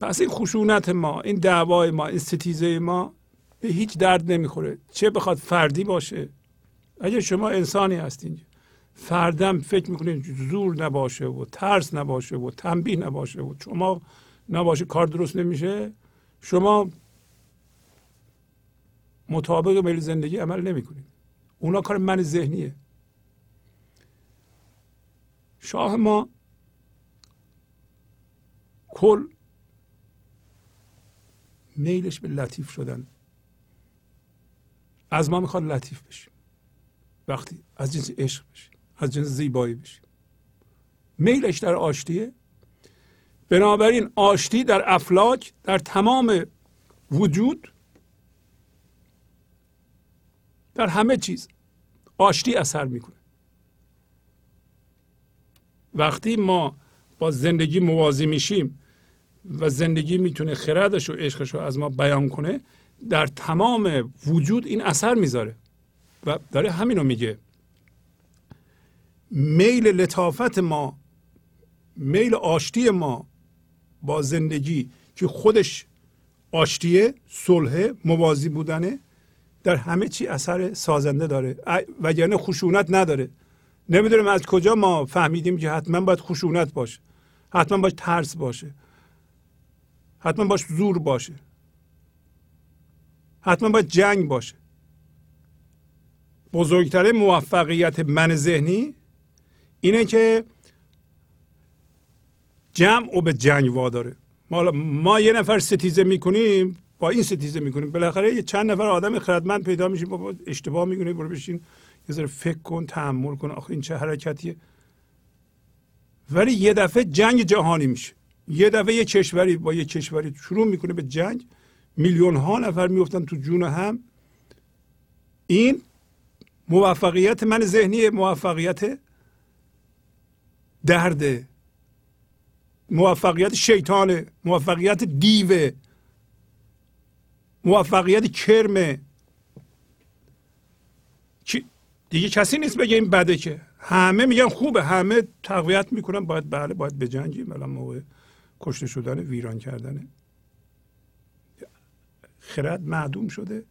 پس این خشونت ما، این دعوای ما، این ستیزه ما به هیچ درد نمیخوره، چه بخواد فردی باشه. اگه شما انسانی هستین فردم فکر میکنین زور نباشه و ترس نباشه و تنبیه نباشه و شما نباشه کار درست نمیشه، شما مطابق میل زندگی عمل نمیکنید. اونا کار من ذهنیه. شاه ما کل میلش به لطیف شدن، از ما میخواد لطیف بشیم. وقتی از جنس عشق بشیم، از جنس زیبایی بشیم، میلش در آشتیه. بنابراین آشتی در افلاک، در تمام وجود، در همه چیز آشتی اثر میکنه. وقتی ما با زندگی موازی میشیم و زندگی میتونه خردش و عشقش رو از ما بیان کنه، در تمام وجود این اثر میذاره و داره همین رو میگه. میل لطافت ما، میل آشتی ما با زندگی که خودش آشتیه، صلحه، موازی بودنه، در همه چی اثر سازنده داره، وگرنه خشونت نداره. نمیدونم از کجا ما فهمیدیم که حتما باید خشونت باشه، حتما باید ترس باشه، حتما باید زور باشه، حتما باید جنگ باشه. بزرگترین موفقیت من ذهنی اینه که جمع و به جنگ واداره. ما یه نفر ستیزه میکنیم، با این ستیزه میکنیم، بالاخره یه چند نفر آدم خردمند پیدا میشیم، بابا اشتباه میکنی، برو بشین یه ذره فکر کن، تأمل کن، آخه این چه حرکتیه. ولی یه دفعه جنگ جهانی میشه، یه دفعه یه کشوری با یه کشوری شروع میکنه به جنگ، میلیون ها نفر میفتن تو جون هم. این موفقیت من ذهنی، موفقیت درده، موفقیت شیطانه، موفقیت دیوه، موفقیت کرمه. دیگه کسی نیست بگه این بده، که همه میگن خوبه، همه تقویت میکنن، باید بله باید بجنگیم، الان موقع کشته شدن، ویران کردنه. خرد معدوم شده،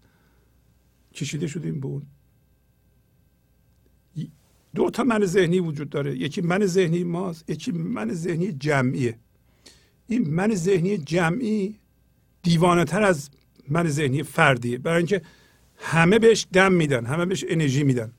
کشیده شدیم به اون. دو تا من ذهنی وجود داره، یکی من ذهنی ماست، یکی من ذهنی جمعیه. این من ذهنی جمعی دیوانه تر از من ذهنی فردیه، برای اینکه همه بهش دم میدن، همه بهش انرژی میدن.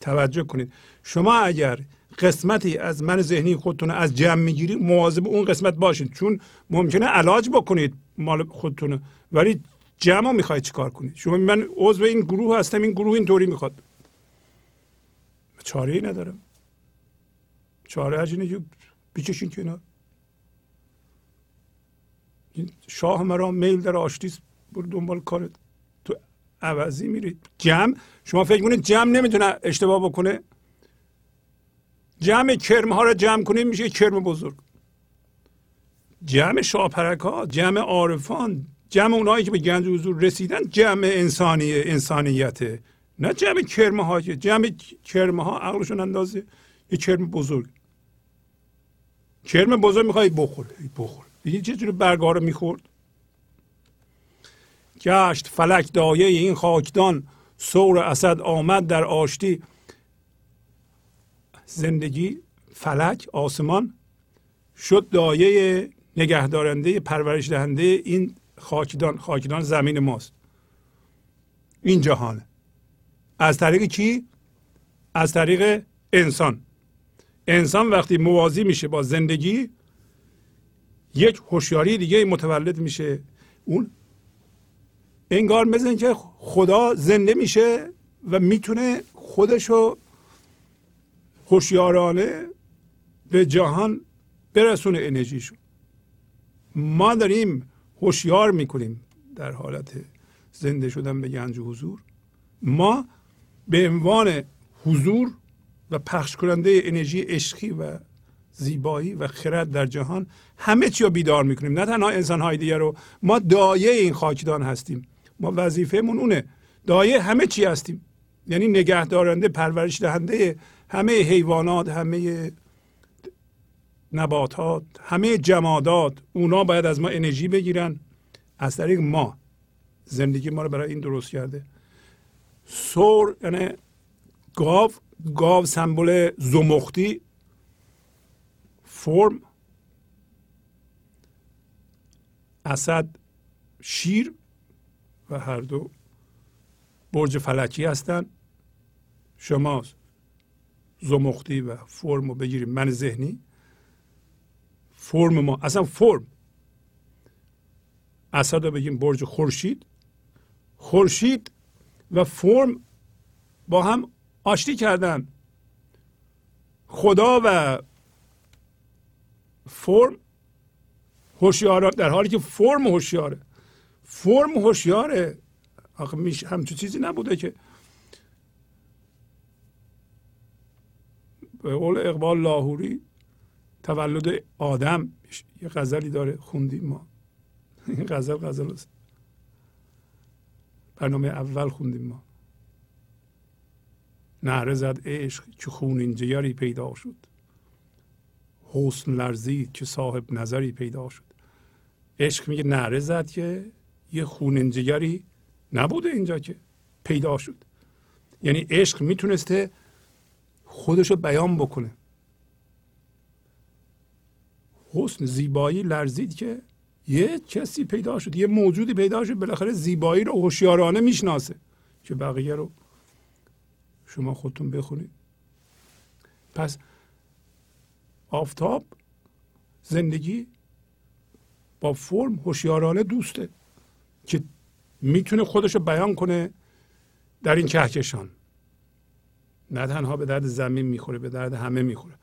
توجه کنید، شما اگر قسمتی از من ذهنی خودتون از جمع میگیرید، مواظب اون قسمت باشید، چون ممکنه علاج بکنید مال خودتون، ولی جمعو میخواید چیکار کنید؟ شما من عضو این گروه هستم، این گروه اینطوری میخواد، چاره‌ای ندارم. چاره اش اینه که بکشین کنار. شاه مرا میل در آشتی است، برو دنبال کارت. تو عوضی میری جمع، شما فکر کنید جمع نمیتونه اشتباه بکنه؟ جمع کرم ها رو جمع کنید میشه کرم بزرگ. جمع شاپرک ها، جمع عارفان، جمع اونایی که به گنج حضور رسیدن، جمع انسانیه، انسانیته، نه جمع کرمه ها. جمع کرمه ها عقلشون اندازه یه کرم بزرگ. کرم بزرگ میخوای بخور دیگه، چه جوری برگا رو میخورد؟ گشت فلک دایه این خاکدان، سور اسد آمد در آشتی. زندگی، فلک، آسمان شد دایه نگهدارنده، پرورش دهنده این خاکدان. خاکدان زمین ماست، این جهانه. از طریق کی؟ از طریق انسان. انسان وقتی موازی میشه با زندگی، یک هوشیاری دیگه متولد میشه. اون انگار مثل این که خدا زنده میشه و میتونه خودشو هوشیارانه به جهان برسونه انرژیشو. ما داریم هوشیار میکنیم در حالت زنده شدن به گنج حضور. ما به عنوان حضور و پخش کننده انرژی عشقی و زیبایی و خرد در جهان همه چی رو بیدار میکنیم، نه تنها انسانهای دیگر رو. ما دایه این خاکدان هستیم، ما وظیفهمون اونه، دایه همه چی هستیم، یعنی نگه دارنده، پرورش دهنده همه حیوانات، همه نباتات، همه جمادات. اونا باید از ما انرژی بگیرن از طریق ما. زندگی ما رو برای این درست کرده. سور یعنی گاو سمبل زمختی، فرم، اسد شیر و هر دو برج فلکی هستن. شما زمختی و فرم رو بگیریم، من ذهنی فرم ما اصلا فرم، اسد رو بگیم برج خورشید، خورشید و فرم با هم آشتی کردن. خدا و فرم هوشیاره، در حالی که فرم هوشیاره. فرم هوشیاره، آخه همچون چیزی نبوده که. به قول اقبال لاهوری تولد آدم، یه غزلی داره خوندیم ما. این غزل است، برنامه اول خوندیم ما. نعره زد عشق که خونین جگری پیدا شد، حسن لرزید که صاحب نظری پیدا شد. عشق میگه نعره زد که یه خونین جگری نبوده اینجا که پیدا شد. یعنی عشق میتونسته خودشو بیان بکنه. حسن زیبایی لرزید که یه کسی پیدا شد، یه موجودی پیدا شد بالاخره زیبایی رو هوشیارانه میشناسه که بقیه رو شما خودتون بخونید. پس آفتاب زندگی با فرم هوشیارانه دوسته که میتونه خودشو بیان کنه در این کهکشان. نه تنها به درد زمین میخوره، به درد همه میخوره.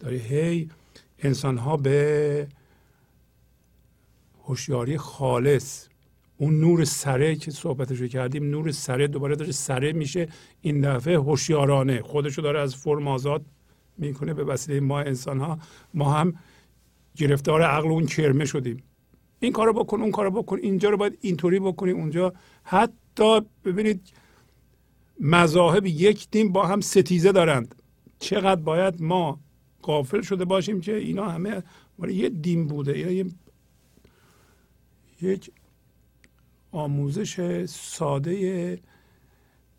داره هی انسانها به هوشیاری خالص، اون نور سره که صحبتشو کردیم، نور سره دوباره داره سره میشه، این دفعه هوشیارانه خودشو داره از فرم آزاد میکنه به وسیله ما انسان ها. ما هم گرفتار عقل اون کرمه شدیم، این کارو بکن، اون کارو بکن، اینجا رو باید اینطوری بکنی، اونجا. حتی ببینید مذاهب یک دین با هم ستیزه دارند. چقدر باید ما غافل شده باشیم که اینا همه یه دین بوده، اینا یک آموزش ساده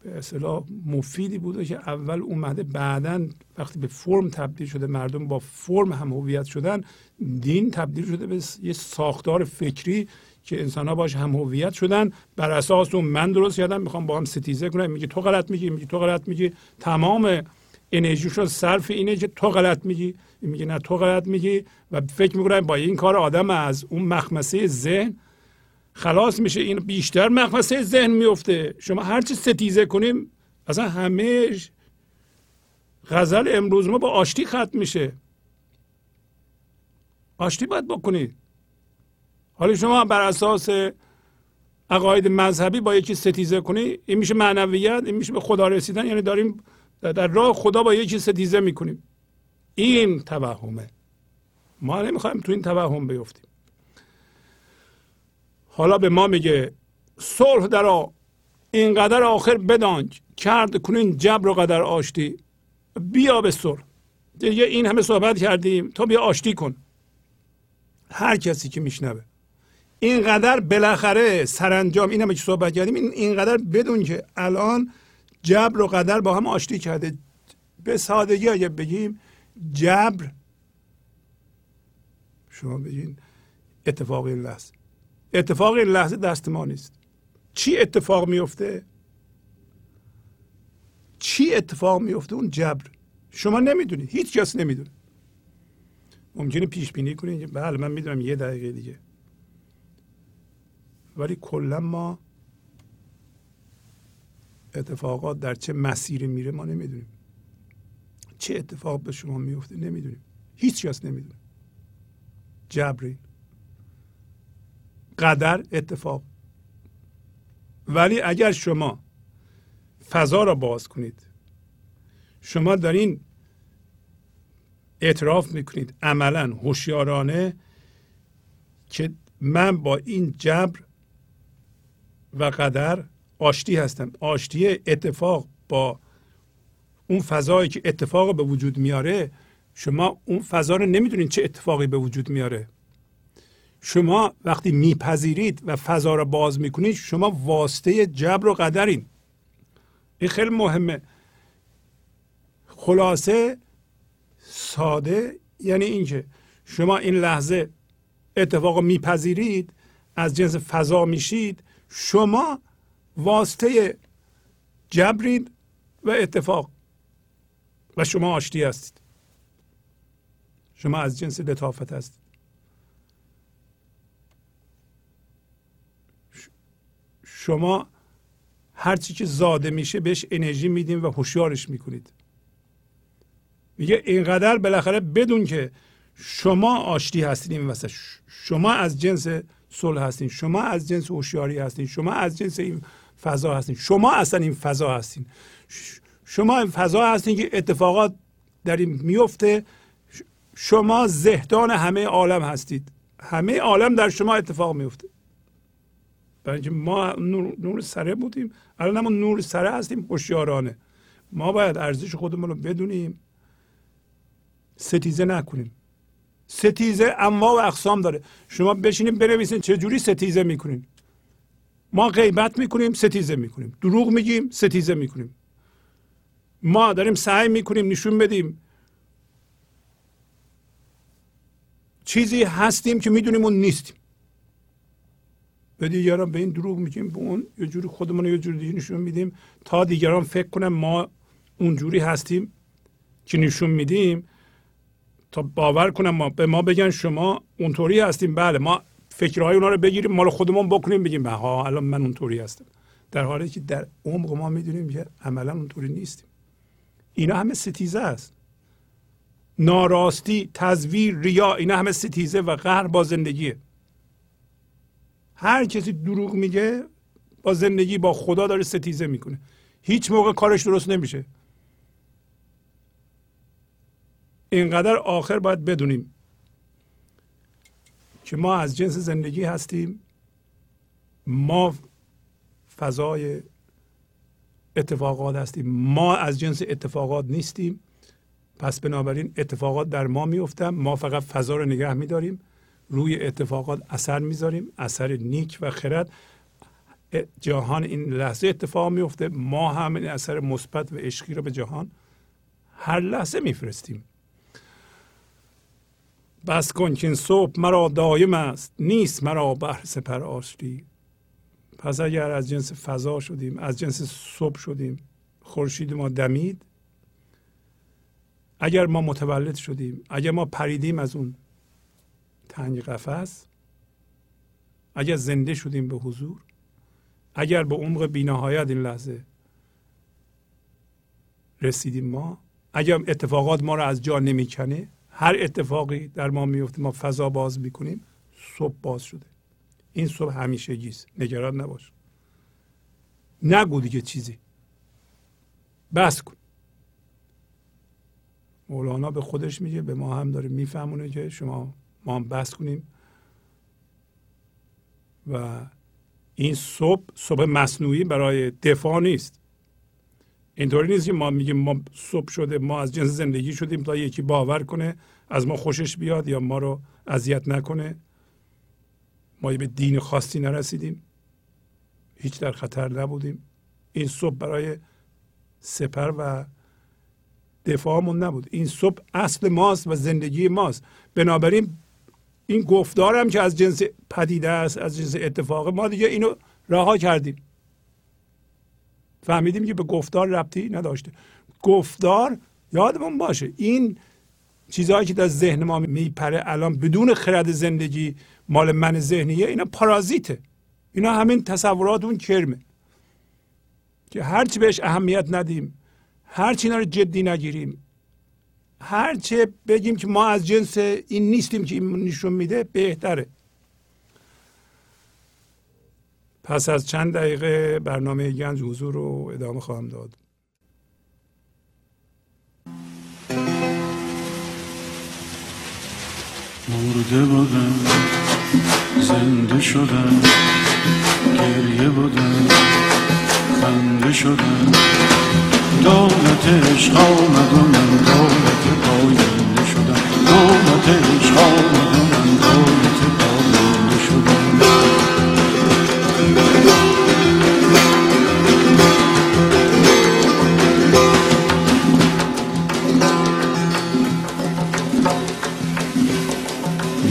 به اصطلاح مفیدی بوده که اول اومده، بعداً وقتی به فرم تبدیل شده، مردم با فرم هم هویت شدن، دین تبدیل شده به یه ساختار فکری که انسان‌ها باش هم هویت شدن. بر اساس اون من درست کردم، میخوام با هم ستیزه کنم. میگه تو غلط میگی، میگه تو غلط میگی. تمام انرژیشو صرف اینه که تو غلط میگی، میگه نه تو غلط میگی. و فکر میکنم با این کار آدم از اون مخمسه ذهن خلاص میشه. این بیشتر مخمسه ذهن میفته. شما هر چی ستیزه کنیم، اصلا همه غزل امروز ما با آشتی ختم میشه. آشتی باید بکنید. حالا شما بر اساس عقاید مذهبی با یکی ستیزه کنی، این میشه معنویت، این میشه به خدا رسیدن. یعنی داریم در راه خدا با یکی ستیزه میکنیم. این توهمه. ما نمیخوایم تو این توهم بیفتیم. حالا به ما میگه صلح درآ اینقدر آخر بدانج، کرد کنین جبر و قدر آشتی. بیا به صلح. دیگه این همه صحبت کردیم، تو بیا آشتی کن. هر کسی که میشنوه اینقدر بالاخره سرانجام این همه که صحبت کردیم، اینقدر بدون که الان جبر و قدر با هم آشتی کرده. به سادگی اگه بگیم جبر، شما بگین اتفاق این لحظه، اتفاق این لحظه دست ما نیست. چی اتفاق میفته؟ چی اتفاق میفته؟ اون جبر شما نمیدونی، هیچ کس نمیدونه. ممکنه پیش بینی کنین، بله من میدونم یه دقیقه دیگه، ولی کلا ما اتفاقات در چه مسیری میره ما نمیدونیم. چه اتفاق به شما میفته نمیدونیم. هیچ کس نمیدونه. جبری، قدر، اتفاق. ولی اگر شما فضا را باز کنید، شما دارین اعتراف میکنید عملا هوشیارانه که من با این جبر و قدر آشتی هستم. آشتی اتفاق با اون فضایی که اتفاق به وجود میاره. شما اون فضا رو نمیدونید چه اتفاقی به وجود میاره. شما وقتی میپذیرید و فضا رو باز میکنید، شما واسطه جبر و قدرین. این خیلی مهمه. خلاصه ساده یعنی اینکه شما این لحظه اتفاق رو میپذیرید، از جنس فضا میشید، شما واسطه جبرید و اتفاق و شما آشتی هستید. شما از جنس لطافت هستید. شما هر چی که زاده میشه بهش انرژی میدیم و هوشیارش میکنید. میگه اینقدر بالاخره بدون که شما آشتی هستین این وسط. شما از جنس صلح هستین، شما از جنس هوشیاری هستین، شما از جنس این فضا هستین، شما اصلا این فضا هستین. شما این فضا هستین که اتفاقات در این میفته. شما زهدان همه عالم هستید. همه عالم در شما اتفاق میفته. برای اینکه ما نور سره بودیم، الان ما نور سره هستیم هوشیارانه. ما باید ارزش خودمون رو بدونیم، ستیزه نکنیم. ستیزه انواع و اقسام داره. شما بشینید بنویسین چجوری ستیزه میکنین. ما غیبت میکنیم، ستیزه میکنیم. دروغ میگیم، ستیزه میکنیم. ما داریم سعی میکنیم نشون بدیم چیزی هستیم که میدونیم اون نیستیم. به دیگران به این دروغ میگیم، به اون یه جوری خودمون یه جوری دیگه نشون میدیم تا دیگران فکر کنن ما اونجوری هستیم که نشون میدیم، تا باور کنن ما به ما بگن شما اونطوری هستیم. بله ما فکرهای اونا رو بگیریم، مال خودمون بکنیم، بگیم ها الان من اونطوری هستم، در حالی که در عمق ما میدونیم که عملا اونطوری نیستیم. اینا همه ستیزه است. ناراستی، تزویر، ریا، اینا همه ستیزه و قهر با زندگیه. هر کسی دروغ میگه با زندگی، با خدا داره ستیزه میکنه. هیچ موقع کارش درست نمیشه. اینقدر آخر باید بدونیم که ما از جنس زندگی هستیم. ما فضای اتفاقات هستیم. ما از جنس اتفاقات نیستیم. پس بنابراین اتفاقات در ما میفتن. ما فقط فضا رو نگه میداریم، روی اتفاقات اثر میذاریم، اثر نیک و خرد. جهان این لحظه اتفاق میفته، ما هم این اثر مثبت و عشقی رو به جهان هر لحظه میفرستیم. بس کن که این صبح مرا دایم است، نیست مرا بحر سپر آشتی. پس اگر از جنس فضا شدیم، از جنس صبح شدیم، خورشید ما دمید، اگر ما متولد شدیم، اگر ما پریدیم از اون تنگ قفس، اگر زنده شدیم به حضور، اگر به عمق بی‌نهایت این لحظه رسیدیم، ما اگر اتفاقات ما را از جا نمیکنه، هر اتفاقی در ما میفته ما فضا باز میکنیم، صبح باز شده. این صبح همیشگیست. نگران نباش. نگو دیگه چیزی. بس کن. مولانا به خودش میگه، به ما هم داره میفهمونه که شما ما هم بس کنیم. و این صبح مصنوعی برای دفاع نیست. اینطوری نیست که ما میگیم ما صبح شده، ما از جنس زندگی شدیم تا یکی باور کنه، از ما خوشش بیاد یا ما رو اذیت نکنه. ما به دین خاصی نرسیدیم، هیچ در خطر نبودیم. این صبح برای سپر و دفاعمون نبود. این صبح اصل ماست و زندگی ماست. بنابراین این گفتارم که از جنس پدیده است، از جنس اتفاق، ما دیگه اینو رها کردیم. فهمیدیم که به گفتار ربطی نداشته. گفتار یادمون باشه، این چیزهایی که در ذهن ما میپره الان بدون خرد زندگی، مال من ذهنیه، اینا پارازیته. اینا همین تصورات اون کرمه که هرچی بهش اهمیت ندیم، هرچی اینا رو جدی نگیریم، هرچی بگیم که ما از جنس این نیستیم که این نشون میده، بهتره. پس از چند دقیقه برنامه گنج حضور رو ادامه خواهم داد. مرده بودم، زنده شدم، گریه بودم، خنده شدم، دولت عشق آمد و من دولت پاینده شدم، دولت عشق آمد و من دولت پاینده شدم.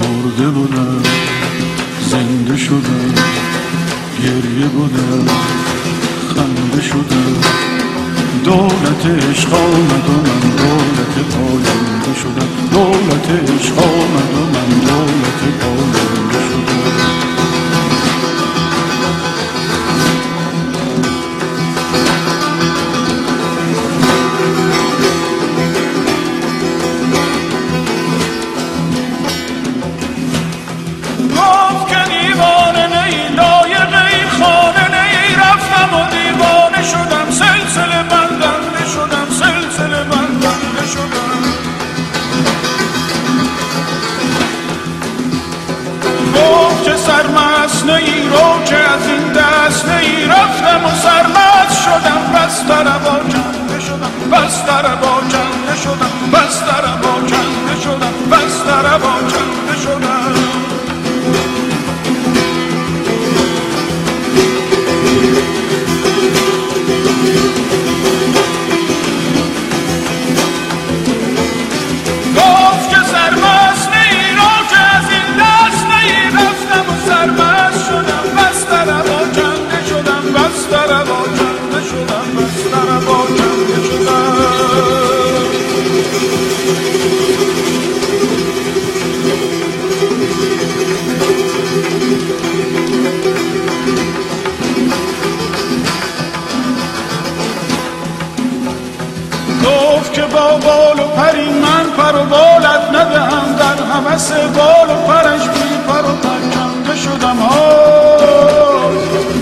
مرده بودم، زنده شدم، گریه بودم، خنده شدم، دولت عشق آمد و من دولت پاینده شدم، دولت عشق آمد و من دولت پاینده شدم. سرمست نهی رو که از این دست نهی، رفتم و سرمست شدم، بس در با کنده شدم، بس در با کنده شدم، بس در با کنده شدم، بس در با کنده شدم. گفت که سرمست نهی رو که از این دست نهی، رفتم و سرمست شدم، بس در با کنده شدم، بس در با کنده شدم، بس در با کنده شدم. گفت که با بال و پری من پر و بالت ندهم، در هوس بال و پرش بی پر و پرکنده شدم.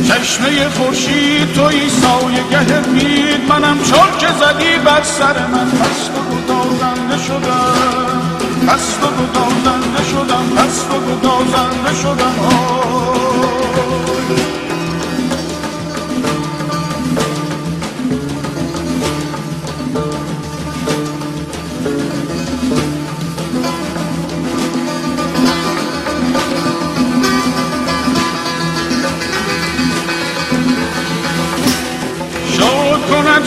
چشمه خورشید توی سایه‌گه بید، منم چون که زدی بر سر من، پس گدازنده شدم، پس گدازنده شدم، پس گدازنده شدم.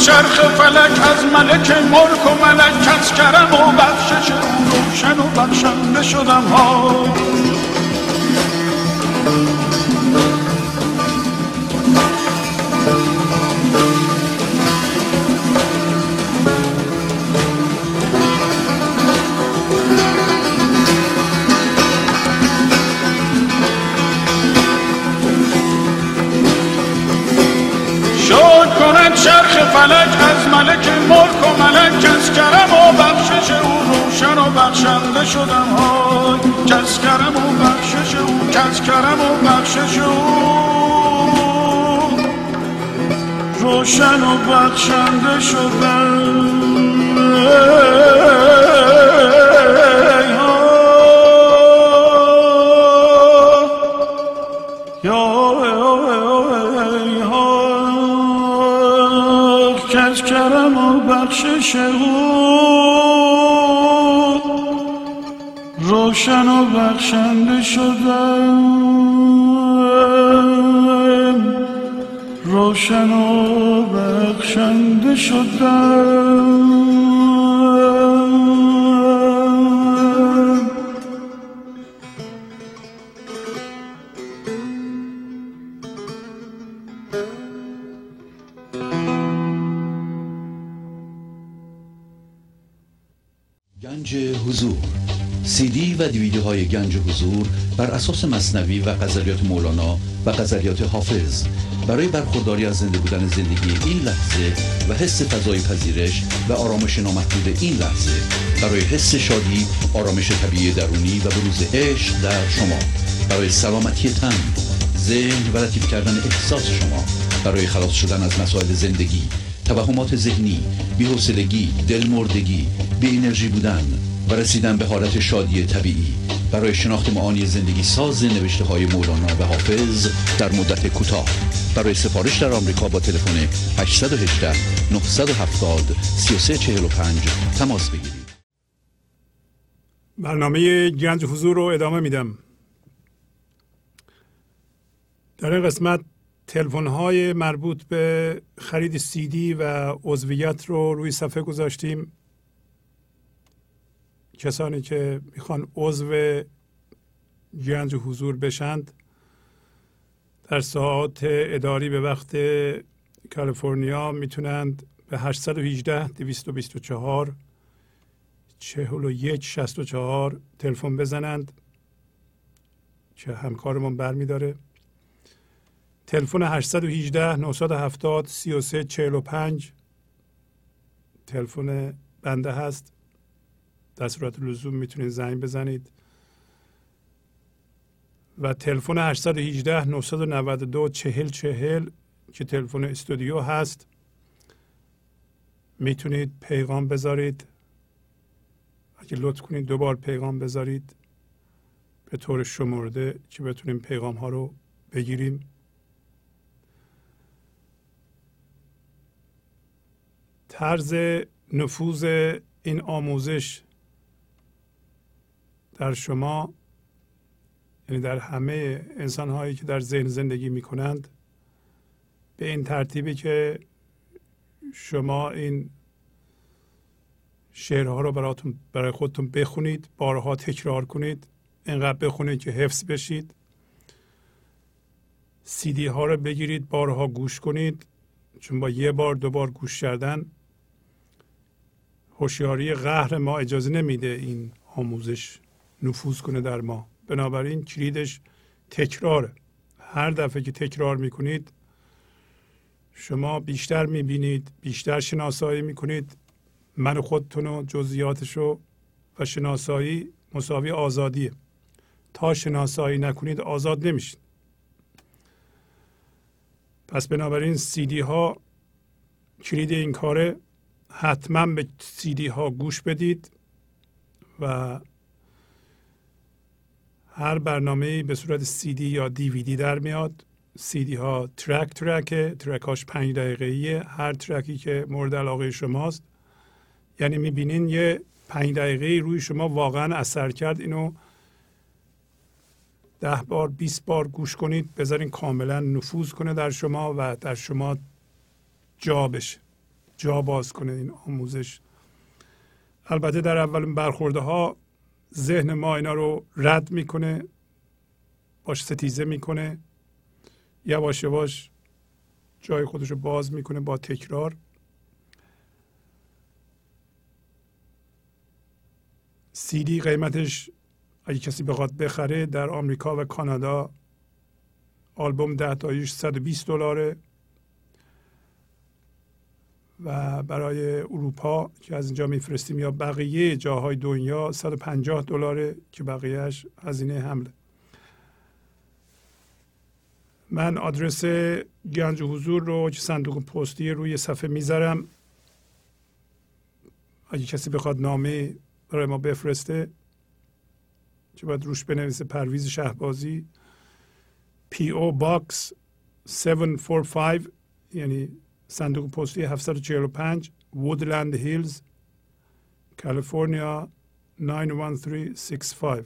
چرخ فلک از ملک ملک و ملک کس کرم و بخشش روشن و بخشنده شدم. چرخ فلک از ملک ملک و ملک کس کرم و بخشش او روشن و بخشنده شدم. های کس کرم و بخشش او، کس کرم و بخشش او، روشن و بخشنده شدم. بخشش او روشن و بخشنده شدم، روشن و بخشنده شدم. حضور CD و دیویدیوهای گنج حضور بر اساس مسنوی و غزلیات مولانا و غزلیات حافظ برای برخورداری از زنده بودن زندگی این لحظه و حس فضای پذیرش و آرامش نامحدود این لحظه برای حس شادی، آرامش طبیعی درونی و بروز عشق در شما، برای سلامتی تن، ذهن و لطیف کردن احساس شما، برای خلاص شدن از مسائل زندگی، توهمات ذهنی، بی‌حوصلگی، دلمردگی، بی انرژی بودن و رسیدن به حالت شادی طبیعی، برای شناخت معانی زندگی ساز نوشته‌های مولانا و حافظ در مدت کوتاه. برای سفارش در آمریکا با تلفن 818 970 3345 تماس بگیرید. برنامه گنج حضور رو ادامه میدم. در این قسمت تلفن‌های مربوط به خرید CD و عضویت رو روی صفحه گذاشتیم. کسانی که میخوان عضو گنج حضور بشند در ساعات اداری به وقت کالیفرنیا میتونند به 818-224-41-64 تلفن بزنند که همکارمون برمیداره. تلفن 818-970-3345 تلفن بنده هست. در صورت لزوم میتونید زنگ بزنید. و تلفن 818-992-4040 که تلفن استودیو هست میتونید پیغام بذارید. اگه لطف کنید دو بار پیغام بذارید به طور شمرده که بتونیم پیغام ها رو بگیریم. طرز نفوذ این آموزش در شما، یعنی در همه انسان هایی که در ذهن زندگی می کنند، به این ترتیبی که شما این شعرها رو برای خودتون بخونید، بارها تکرار کنید، اینقدر بخونید که حفظ بشید. CD ها رو بگیرید، بارها گوش کنید، چون با یه بار دو بار گوش کردن هوشیاری قهر ما اجازه نمیده این آموزش نفوذ کنه در ما. بنابراین کلیدش تکراره. هر دفعه که تکرار میکنید شما بیشتر میبینید، بیشتر شناسایی میکنید من خودتون و جزئیاتشو. و شناسایی مساوی آزادیه. تا شناسایی نکنید آزاد نمیشید. پس بنابراین CD ها کلید این کاره. حتما به CD ها گوش بدید و هر برنامه‌ای به صورت CD یا DVD در میاد. CD ها ترکه، ترکاش 5 دقیقه‌ایه. هر ترکی که مورد علاقه شماست، یعنی میبینین یه 5 دقیقه‌ای روی شما واقعا اثر کرد، اینو 10 بار 20 بار گوش کنید، بذارین کاملا نفوذ کنه در شما و در شما جا بشه، جا باز کنه این آموزش. البته در اولین برخوردها ذهن ما اینا رو رد میکنه، باش ستیزه میکنه، یواش یواش جای خودش رو باز میکنه با تکرار. CD قیمتش اگه کسی بخواد بخره در آمریکا و کانادا آلبوم 10 تاییش $120 و برای اروپا که از اینجا میفرستیم یا بقیه جاهای دنیا $150 که بقیهش هزینه حمله. من آدرس گنج حضور رو که صندوق پستی روی صفحه میذارم، اگه کسی بخواد نامه برای ما بفرسته که باید روش بنویسه پرویز شهبازی، PO Box 745 یعنی صندوق پستی 745 وودلند هیلز کالیفرنیا 91365.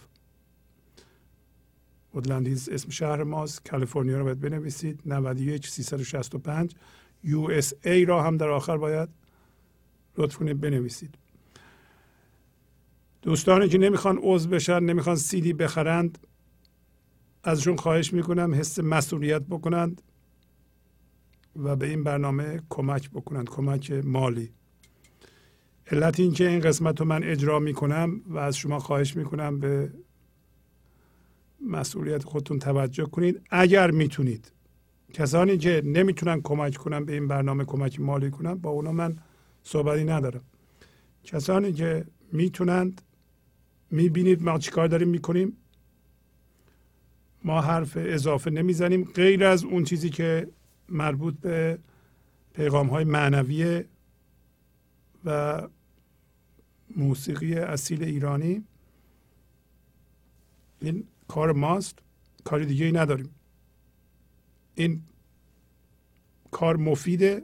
وودلند هیلز اسم شهر ماست، کالیفرنیا رو باید بنویسید 91365. USA را هم در آخر باید لطف کنید بنویسید. دوستانی که نمیخوان عضو بشن، نمیخوان CD بخرند، ازشون خواهش میکنم حس مسئولیت بکنند و به این برنامه کمک بکنند، کمک مالی. علت این که این قسمت رو من اجرا میکنم و از شما خواهش میکنم به مسئولیت خودتون توجه کنید اگر میتونید. کسانی که نمیتونن کمک کنن به این برنامه کمک مالی کنن، با اونا من صحبتی ندارم. کسانی که میتونند، میبینید ما چیکار داریم میکنیم، ما حرف اضافه نمیزنیم غیر از اون چیزی که مربوط به پیغام های معنوی و موسیقی اصیل ایرانی. این کار ماست، کار دیگه ای نداریم. این کار مفیده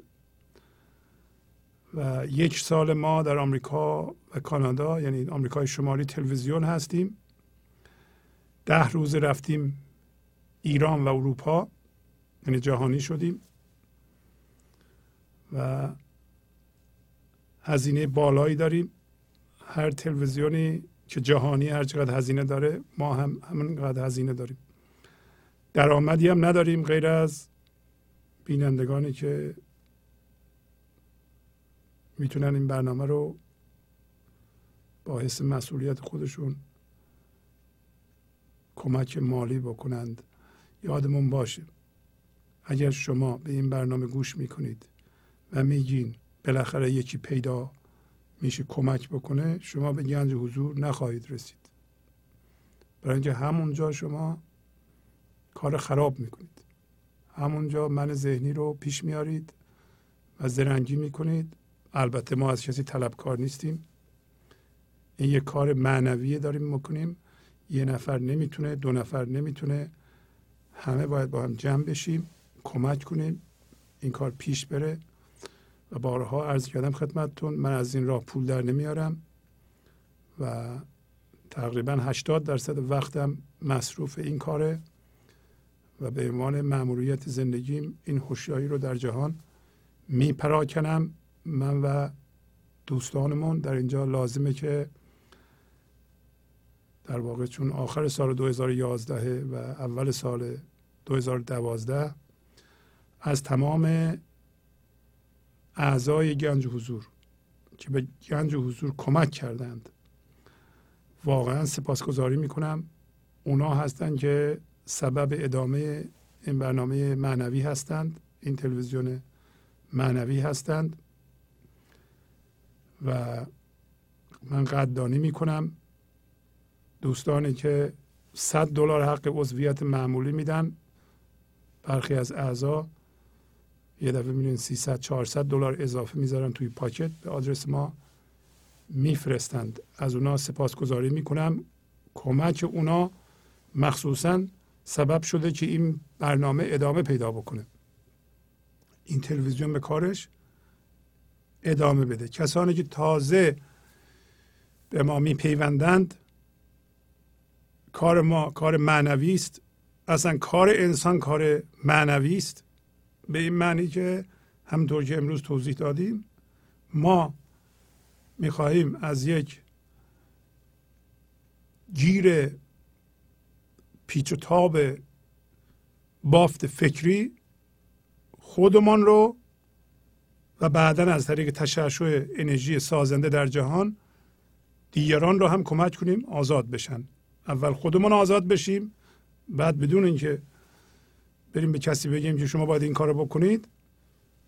و یک سال ما در آمریکا و کانادا، یعنی آمریکای شمالی، تلویزیون هستیم. 10 روز رفتیم ایران و اروپا، یعنی جهانی شدیم و هزینه بالایی داریم. هر تلویزیونی که جهانی هر چقدر هزینه داره، ما هم همونقدر هزینه داریم. درآمدی هم نداریم غیر از بینندگانی که میتونن این برنامه رو با حس مسئولیت خودشون کمک مالی بکنند. یادمون باشه اگر شما به این برنامه گوش میکنید و میگین بالاخره یکی پیدا میشه کمک بکنه، شما به گنج حضور نخواهید رسید، برای اینکه همونجا شما کار خراب میکنید، همونجا من ذهنی رو پیش میارید و زرنگی میکنید. البته ما از کسی طلبکار نیستیم، این یک کار معنویه داریم میکنیم. یه نفر نمیتونه، 2 نفر نمیتونه، همه باید با هم جمع بشیم، کمک کنیم این کار پیش بره. و بارها عرض کردم خدمتتون، من از این راه پول در نمیارم و تقریبا 80% وقتم مصروف این کاره و به عنوان مأموریت زندگیم این هوشیاری رو در جهان میپراکنم. من و دوستانمون در اینجا لازمه که در واقع، چون آخر سال 2011 و اول سال 2012 از تمام اعضای گنج حضور که به گنج حضور کمک کردند واقعا سپاسگزاری میکنم. اونا هستند که سبب ادامه این برنامه معنوی هستند، این تلویزیون معنوی هستند و من قدردانی میکنم. دوستانی که $100 حق عضویت معمولی میدن، برخی از اعضا یه دفعه می‌بینین $300-400 اضافه میذارن توی پاکت، به آدرس ما میفرستند. از اونا سپاسگزاری میکنم. کمک اونا مخصوصا سبب شده که این برنامه ادامه پیدا بکنه، این تلویزیون به کارش ادامه بده. کسانی که تازه به ما میپیوندند، کار ما کار معنوی است. اصلا کار انسان کار معنوی است، به این معنی که همونطور که امروز توضیح دادیم، ما میخواهیم از یک گیر پیچ و تاب بافت فکری خودمان رو و بعداً از طریق تشعشع انرژی سازنده در جهان دیگران رو هم کمک کنیم آزاد بشن. اول خودمان آزاد بشیم، بعد بدون اینکه بریم به کسی بگیم که شما باید این کار رو بکنید،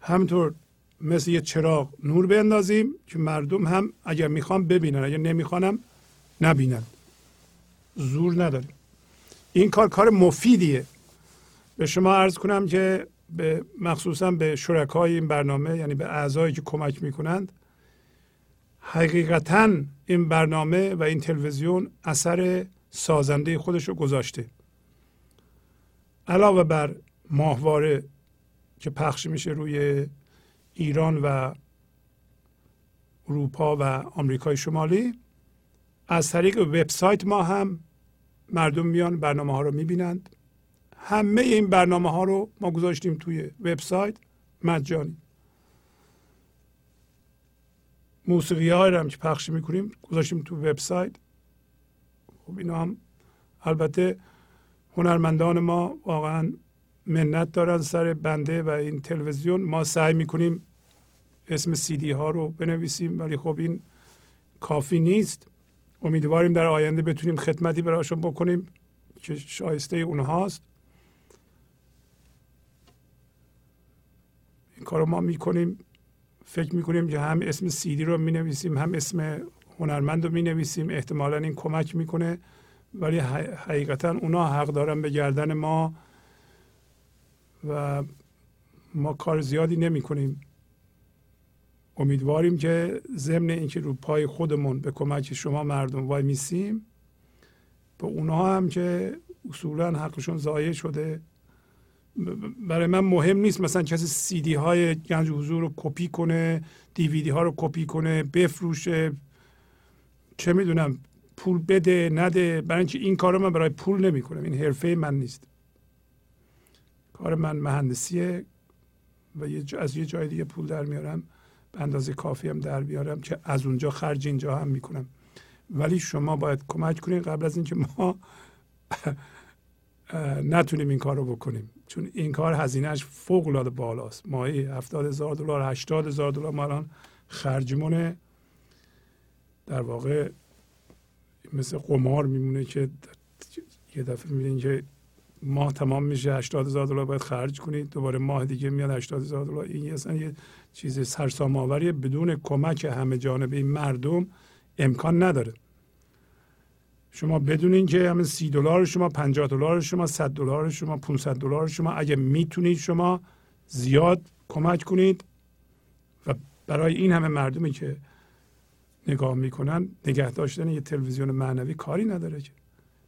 همطور مثل یه چراغ نور بندازیم که مردم هم اگر میخوام ببینن، اگر نمیخوانم نبینن. زور نداریم. این کار کار مفیدیه. به شما عرض کنم که مخصوصا به شرکای این برنامه، یعنی به اعضایی که کمک میکنند، حقیقتا این برنامه و این تلویزیون اثر سازنده خودش رو گذاشته. علاوه بر ماهواره که پخش میشه روی ایران و اروپا و آمریکای شمالی، از طریق وبسایت ما هم مردم میان برنامه ها رو میبینند. همه این برنامه ها رو ما گذاشتیم توی وبسایت مجانی. موسیقی های رو هم که پخش میکنیم گذاشتیم تو وبسایت. خب اینا هم البته هنرمندان ما واقعا منت دارن سر بنده و این تلویزیون. ما سعی میکنیم اسم CD ها رو بنویسیم، ولی خب این کافی نیست. امیدواریم در آینده بتونیم خدمتی براشون بکنیم که شایسته اونهاست. این کارو ما میکنیم. فکر میکنیم که هم اسم CD رو مینویسیم، هم اسم هنرمند رو مینویسیم، احتمالاً این کمک میکنه، ولی حقیقتاً اونا حق دارن به گردن ما و ما کار زیادی نمی کنیم. امیدواریم که ضمن اینکه رو پای خودمون به کمک شما مردم وای میسیم، به اونها هم که اصولاً حقشون ضایع شده. برای من مهم نیست مثلا کسی CD های گنج حضور رو کپی کنه، DVD ها رو کپی کنه، بفروشه، چه میدونم، پول بده نده، برای اینکه این کارو من برای پول نمی کنم. این حرفه من نیست. کار من مهندسیه و از یه جای دیگه پول در میارم، به اندازه کافی هم در بیارم که از اونجا خرج اینجا هم میکنم. ولی شما باید کمک کنین قبل از اینکه ما نتونیم این کار رو بکنیم، چون این کار هزینهش فوق العاده بالاست. ماهی $70,000 $80,000 ما الان خرجمونه، در واقع مثل قمار میمونه که یه دفعه میبینین که ماه تمام میشه، $80,000 باید خرج کنید، دوباره ماه دیگه میاد $80,000. این اصلا یه چیز سرسام آوریه، بدون کمک همه جانبه مردم امکان نداره. شما بدونین که همین $30 شما، $50 شما، $100 شما، $500 شما، اگه میتونید شما زیاد کمک کنید و برای این همه مردمی که نگاه میکنن، نگه داشتن یه تلویزیون معنوی کاری نداره که.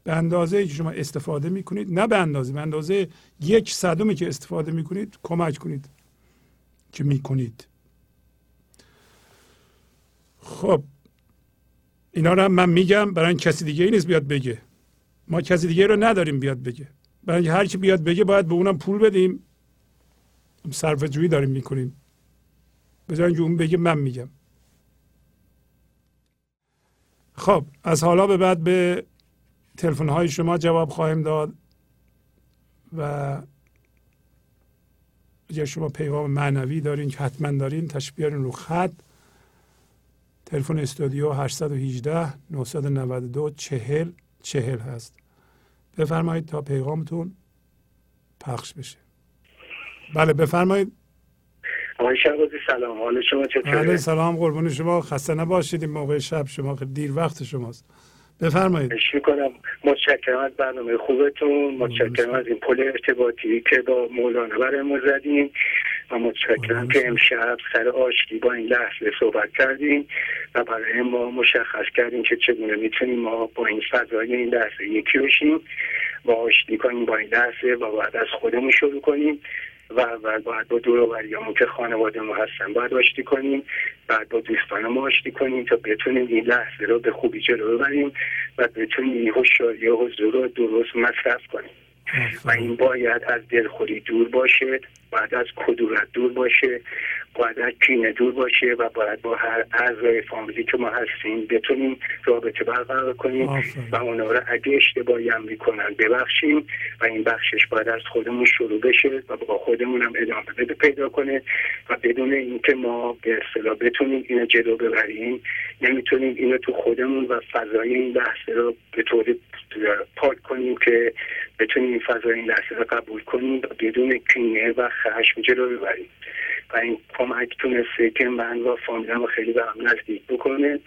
به اندازه که شما استفاده میکنید، نه به اندازه 1/100 که استفاده میکنید کمک کنید که میکنید. خب اینا رو هم من میگم برای این کسی دیگه ای نیست بیاد بگه. ما کسی دیگه رو نداریم بیاد بگه. برای اینکه هر کی بیاد بگه باید به اونم پول بدیم. صرفه جویی داریم میکنیم. بذارین که اون بگه، من میگم. خب از حالا به بعد به تلفن‌های شما جواب خواهیم داد و اگر شما پیغام معنوی دارین که حتما دارین، تشبیه‌رون رو خط. تلفن استودیو 818-992-4040 هست. بفرمایید تا پیغامتون پخش بشه. بله بفرمایید. آقای شهبازی سلام، حال شما چطوره؟ بله سلام، قربون شما، خسته نباشید. این موقع شب شما خیلی دیر وقت شماست. بفرمایید. شکر کنم، متشکرم از برنامه خوبتون، متشکرم از این پل ارتباطی که با مولانا برامون زدین و متشکرم که امشب سر آشتی با این لحظه صحبت کردیم و برای ما مشخص کردیم که چگونه میتونیم ما با این فضای این لحظه یکی بشیم و آشتی کنیم با این لحظه و بعد از خودمون شروع کنیم و اول باید با دور و بریامون که خانواده ما هستن باید آشتی کنیم، بعد با دوستان ما آشتی کنیم تا بتونیم این لحظه رو به خوبی جلو ببریم و بتونیم این هوشیاری و حضور رو درست مصرف کنیم. و این باید از دلخوری دور باشه، باید از کدورت دور باشه، باید از کینه دور باشه و باید با هر اعضای فامیلی که ما هستیم بتونیم رابطه برقرار کنیم و اونا رو اگه اشتباهی هم میکنن ببخشیم و این بخشش باید از خودمون شروع بشه و با خودمون هم ادامه بده پیدا کنه و بدون اینکه ما به اصطلاح بتونیم اینو جلو ببریم، نمیتونیم اینو تو خودمون و فضای این بحث رو به طور پاک کنیم که بتونیم فضای این لحظه رو قبول کنیم و بدون کینه و خشم جلو ببریم. و این کمک تونسته که من و فامیلم خیلی به هم نزدیک بکنه.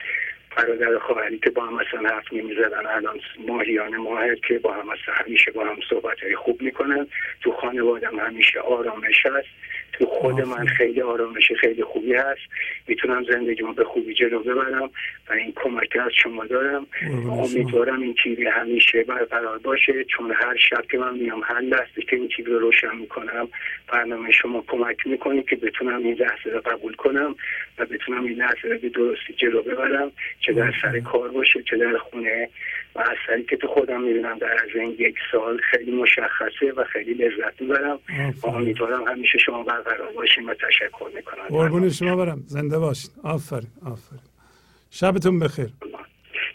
برادر خواهری که با هم مثلا حرف نمیزدن، الان ماهیانه ماهر که با هم مثلا همیشه با هم صحبتهای خوب میکنن. تو خانوادم همیشه آرامش هست، تو خود من خیلی آرامش خیلی خوبی هست، میتونم زندگیمو به خوبی جلو ببرم و این کمک از شما دارم. امیدوارم این تیوی همیشه برقرار باشه، چون هر شب که من میام، هر لحظه که این تیوی رو روشن میکنم، برنامه شما کمک میکنه که بتونم این لحظه رو قبول کنم و بتونم این لحظه رو به درستی جلو ببرم، چه در سر کار باشه چه در خونه. و اثری که تو خودم میبینم در از این یک سال خیلی مشخصه و خیلی لذت میبرم. امیدوارم همیشه شما برقرار باشین و تشکر میکنم. قربون شما برم، زنده باشین. آفرین آفرین. شبتون بخیر.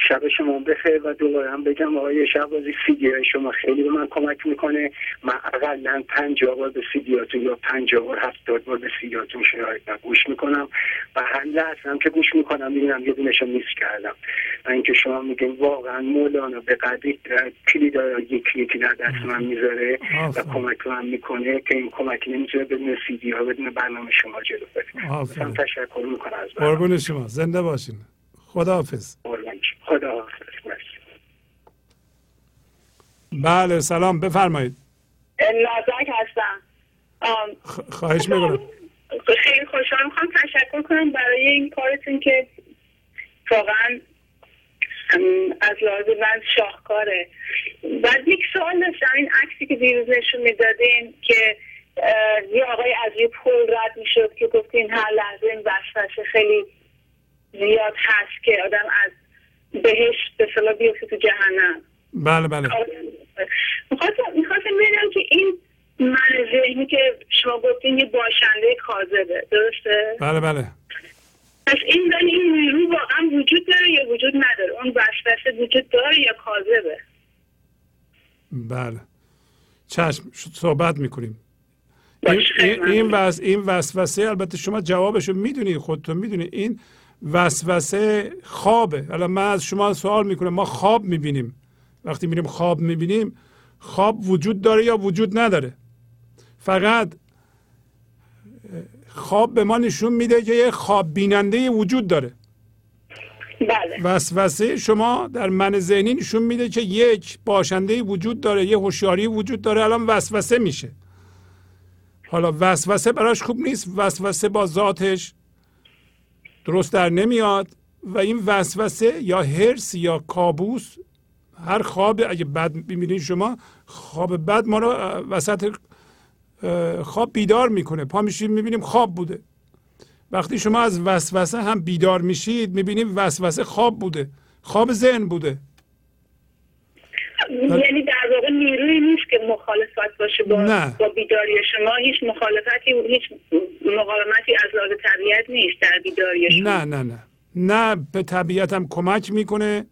شب شما بخیر. و دوباره هم بگم آقای شهبازی، فیدیو شما خیلی به من کمک میکنه. من اقلا 50 بار به فیدیاتون یا 50 بار 70 بار به فیدیاتون شرایطا گوش میکنم و هر لحظه هم که گوش میکنم میبینم یه دونشو میس کردم. اینکه شما میگین واقعا مولانا به قدری کلید یکی در دست من میذاره و کمک من میکنه که این کمک نمیشه بدون فیدیو بدون برنامه شما جلو بره. تشکر میکنم از شما. قربون شما، زنده باشین. خداحافظ. بله سلام، بفرمایید. نازک هستم. خواهش میکنم. خیلی خوشحال، میخوام تشکر کنم برای این کارتون که واقعا از لحاظ من شاهکاره. بعد یک سوال داشتم، این عکسی که دیروز نشون میدادین که یه آقای از یه پل رد میشد که گفتین هر لحظه این وسوسه خیلی زیاد هست که آدم از بهشت به صلاح بیفته تو جهنم. بله بله، میخواستم ببینم که این من ذهنی که شما گفتین یه باشنده کاذبه، درسته؟ بله بله. پس این نیرو واقعا وجود داره یا وجود نداره؟ اون وسوسه وجود داره یا کاذبه؟ بله چشم، صحبت میکنیم. این وسوسه، البته شما جوابشو میدونی، خودتون میدونی این وسوسه خوابه. الان من از شما سوال میکنم، ما خواب میبینیم، وقتی میریم خواب میبینیم، خواب وجود داره یا وجود نداره؟ فقط خواب به ما نشون میده که یه خواب بیننده وجود داره. بله. وسوسه شما در من ذهنی نشون میده که یک باشنده وجود داره، یه هوشیاری وجود داره، الان وسوسه میشه. حالا وسوسه براش خوب نیست، وسوسه با ذاتش درست در نمیاد و این وسوسه یا هرس یا کابوس، هر خواب اگه بد میبینید شما، خواب بد ما رو وسط خواب بیدار میکنه، پا میشیم میبینیم خواب بوده. وقتی شما از وسوسه هم بیدار میشید میبینید وسوسه خواب بوده، خواب ذهن بوده. یعنی در واقع نیرویی نیست که مخالفت باشه با بیداری شما، هیچ مخالفتی هیچ مقاومتی از لحاظ طبیعت نیست در بیداری شما. نه نه نه نه، به طبیعت هم کمک میکنه.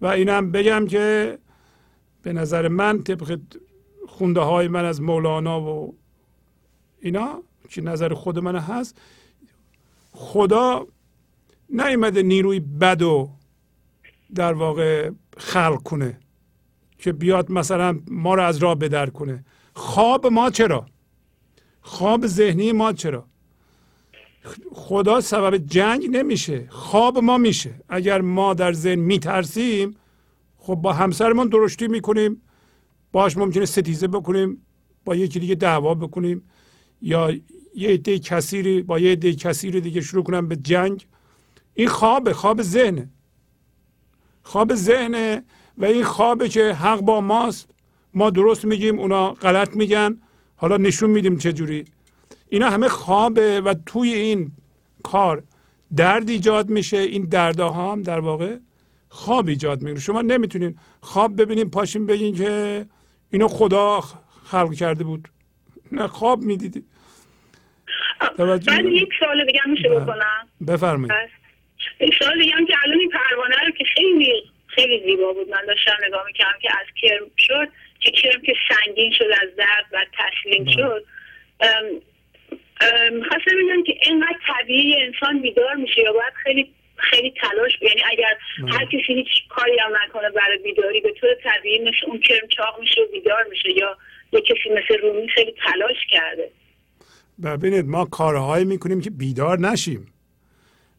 و اینم بگم که به نظر من طبق خونده های من از مولانا و اینا که نظر خود من هست، خدا نیامده نیروی بدو در واقع خلق کنه که بیاد مثلا ما رو از راه بدر کنه. خواب ما چرا؟ خواب ذهنی ما چرا؟ خدا سبب جنگ نمیشه، خواب ما میشه. اگر ما در ذهن میترسیم، خب با همسرمون درشتی میکنیم، باش ممکنه ستیزه بکنیم، با یکی دیگه دعوا بکنیم، یا یه عده کثیری با یه عده کثیری دیگه شروع کنن به جنگ. این خوابه، خواب ذهنه، خواب ذهنه. و این خوابه که حق با ماست، ما درست میگیم اونا غلط میگن، حالا نشون میدیم چجوری. اینا همه خوابه و توی این کار درد ایجاد میشه. این دردها هم در واقع خواب ایجاد میکنه. شما نمیتونین خواب ببینین پاشین بگین که اینو خدا خلق کرده بود، نه، خواب میدیدی. بعد یک سوال دیگه میشه بکنم؟ بفرمایید. یک سوال دیگه هم که الان این پروانه رو که خیلی زیبا بود، من داشتم نگاه میکردم که از کرم شد، که کرم که سنگین شد از درد و تسلیم شد. میخواستم ببینم که اینقدر طبیعی انسان بیدار میشه یا باید خیلی خیلی تلاش، یعنی اگر هر کسی هیچ کاری هم نکنه برای بیداری به طور طبیعی میشه، اون کرم چاق میشه و بیدار میشه، یا یه کسی مثل رومی خیلی تلاش کرده؟ ببینید ما کارهایی میکنیم که بیدار نشیم.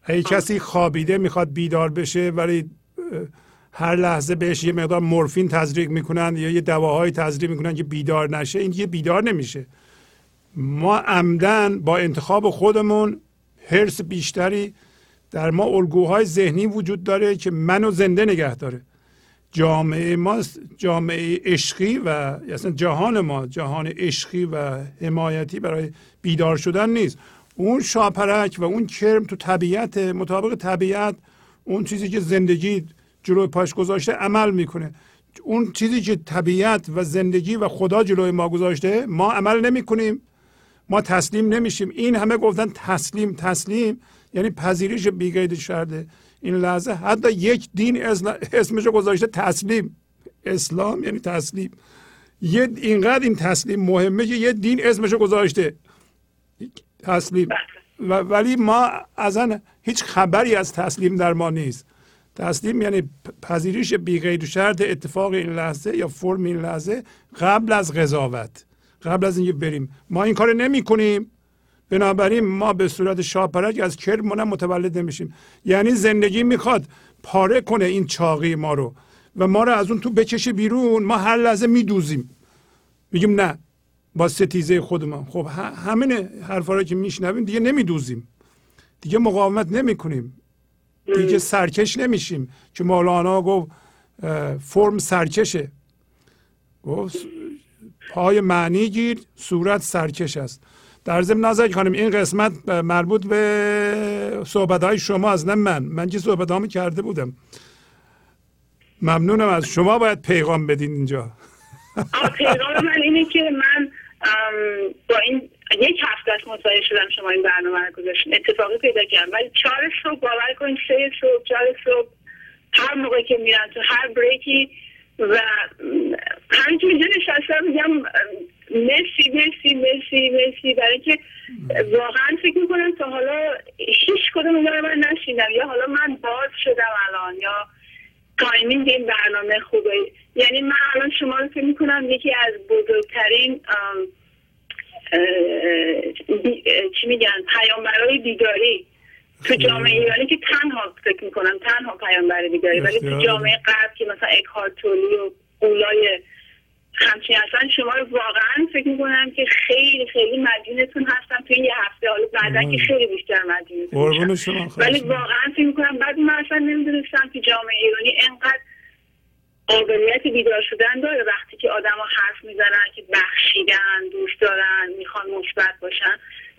اگه کسی خوابیده میخواد بیدار بشه، ولی هر لحظه بهش یه مقدار مورفین تزریق میکنن یا یه دواهایی تزریق میکنن که بیدار نشه، این دیگه بیدار نمیشه. ما عمدن با انتخاب خودمون هرس بیشتری در ما، الگوهای ذهنی وجود داره که منو زنده نگه داره. جامعه ما جامعه عشقی و اصلا جهان ما جهان عشقی و حمایتی برای بیدار شدن نیست. اون شاپرک و اون کرم تو طبیعت، مطابق طبیعت، اون چیزی که زندگی جلوی پاش گذاشته عمل میکنه. اون چیزی که طبیعت و زندگی و خدا جلوی ما گذاشته ما عمل نمیکنیم، ما تسلیم نمیشیم. این همه گفتن تسلیم، تسلیم یعنی پذیرش بی‌قید و شرط. این لحظه حتی یک دین اسمشو گذاشته تسلیم. اسلام یعنی تسلیم. یه اینقدر این تسلیم مهمه که یه دین اسمشو گذاشته تسلیم، ولی ما اصلا هیچ خبری از تسلیم در ما نیست. تسلیم یعنی پذیرش بی قید و شرط اتفاق این لحظه یا فرم این لحظه قبل از قضاوت، قبل از اینکه بریم. ما این کار نمی کنیم، بنابراین ما به صورت شاپرک از کرم متولد نمیشیم. یعنی زندگی میخواد پاره کنه این چاقی ما رو و ما رو از اون تو بکشه بیرون. ما هر لحظه میدوزیم، میگیم نه، با ستیزه خودمان. خب همین حرفا رو که میشنویم دیگه نمیدوزیم، دیگه مقاومت نمیکنیم، دیگه سرکش نمیشیم. که مولانا گفت فرم سرکشه، گفت پای معنی گیر صورت سرکش است. در ضمن نظر کنیم این قسمت مربوط به صحبت‌های شما از نه من که صحبت‌هامو کرده بودم. ممنونم از شما، باید پیغام بدین اینجا. پیغام من اینه که من با این یک هفته است متوجه شدم شما این برنامه رو گذاشتین، اتفاقی پیدا کردم. ولی 4 صبح باور کنید، 3 صبح 4 صبح هر موقعی که میرم تو هر بریکی و همینجور اینجا نشستم میگم مرسی مرسی مرسی مرسی، برای که واقعا فکر میکنم تا حالا هیچ کدوم اونها رو من نشیدم، یا حالا من باز شدم الان، یا تایمینگ این برنامه خوبه. یعنی من الان شما رو فکر میکنم یکی از بزرگترین چی میگن پیامبرای بیداری تو جامعه ایرانی که تنها فکر میکنم تنها پیامبر بیداری، ولی تو جامعه غرب که مثلا اکهارت توله و اولای همچنین اصلا شما رو واقعا فکر میکنم که خیلی خیلی مدینتون هستم توی یه هفته، حالا بعدا که خیلی بیشتر مدینتون هستم، ولی واقعا فکر میکنم بعد من اصلا نمیدونستم که جامعه ایرانی انقدر قابلیت بیدار شدن داره وقتی که آدم ها حرف میزنن که بخشیدن، دوست دارن، میخوان مثبت باشن.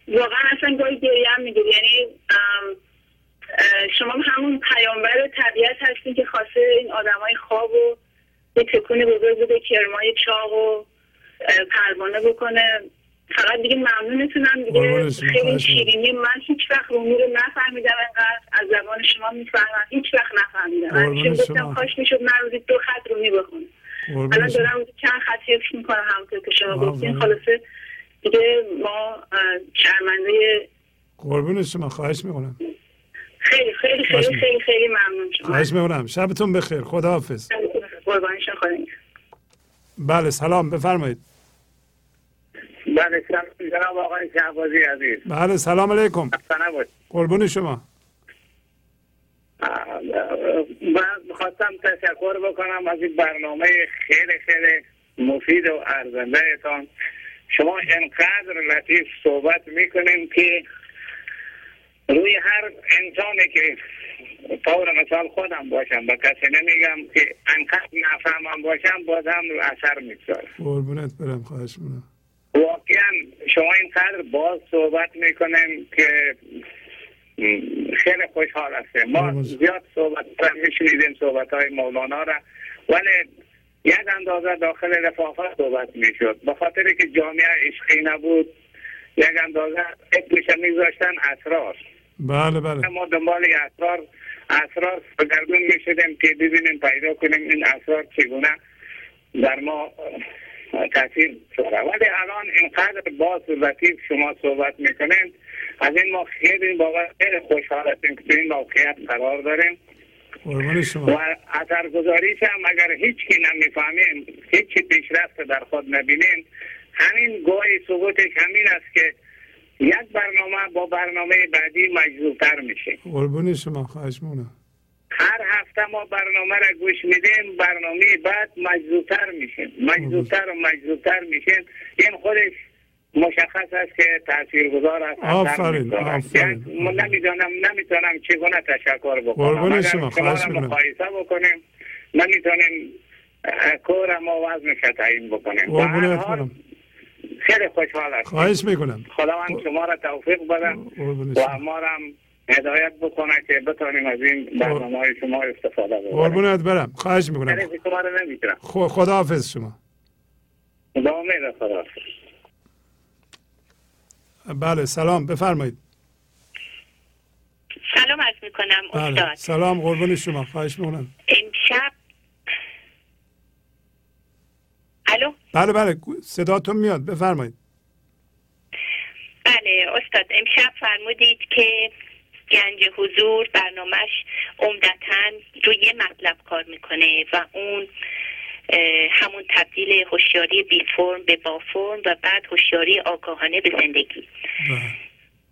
واقعا اصلا گاهی گریه هم میگیره. یعنی شما همون پیامبر طبیعت هستین که خواسته این آدمای خواب و یه تکون بزرگ بوده کرمای چاق و پروانه بکنه. فقط دیگه ممنونتونم دیگه، خیلی شیرینی. من هیچ وقت امور نفهمیدم انقدر از زبان شما میفهمم، هیچ وقت نفهمیدم. من گفتم خواهش میشد من روزی 2 خط رو میبخونم، الان دارم روزی چند خط حفظ میکنم. همونطور که شما گفتین خلاصه دیگه ما شرمنده. قربون شما، خواهش میکنم. خیلی خیلی خیلی خیلی خیلی ممنون شما. خواهش میکنم، شبتون بخیر، خداحافظ. قربان شما، خداحافظ. بله سلام، بفرمایید. بله سلام جناب آقای شهبازی عزیز. بله سلام علیکم. قربون شما. من خواستم تشکر بکنم از این برنامه خیلی خیلی مفید و ارزنده تان. شما انقدر لطیف صحبت میکنین که روی هر انسانی که طور مثال خودم باشم و کسی نمیگم که انقدر نفهمم باشم بازم رو اثر میگذارم. قربونت برم، خواهش میکنم. واقعا شما اینقدر باز صحبت میکنیم که خیلی خوشحال هستیم. ما زیاد صحبت میشنیدیم صحبت های مولانا را، ولی یک اندازه داخل رفافت صحبت میشد، به خاطر که جامعه عشقی نبود. یک اندازه اپیشه میذاشتن اسرار. بله بله، ما دنبال اسرار بگردون میشدیم که ببینیم پیدا کنیم این اسرار چگونه در ما تاثیر شده. ولی الان اینقدر باز لطیف شما صحبت میکنید، از این ما خیلی باور خوشحال هستیم که تو این موقعیت قرار داریم. و اثرگذاریش هم اگر هیچ کی نمیفهمیم، هیچ پیشرفت در خود نبینیم، همین گاهی ثبوتش همین است که یک برنامه با برنامه بعدی مجذوب‌تر میشه. قربون شما، خواهش می‌کنم. هر هفته ما برنامه را گوش میدیم، برنامه بعد مجذوب‌تر میشیم. این خودش مشخص است که تاثیرگذار است. آفرین. من نمیتونم چگونه تشکر بکنم. قربون شما، خواهش می‌کنم. مقایسه بکنیم نمیتونیم، کور ما وزنش تعیین بکنیم. قربون شما، خیلی خوشحال هستم. خواهش می‌کنم. خداوند شما را توفیق بده و ما را هدایت بکنه که بتونیم از این برنامه های شما استفاده بکنیم. قربونت برم، خواهش میکنم. خداحافظ شما. خداحافظ. بله سلام، بفرمایید. سلام عرض میکنم. بله. سلام قربون شما. خواهش می‌کنم. امشب الو. بله بله صداتون میاد بفرمایید. بله استاد امشب فرمودید که گنج حضور برنامه‌اش عمدتاً روی یه مطلب کار میکنه و اون همون تبدیل هوشیاری بی فرم به با فرم و بعد هوشیاری آگاهانه به زندگی.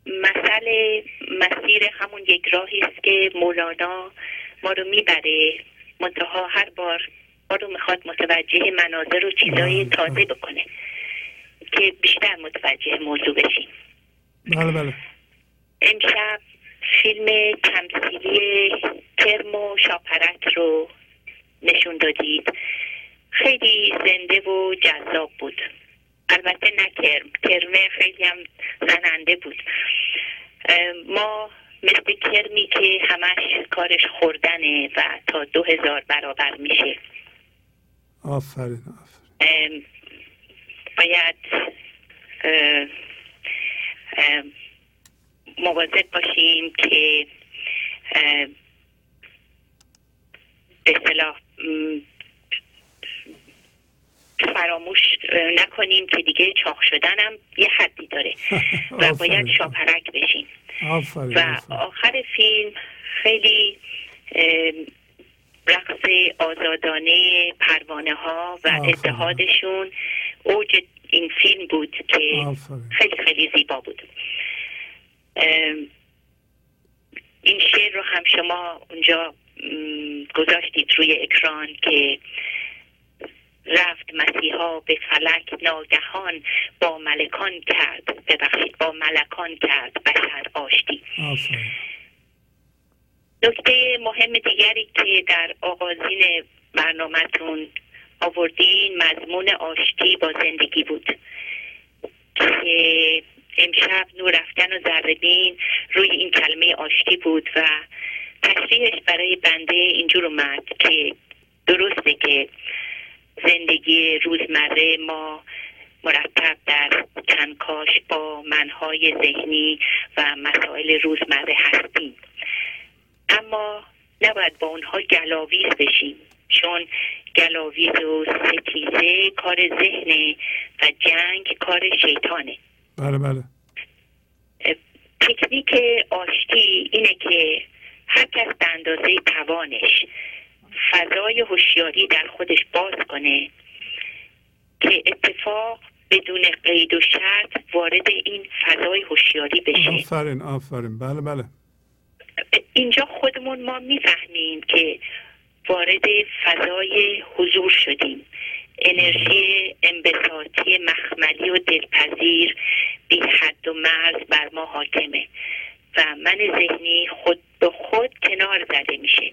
مسئله مسیر همون یک راهی است که مولانا ما رو میبره، منتها هر بار ما رو میخواد متوجه مناظر و چیزای تازه بکنه که بیشتر متوجه موضوع بشیم. بله بله. امشب فیلم تمثیلی کرم و شاپرک رو نشون دادید، خیلی زنده و جذاب بود. البته نه کرمه خیلی هم زننده بود. ما مثل کرمی که همش کارش خوردنه و تا 2000 برابر میشه. آفرین آفرین. باید مواظب باشیم که به اصطلاح فراموش نکنیم که دیگه چاق شدنم یه حدی داره و باید شاپرک بشیم. و آخر فیلم خیلی رقص آزادانه پروانه ها و اتحادشون اوج این فیلم بود که خیلی خیلی زیبا بود. این شعر رو هم شما اونجا گذاشتید روی اکران که رفت مسیحا به فلک ناگهان با ملکان کرد، ببخشید با ملکان کرد بشر آشتی. نکته مهم دیگری که در آغازین برنامه‌تون آوردین مضمون آشتی با زندگی بود که امشب نور رفتن و ذره‌بین روی این کلمه آشتی بود و تشریحش برای بنده اینجور اومد که درسته که زندگی روزمره ما مرتب در کنکاش با منهای ذهنی و مسائل روزمره هستیم، اما نباید با اونها گلاویز بشیم، چون گلاویز و ستیزه کار ذهنه و جنگ کار شیطانه. بله بله. تکنیک آشتی اینه که هر کس به اندازه توانش فضای هوشیاری در خودش باز کنه که اتفاق بدون قید و شرط وارد این فضای هوشیاری بشه. آفرین آفرین. بله بله. اینجا خودمون ما میفهمیم که وارد فضای حضور شدیم. انرژی انبساطی مخملی و دلپذیر بی حد و مرز بر ما حاکمه و من ذهنی خود به خود کنار زده میشه.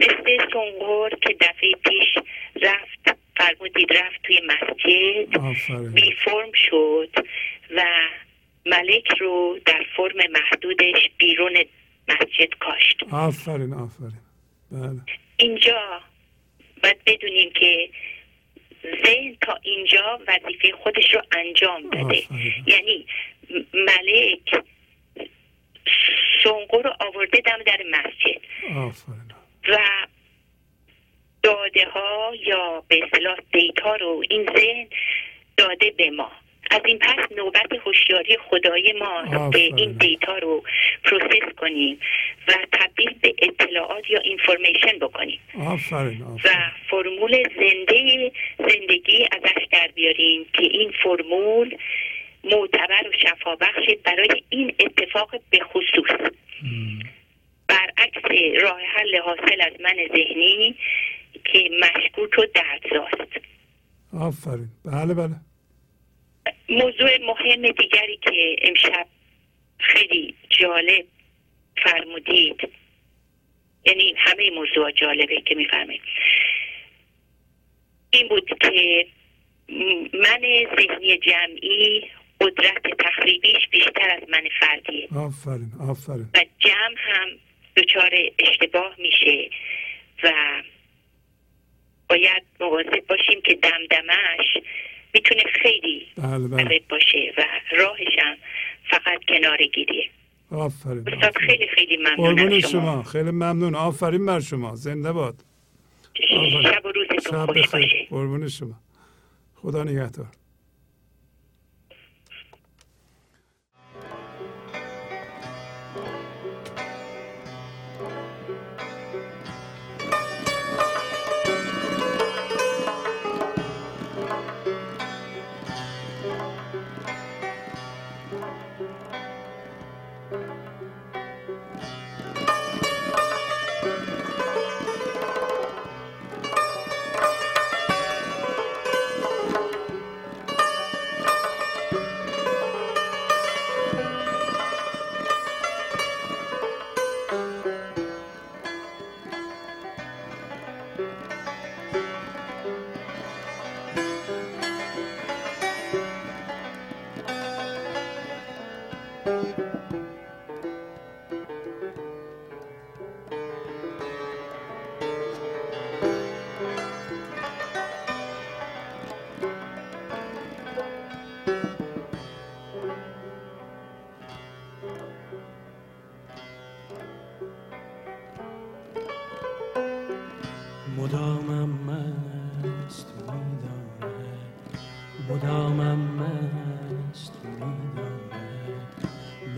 مثل سنقور که دفعه پیش رفت فرمودید رفت توی مسجد بی فرم شد و ملک رو در فرم محدودش بیرون مسجد کاشت. آفرین آفرین. بله. اینجا باید بدونیم که ذهن تا اینجا وظیفه خودش رو انجام داده. یعنی ملک سنقو رو آورده دم در مسجد. آفرین. و داده ها یا به اصطلاح دیتا رو این ذهن داده به ما. از این پس نوبت هوشیاری خدای ما که این دیتا رو پروسس کنیم و تبدیل به اطلاعات یا اینفورمیشن بکنیم. آفرین. و فرمول زنده زندگی ازش در بیاریم که این فرمول معتبر و شفابخش برای این اتفاق به خصوص. برعکس راه حل حاصل از من ذهنی که مشکوک و دردساست. آفرین. بله بله. موضوع مهم دیگری که امشب خیلی جالب فرمودید، یعنی همه موضوع جالبه که میفرمایید، این بود که من ذهنی جمعی قدرت تخریبیش بیشتر از من فردیه. آفرین آفرین. و جمع هم دچار اشتباه میشه و باید مواظب باشیم که دمدمش میتونه خیلی بله باشه و راهش هم فقط کنارگیریه. آفرین. استاد خیلی خیلی ممنون شما. خیلی ممنون. آفرین بر شما. زنده باد. شب و روزتون خوش باشه. قربون شما. خدا نگهدار.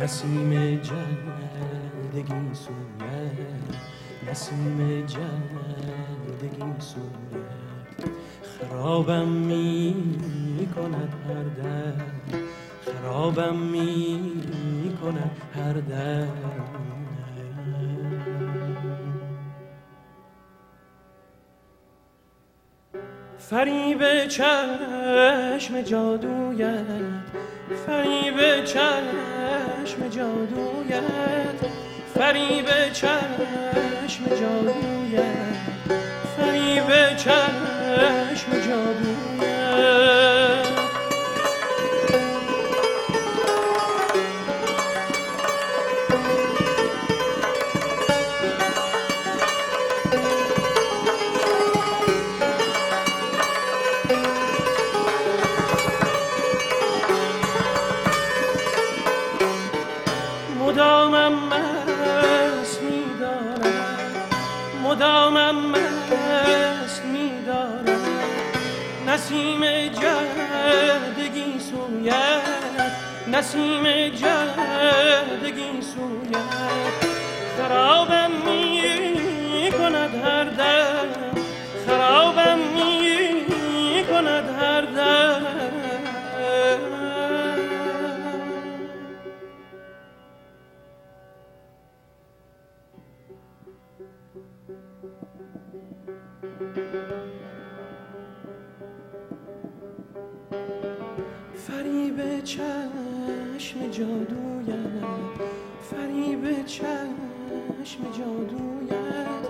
نسیم جندگی سوید، نسیم جندگی سوید، خرابم می کند هر دم، خرابم می کند هر دم. فریب چشم جادویت، فریب چشم جادویت، فریب چشم جادویت، فریب چشم جادویت. نسیم جهدگی سوید، نسیم جهدگی سوید، خرابم می کند هر دم، خرابم می کند هر دم. فریب چشم جادویت، فریب چشم جادویت،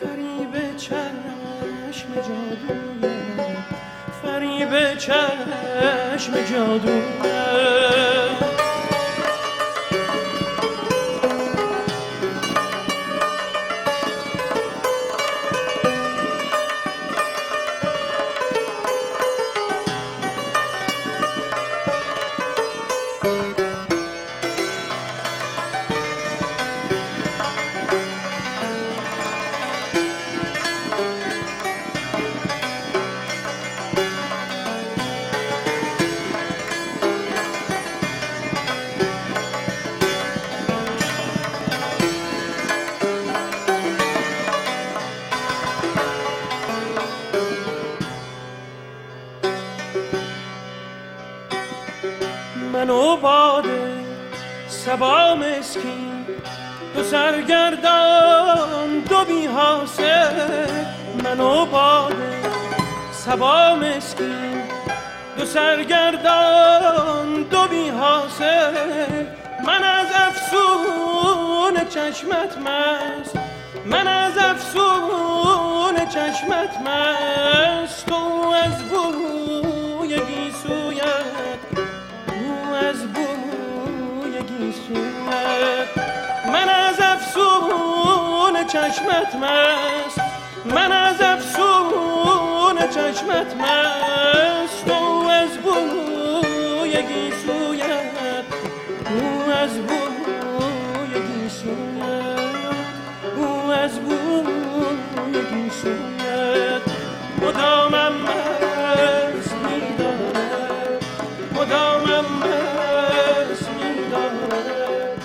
فریب چشم جادویت، فریب چشم جادویت. سبا مسکین دو سرگردان دو بی حاصل، من از افسون چشمت مست، من از افسون چشمت مست. تو از بوی گیسویت، تو از بوی گیسویت، من از افسون چشمت مست، من از افسون چشمت مست. تو از بوی گیسویت، تو از بوی شوید مدامم مرس می دارد، مدامم مرس می دارد،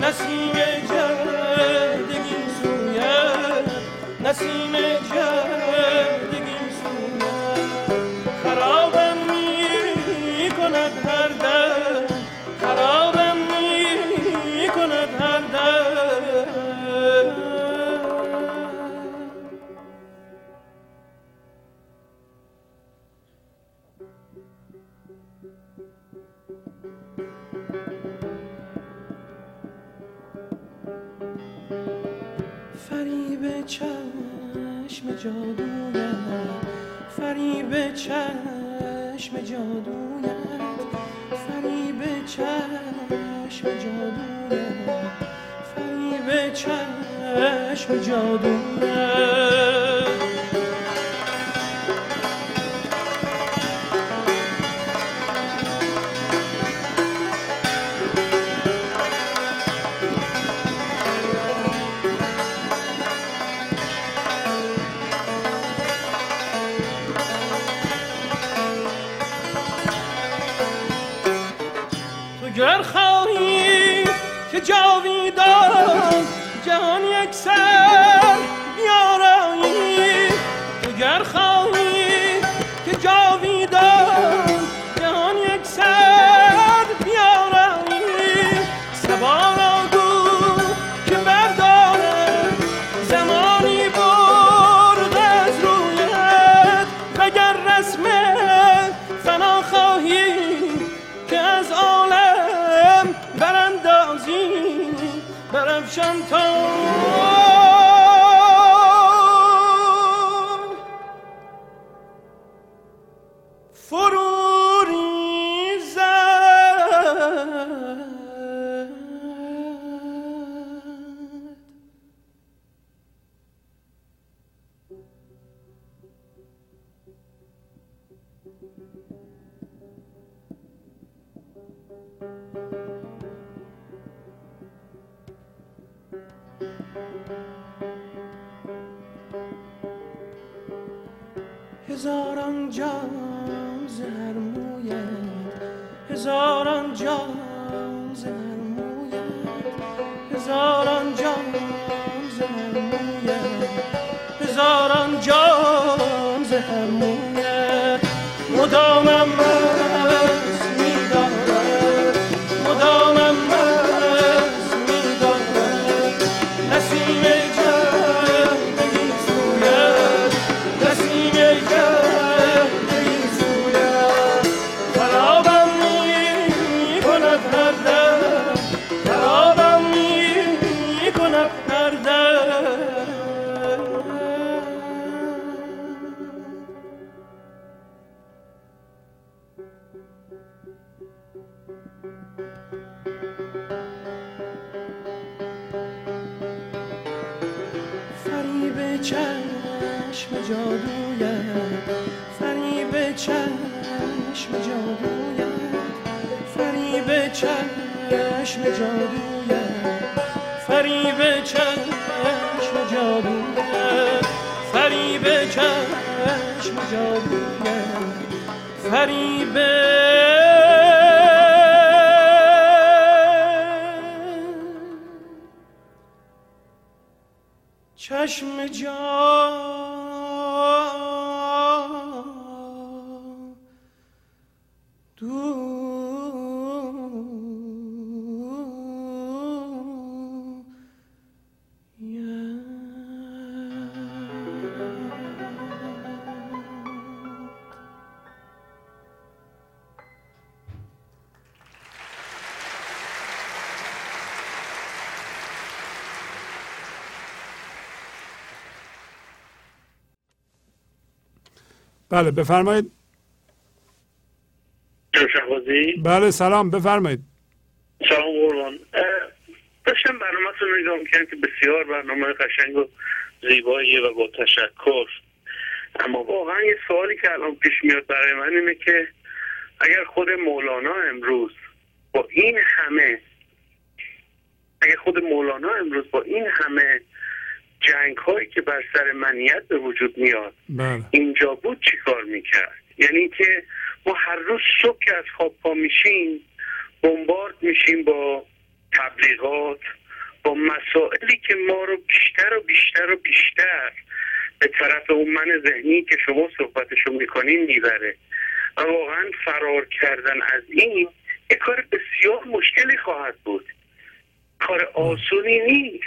نسیم جردگی سوید، نسیم جردگی سوید، خرابم می کند هر در، خرابم می کند هر در. فریب چشم جادویت، فریب چشم جادویت، فریب چشم جادویت، فریب چشم جادویت. گر خواهی که جاویدان جهان یک سر بیارایی، تو گر خواهی که جاویدان جهان یک سر بیارایی، سبا را گو که بردارد زمانی برد از رویت، وگر رسم فنا خواهی که از آلم براندازی برافشان تا فرو ریزد. هزاران جان ز هر مویت، هزاران جان ز هر مویت، هزاران جان ز هر مویت، هزاران جان ز هر مویت، مدامم مرس می دارد، مدامم مرس می دارد، نسیم چشم جادویت، فریب چشم جادویت، فریب چشم جادویت، فریب چشم جادویت، فریب چشم جادویت، فریب چشم بله بفرمایید. شهبازی. بله سلام بفرمایید. سلام قربان. داشتم برنامه‌تون رو نگاه می‌کردم که بسیار برنامه قشنگ و زیباییه و با تشکر. اما واقعا یه سوالی که الان پیش میاد برای من اینه که اگر خود مولانا امروز با این همه جنگ هایی که بر سر منیت به وجود میاد اینجا بود چی کار میکرد؟ یعنی که ما هر روز صبح که از خواب پا میشیم بمبارد میشیم با تبلیغات، با مسائلی که ما رو بیشتر و بیشتر و بیشتر به طرف اون من ذهنی که شما صحبتشو میکنین میبره و واقعا فرار کردن از این یک کار بسیار مشکلی خواهد بود، کار آسونی نیست.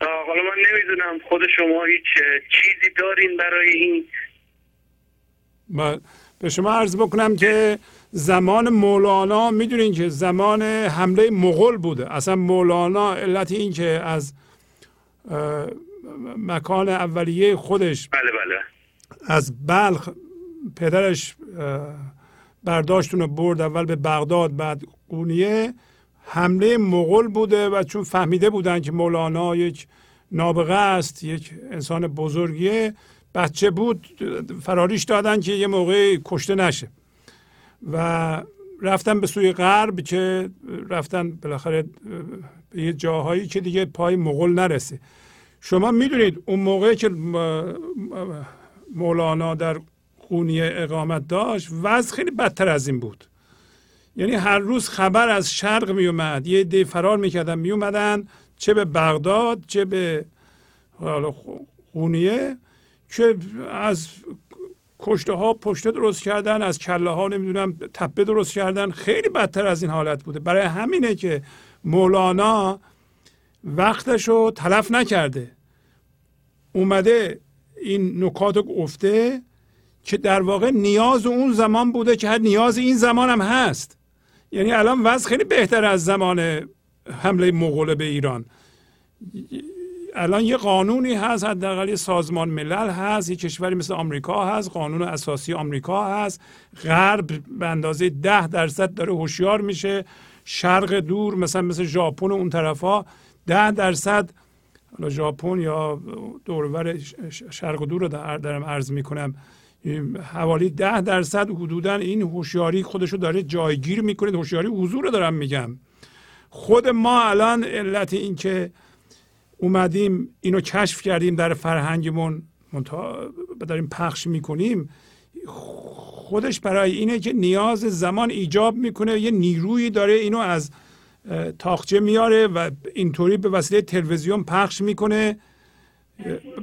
حالا من نمیدونم خود شما هیچ چیزی دارین برای این؟ بله، به شما عرض بکنم که زمان مولانا میدونین که زمان حمله مغول بوده. اصلا مولانا علت این که از مکان اولیه خودش از بلخ پدرش برداشتون رو برد اول به بغداد بعد قونیه، حمله مغول بوده و چون فهمیده بودن که مولانا یک نابغه است، یک انسان بزرگیه، بچه بود فراریش دادن که یه موقع کشته نشه و رفتن به سوی غرب که رفتن بالاخره به یه جاهایی که دیگه پای مغول نرسه. شما میدونید اون موقع که مولانا در قونیه اقامت داشت وضع خیلی بدتر از این بود، یعنی هر روز خبر از شرق می اومد، یه عده فرار میکردن می اومدن چه به بغداد چه به قونیه که از کشته ها پشته درست کردن، از کله ها نمیدونم تپه درست کردن، خیلی بدتر از این حالت بوده. برای همینه که مولانا وقتشو تلف نکرده، اومده این نکات رو گفته که در واقع نیاز اون زمان بوده که نیاز این زمان هم هست. یعنی الان وضع خیلی بهتر از زمان حمله مغول به ایران، الان یه قانونی هست، حداقل یه سازمان ملل هست، یه کشوری مثل آمریکا هست، قانون اساسی آمریکا هست، غرب به اندازه 10% داره هوشیار میشه، شرق دور مثلا مثل ژاپن و اون طرفا 10% حالا ژاپن یا دورور شرق دور رو دارم عرض میکنم، حوالی 10% حدوداً این هوشیاری خودشو داره جایگیر میکنه، هوشیاری حضور رو دارم میگم. خود ما الان علت این که اومدیم اینو کشف کردیم در فرهنگمون داریم پخش میکنیم خودش برای اینه که نیاز زمان ایجاب میکنه، یه نیرویی داره اینو از تاقچه میاره و اینطوری به وسیله تلویزیون پخش میکنه.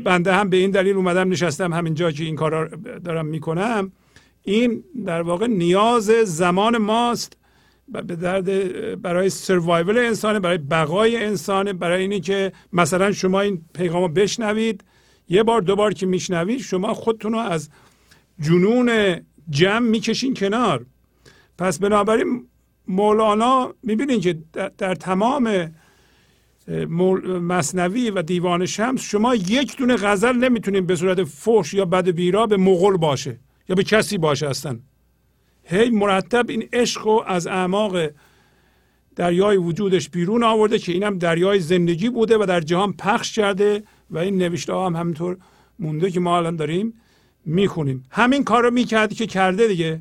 بنده هم به این دلیل اومدم نشستم همینجا که این کارا دارم میکنم. این در واقع نیاز زمان ماست به درد برای سروایول انسانه، برای بقای انسانه، برای اینی که مثلا شما این پیغامو بشنوید، یه بار دوبار که میشنوید شما خودتون رو از جنون جمع میکشین کنار. پس بنابراین مولانا میبینین که در تمام مسنوی و دیوان شمس شما یک دونه غزل نمیتونین به صورت فحش یا بد و بیرا به مغول باشه یا به کسی باشه اصلا. هی مرتب این عشق رو از اعماق دریای وجودش بیرون آورده که اینم دریای زندگی بوده و در جهان پخش کرده و این نوشته ها هم همینطور مونده که ما الان داریم میخونیم. همین کار رو میکرد که کرده دیگه،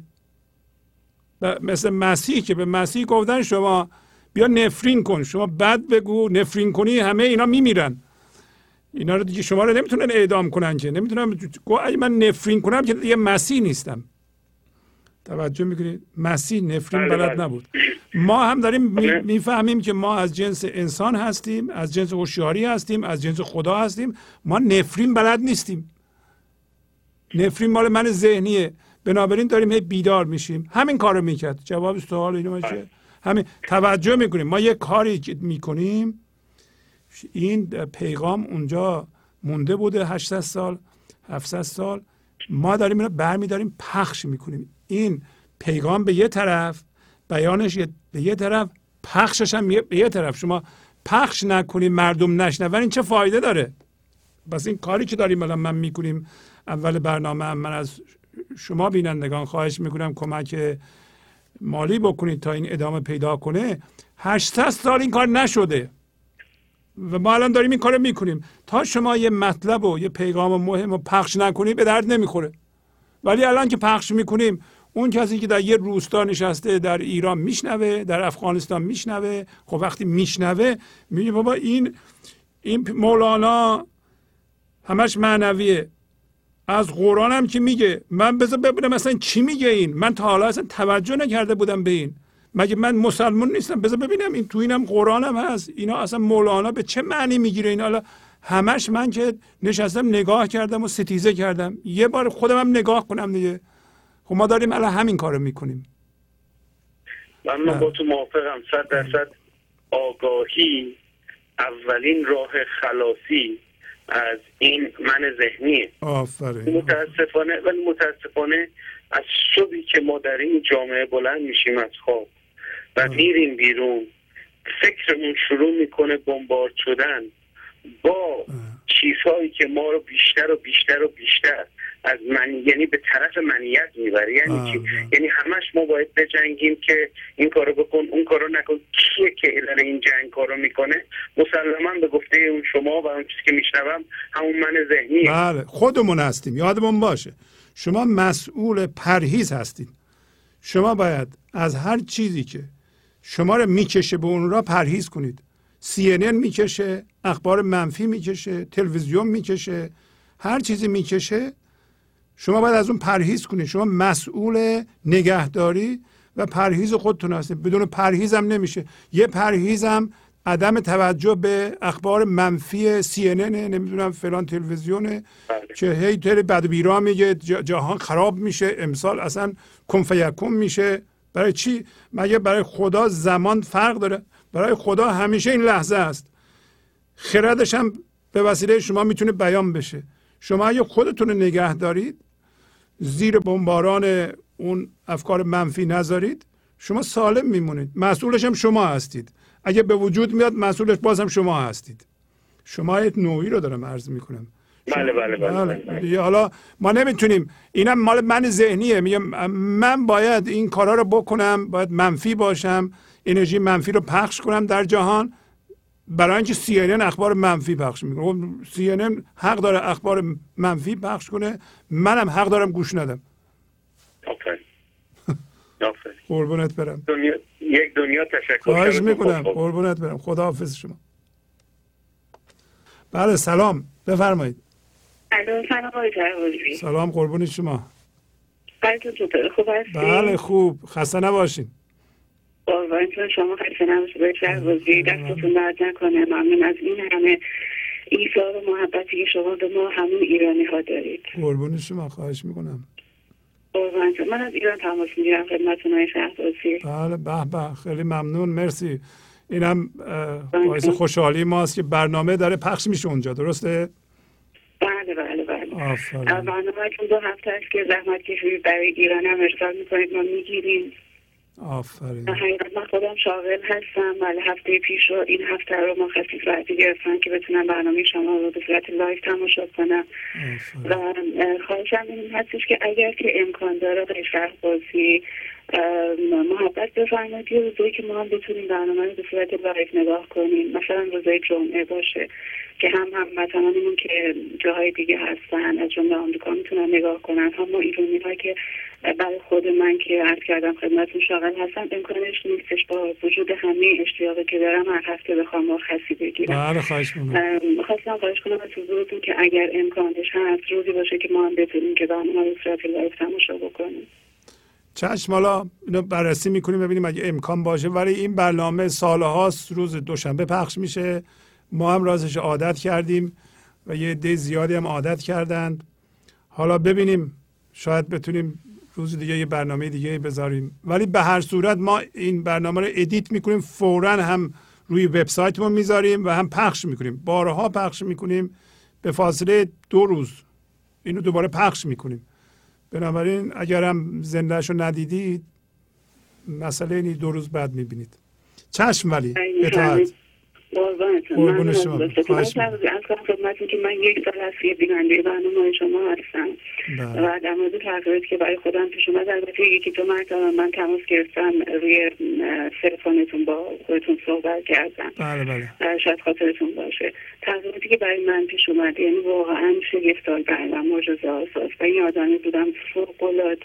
مثل مسیح که به مسیح گفتن شما بیا نفرین کن، شما بد بگو، نفرین کنی همه اینا میمیرن، اینا رو دیگه شما رو نمیتونن اعدام کنن که، نمیتونن اگه من نفرین کنم که دیگه مسیح نیستم. توجه میکنید؟ مسیح نفرین بلد نبود. ما هم داریم میفهمیم که ما از جنس انسان هستیم، از جنس هوشیاری هستیم، از جنس خدا هستیم، ما نفرین بلد نیستیم، نفرین مال من ذهنیه، بنابراین داریم هی بیدار میشیم. همین کارو میکرد. جواب سوال اینو چیه؟ همین توجه میکنیم ما یه کاری میکنیم این پیغام اونجا مونده بوده 800 سال 700 سال ما داریم اینو برمیداریم پخش میکنیم. این پیغام به یه طرف، بیانش به یه طرف، پخشش هم به یه طرف. شما پخش نکنیم مردم نشنون این چه فایده داره؟ بس این کاری که داریم الان من میکنیم اول برنامه هم من از شما بینندگان خواهش میکنم کمک مالی بکنید تا این ادامه پیدا کنه. 800 سال این کار نشده و ما الان داریم این کارو میکنیم. تا شما یه مطلب و یه پیغام مهم رو پخش نکنید به درد نمیخوره، ولی الان که پخش میکنیم اون کسی که در یه روستا نشسته در ایران میشنوه، در افغانستان میشنوه، خب وقتی میشنوه میگه بابا این مولانا همش معنویه. از قرآن هم که میگه، من بذار ببینم اصلا چی میگه این، من تا حالا اصلا توجه نکرده بودم به این، مگه من مسلمان نیستم؟ بذار ببینم این تو اینم قرآن هم هست، اینا اصلا مولانا به چه معنی میگیره این. حالا همش من که نشستم نگاه کردم و ستیزه کردم، یه بار خودم هم نگاه کنم دیگه. خب ما داریم الان همین کارو میکنیم. من با تو موافقم 100%. آگاهی اولین راه خلاصی از این من ذهنیه. آفرین. متاسفانه، ولی متاسفانه از شبی که ما در این جامعه بلند میشیم از خواب و میریم بیرون، فکرمون شروع میکنه بمبارد شدن با چیزهایی که ما رو بیشتر و بیشتر و بیشتر از من، یعنی به طرف منیت میبره. یعنی چی؟ یعنی همش ما باید بجنگیم که این کارو بکن اون کارو نکن. کیه که الان این جنگ کارو میکنه؟ مسلماً به گفته اون شما و اون چیزی که میشنوم همون من ذهنیه. بله، خودمون هستیم. یادمون باشه شما مسئول پرهیز هستید. شما باید از هر چیزی که شما رو میکشه به اون را پرهیز کنید. سی ان ان میکشه، اخبار منفی میکشه، تلویزیون میکشه، هر چیزی میکشه، شما باید از اون پرهیز کنید. شما مسئول نگهداری و پرهیز خودتون هستید. بدون پرهیز هم نمیشه. یه پرهیز هم عدم توجه به اخبار منفی سی ان ان، نمیدونم فلان تلویزیونه که هی تل بد و بیرا میگه، جهان خراب میشه، امسال اصلا کن فیکون میشه. برای چی؟ مگه برای خدا زمان فرق داره؟ برای خدا همیشه این لحظه است. خردش هم به وسیله شما میتونه بیان بشه. شما اگه خودتون رو نگه دارید، زیر بمباران اون افکار منفی نذارید، شما سالم میمونید. مسئولش هم شما هستید. اگه به وجود میاد مسئولش باز هم شما هستید. شما یک نوعی رو دارم عرض میکنم. بله بله بله. حالا ما نمیتونیم، اینم مال من ذهنیه. میگم من باید این کارا رو بکنم، باید منفی باشم، انرژی منفی رو پخش کنم در جهان، برای اینکه سی ان ان اخبار منفی پخش میکنه. سی ان ان حق داره اخبار منفی پخش کنه، منم حق دارم گوش ندم. آفرین. آفرین. قربونت برم. یک دنیا تشکر. خواهش میکنم. قربونت برم. خداحافظ شما. بله سلام، بفرمایید. سلام قربون شما. بله خوب، خسته نباشین. قربانتون شما، خسته نباشید. به شهبازی دستتون درد نکنه. ممنون از این همه ایثار و محبتی که شما به ما همون ایرانی ها دارید. قربون شما، خواهش میکنم. قربانتون، من از ایران تماس میگیرم خدمتتون های شهبازی. بله به به، خیلی ممنون، مرسی. اینم باعث خوشحالی ماست که برنامه داره پخش میشه اونجا، درسته؟ بله بله بله. آفرین. برنامه‌تون دو هفته است که زحمت کشیدید برای ایران هم ارسال میکنید، ما میگیریم. آفرین. حقیقت من خودم شاغل هستم، ولی هفته پیش رو این هفته رو ما خصیص وقتی گرفتم که بتونم برنامه شما رو به صورت لایو تماشا کنم. آفرین. و خواهشم این هستش که اگر که امکان داره به شهبازی محبت بفرمایید یه روزی که ما هم بتونیم برنامه رو به صورت لایو نگاه کنیم، مثلا روزای جمعه باشه که هم وطنانمون که جاهای دیگه هستن از جمله آمریکا میتونن نگاه کنن، هم ما ایرانی‌ها که برای خود من که عرض کردم خدمتتون شاغل هستم امکانش نیستش با وجود همه اشتیاقی که دارم هر هفته بخوام مرخصی بگیرم. بله خواهش می‌کنم. خواستم خواهش کنم از حضورتون که اگر امکانش هست روزی باشه که ما هم بتونیم که برنامه رو به صورت لایو تماشا بکنیم. چشم، حالا اینو بررسی می‌کنیم ببینیم اگه امکان باشه. ولی این برنامه سال‌هاست روز دوشنبه پخش میشه. ما هم رازش عادت کردیم و یه عده زیادی هم عادت کردند. حالا ببینیم شاید بتونیم روز دیگه یه برنامه دیگه بذاریم، ولی به هر صورت ما این برنامه رو ادیت میکنیم، فوراً هم روی وبسایتمون میذاریم و هم پخش میکنیم. بارها پخش میکنیم، به فاصله دو روز اینو دوباره پخش میکنیم. بنابراین اگر هم زندهشو ندیدید مسئله اینی، دو روز بعد میبینید. چشم. ولی اطاعت. قربون شما. خواهش می‌کنم. که من یک سال از بیننده برنامه شما هستم و در مورد تغییراتی که برای خودم پیش اومد، البته یکی دو مرتبه من تماس گرفتم روی تلفنتون با خودتون صحبت کردم. بله بله. شاید خاطرتون باشه تغییراتی که برای من پیش اومد، یعنی واقعا شگفت‌آور و معجزه‌آسا و یه آدمی بودم فوق‌العاده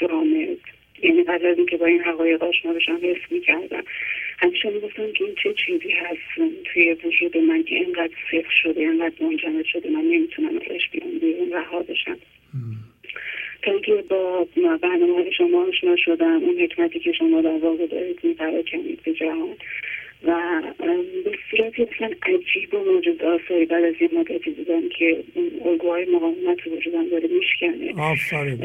جامد یعنی قبل از اینکه با این حقایق آشنا بشم حس می‌کردم. همیشه میگفتم که این چه چیزی هست توی وجود من که اینقدر صفر شده، اینقدر منجمد شده، من نمیتونم ازش بیام بیرون، رها بشم. تا اینکه با برنامه شما آشنا شدم، اون حکمتی که شما در واقع دارید می‌پراکنید به جهان و به صورتی اصلا عجیب و موجود آسایی بعد از یه مدتی دیدم که الگوهای مقاومت وجودم داره میشکنه. آفرین.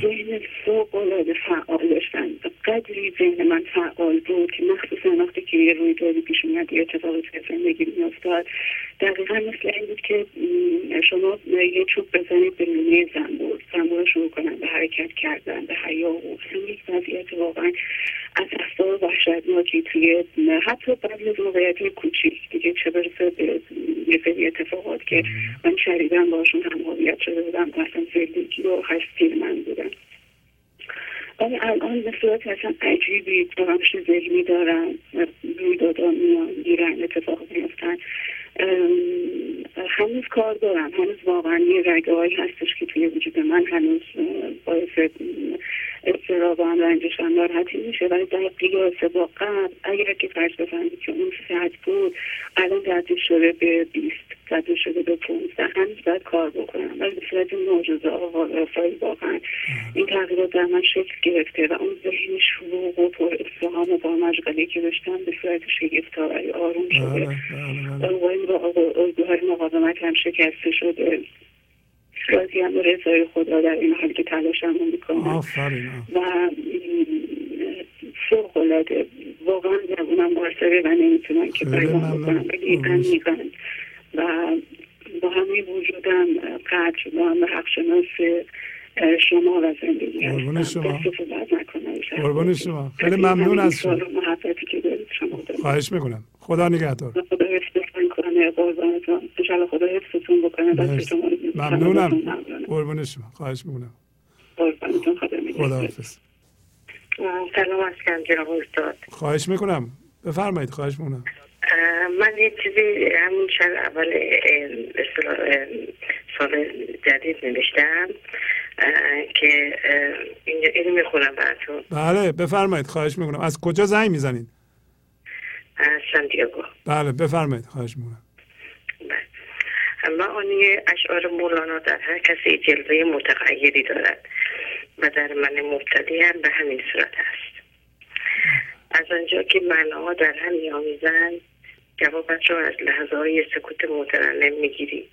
ذهن فوق‌العاده فعال داشتن، قدری ذهن من فعال بود که مخصوصا وقتی که یه رویدادی پیش میاد، یه اتفاقی توی زندگی میافتاد، دقیقا مثل این بود که شما یه چوب بزنید به لونه زنبور شروع کنن به حرکت کردن، به حیا و یک وضعیت واقعا از اثر وحشتناکی توی حتی بعد از موقعیت کوچیک دیگه، چه برسه به یه سری اتفاقات که من شدیداً باشون همحالیت شده بودم، اصلا زندگی و هستی من بودم. ولی الان به صورت اصلا عجیبی درامش ذهنی دارم، رویدادها میان میرن، اتفاق میفتن. هنوز کار دارم، هنوز واقعا یه رگه‌هایی هستش که توی وجود من هنوز باعث اضطراب هم رنجشم ناراحتی میشه، ولی در قیاسه با قبل اگر که فرض بفهمید که اون 100 بود الان تبدیل شده به 20، تبدیل شده به 15، هنوز باید کار بکنم. ولی به صورت معجزه‌آسایی واقعا این تغییرات در من شکل گرفته و اون ذهن شلوغ و پر ازدحام و بامشغله‌ای که داشتم به صورت شگفت‌آوری آروم شده. الگوهای مقاومت هم شکسته شده، راضی هم رضای خدا در این حال که تلاشم رو میکنم و فوق‌العاده واقعا زبونم بارسره و نمیتونم که بیان بکنم، ولی عمیقاً و با همه وجودم قدر با همه حق‌شناس شما و زندگی هستم. قربون شما. قربون شما. خیلی ممنون از شما. خواهش میکنم. خدا نگهدار. خدا حفظتون کنه. قربانتون. ان شاء الله خدا حفظتون بکنه. دست شما رو میگیرم. ممنونم. قربون شما. خواهش میکنم. قربانتون. خدا نگهدار. خدا حفظ. سلام عرض میکنم جناب استاد. خواهش میکنم. بفرمایید. خواهش میکنم. من یه چیزی همون شب اول سال جدید نوشتم که اینو میخونم براتون. بله بفرمایید. خواهش میکنم. از کجا زنگ میزنید؟ از سانتیاگو. بله بفرمایید. خواهش میکنم. معانی اشعار مولانا در هر کسی جلوه متغیری دارد و در من مبتدی هم به همین صورت است. از آنجا که معناها در هم می‌آمیزند، جوابش را از لحظه‌های سکوت مترنم می‌گیری.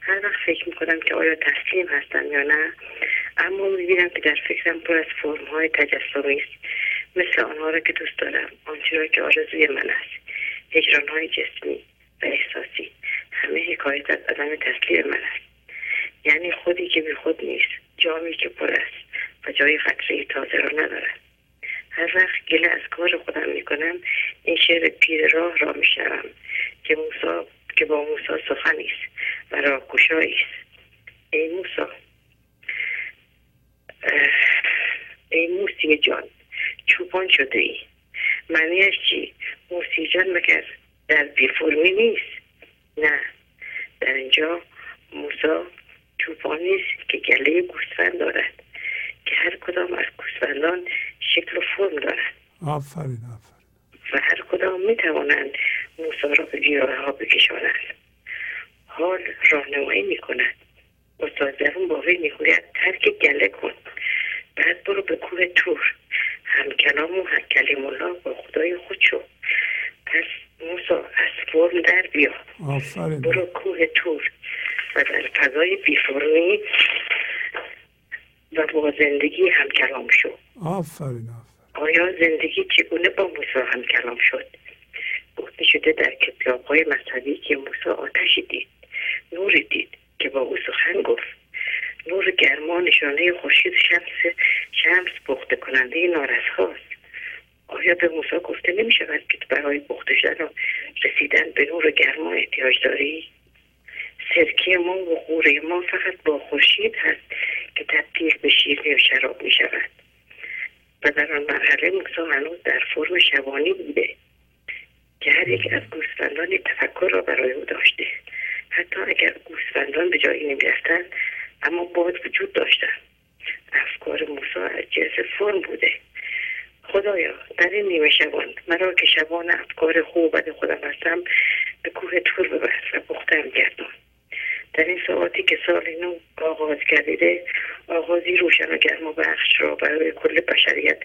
هر وقت فکر می‌کنم که آیا تسلیم هستم یا نه، اما می‌بینم که در فکرم پر از فرم‌های تجسمی است، مثل آنها را که دوست دارم، آنچه را که آرزوی من است، هجران‌های جسمی و احساسی، همه حکایت از عدم تسلیم من است. یعنی خودی که بی خود نیست، جامی که پر است و جای قطره‌ای تازه را ندارد. هر وقت گله از کار خودم میکنم این شعر پیر راه را میشنوم که موسا که با موسا سخنی است و راهگشایی است. ای موسا، ای موسی جان، چوپان شده ای. معنیش چی؟ موسی جان مگر در بی فرمی نیست؟ نه، در اینجا موسا چوپانی است که گله گوسفند دارد، که هر کدام از گوسفندان شکل و فرم دارند. آفرین آفرین. و هر کدام می توانند موسی را به گیاه‌ها بکشانند. حال راهنمایی می کند. استاد درون باقی می گوید ترک گله کن، بعد برو به کوه تور، همکلام و همکلیم الله با خدای خود شو. پس موسی از فرم در بیا. آفرین. برو کوه تور و در فضای بی فرمی و با زندگی هم کلام شد. آفرین آفرین. آیا زندگی چگونه با موسی هم کلام شد؟ گفته شده در کتاب‌های مذهبی که موسی آتشی دید، نوری دید که با او سخن گفت. نور گرما نشانه خورشید شمس پخته کننده نارسهاست. آیا به موسی گفته نمی شود که برای پخته شدن و رسیدن به نور گرما احتیاج داری؟ سرکی ما و غوره ما فقط با خورشید هست که تبدیل به شیرینی و شراب می شود و در آن مرحله موسی هنوز در فرم شبانی بوده که هر یک از گوسفندان تفکر را برای او داشته. حتی اگر گوسفندان به جایی نمی رفتند اما باز وجود داشتند. افکار موسا از جنس فرم بوده. خدایا در این نیمه شبان مرا که شبان افکار خوبت خودم هستم به کوه تور ببر و پختم گردان. در این ساعتی که سال نو آغاز گردیده آغازی روشن و گرم و بخش را برای کل بشریت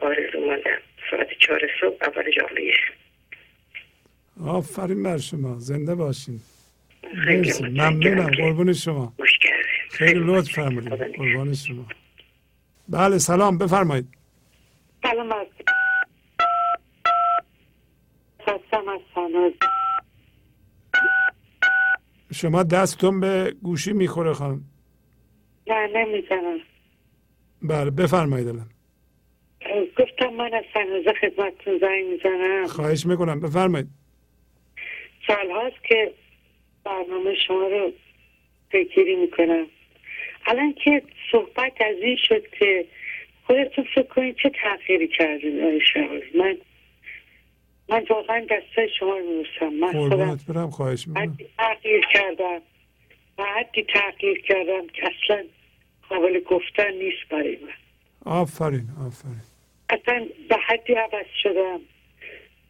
آرزو ماندم. ساعت 4 صبح اول ژانویه. آفرین بر شما، زنده باشین. ممنونم، قربون شما، خیلی لطف فرمودید، قربون شما. بله سلام، بفرمایید. سلام عرض می‌کنم. شما دستتون به گوشی میخوره خانم؟ نه نمیزنم. بله بفرمایید. الان گفتم من از سنوزه خدمتتون زنگ میزنم. خواهش میکنم بفرمایید. سال‌هاست که برنامه شما رو فکری میکنم. الان که صحبت از این شد که خودتون فکر کنید چه تغییری کردید آقای شهبازی. من واقعا دستای شما رو میبوسم. من قربونت برم، خواهش میکنم. حدی تغییر کردم که اصلا قابل گفتن نیست برای من. آفرین. اصلا به حدی عوض شدم.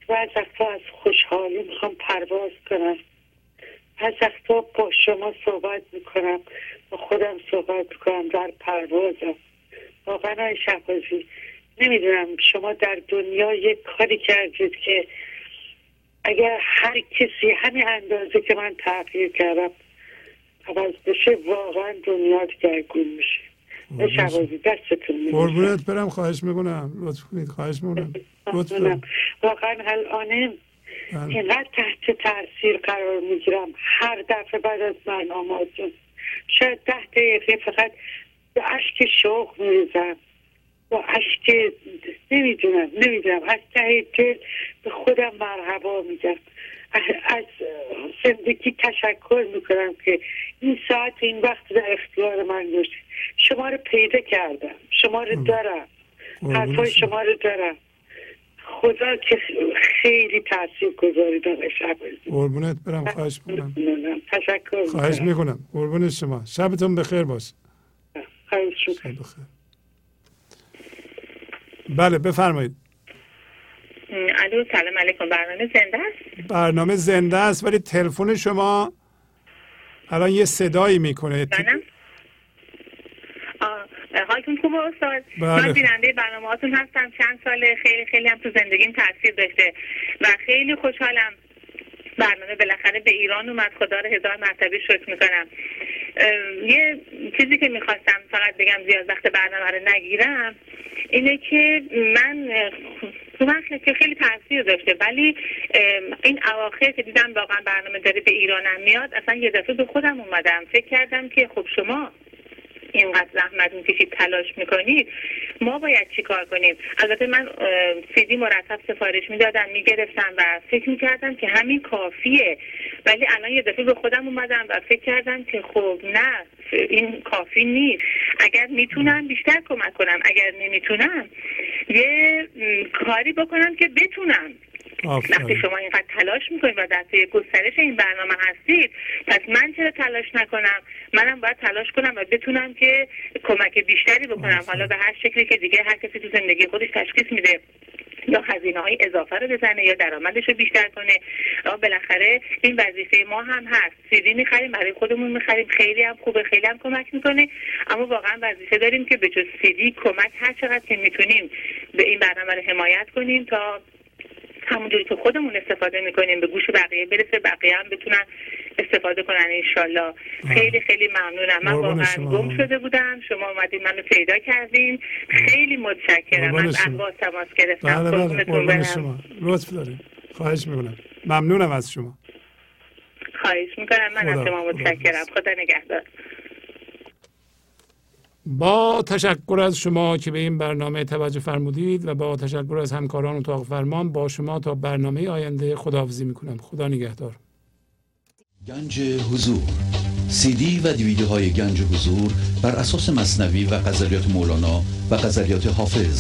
بعض وقتا از خوشحالی میخوام پرواز کنم، بعض وقتا با شما صحبت میکنم، با خودم صحبت میکنم در پروازم. واقعا آقای شهبازی نمیدونم شما در دنیا یک کاری کردید که اگر هر کسی همین اندازه که من تغییر کردم عوض بشه واقعا دنیا دگرگون میشه. شهبازی دستتون میشه. قربونت برم، خواهش میکنم، لطف کنید، خواهش میکنم. واقعا الان اینقدر تحت تاثیر قرار میگیرم هر دفعه بعد از برنامه‌تون. شاید 10 دقیقه فقط به اشک شوق میریزم، با اشک نمیدونم از ته دل به خودم مرحبا میگم. از زندگی تشکر میکنم که این ساعت این وقت در اختیار من داشت. شما رو پیدا کردم، شما رو دارم، حرفای شما رو دارم. خدا که خیلی تأثیر گذاریدم. قربونت برم، خواهش میکنم، تشکر خواهش میکنم. قربون شما، شبتون بخیر باشه. خواهش میکنم. بله بفرمایید. الو سلام علیکم. برنامه زنده است ولی تلفن شما الان یه صدایی میکنه. حالتون خوبه استاد؟ بله. من بیننده برنامه هاتون هستم چند ساله، خیلی خیلی هم تو زندگیم تاثیر داشته و خیلی خوشحالم برنامه بالاخره به ایران اومد. خدا رو هزار مرتبه شکر میکنم. یه چیزی که میخواستم فقط بگم زیاد وقت برنامه رو نگیرم اینه که من خیلی تاثیر داشته، ولی این اواخر که دیدم واقعا برنامه داره به ایرانم میاد اصلا یه دفعه به خودم اومدم. فکر کردم که خب شما اینقدر زحمت میکشید، تلاش میکنید، ما باید چی کار کنیم؟ البته من CD مرتب سفارش میدادم، میگرفتم و فکر میکردم که همین کافیه، ولی الان یه دفعه به خودم اومدم و فکر کردم که خب نه این کافی نیست. اگر میتونم بیشتر کمک کنم، اگر نمیتونم یه کاری بکنم که بتونم. وقتی شما اینقدر تلاش میکنید و در پی گسترش این برنامه هستید، پس من چرا تلاش نکنم؟ منم باید تلاش کنم و بتونم که کمک بیشتری بکنم. حالا به هر شکلی که دیگه هر کسی تو زندگی خودش تشخیص میده، یا خزینه های اضافه رو بزنه یا درآمدش رو بیشتر کنه. بالاخره این وظیفه ما هم هست. CD میخریم برای خودمون، میخریم، خیلی هم خوبه، خیلی هم کمک میکنه، اما واقعا وظیفه داریم که به جز CD کمک هر چقدر که میتونیم به این برنامه رو حمایت کنیم تا همونجوری که خودمون استفاده میکنیم به گوش بقیه برسه، بقیه هم بتونن استفاده کنن انشالله. خیلی خیلی ممنونم. من واقعا گم شده بودم، شما اومدید منو پیدا کردین. خیلی متشکرم. من اول تماس گرفتم. قربون شما، لطف دارید، خواهش میکنم. ممنونم از شما، خواهش میکنم. من از شما متشکرم. خدا نگهدار. با تشکر از شما که به این برنامه توجه فرمودید و با تشکر از همکاران اتاق فرمان، با شما تا برنامه آینده خداحافظی میکنم. خدا نگهدار. گنج حضور، CD و DVD های گنج حضور بر اساس مسنوی و غزلیات مولانا و غزلیات حافظ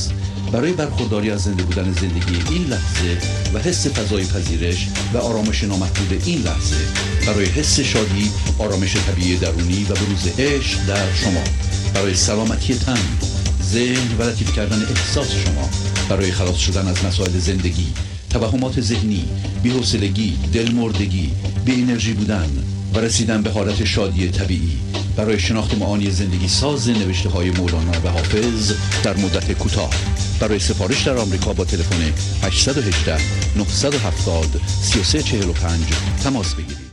برای برخورداری از زنده بودن زندگی این لحظه و حس فضای پذیرش و آرامش نامحدود این لحظه، برای حس شادی، آرامش طبیعی درونی و بروز عشق در شما. برای سلامتی تن، ذهن و لطیف کردن احساس شما، برای خلاص شدن از مسائل زندگی، توهمات ذهنی، بی‌حوصلگی، دلمردگی، بی انرژی بودن و رسیدن به حالت شادی طبیعی، برای شناخت معانی زندگی ساز نوشته‌های مولانا و حافظ در مدت کوتاه. برای سفارش در آمریکا با تلفن 818 970 3345 تماس بگیرید.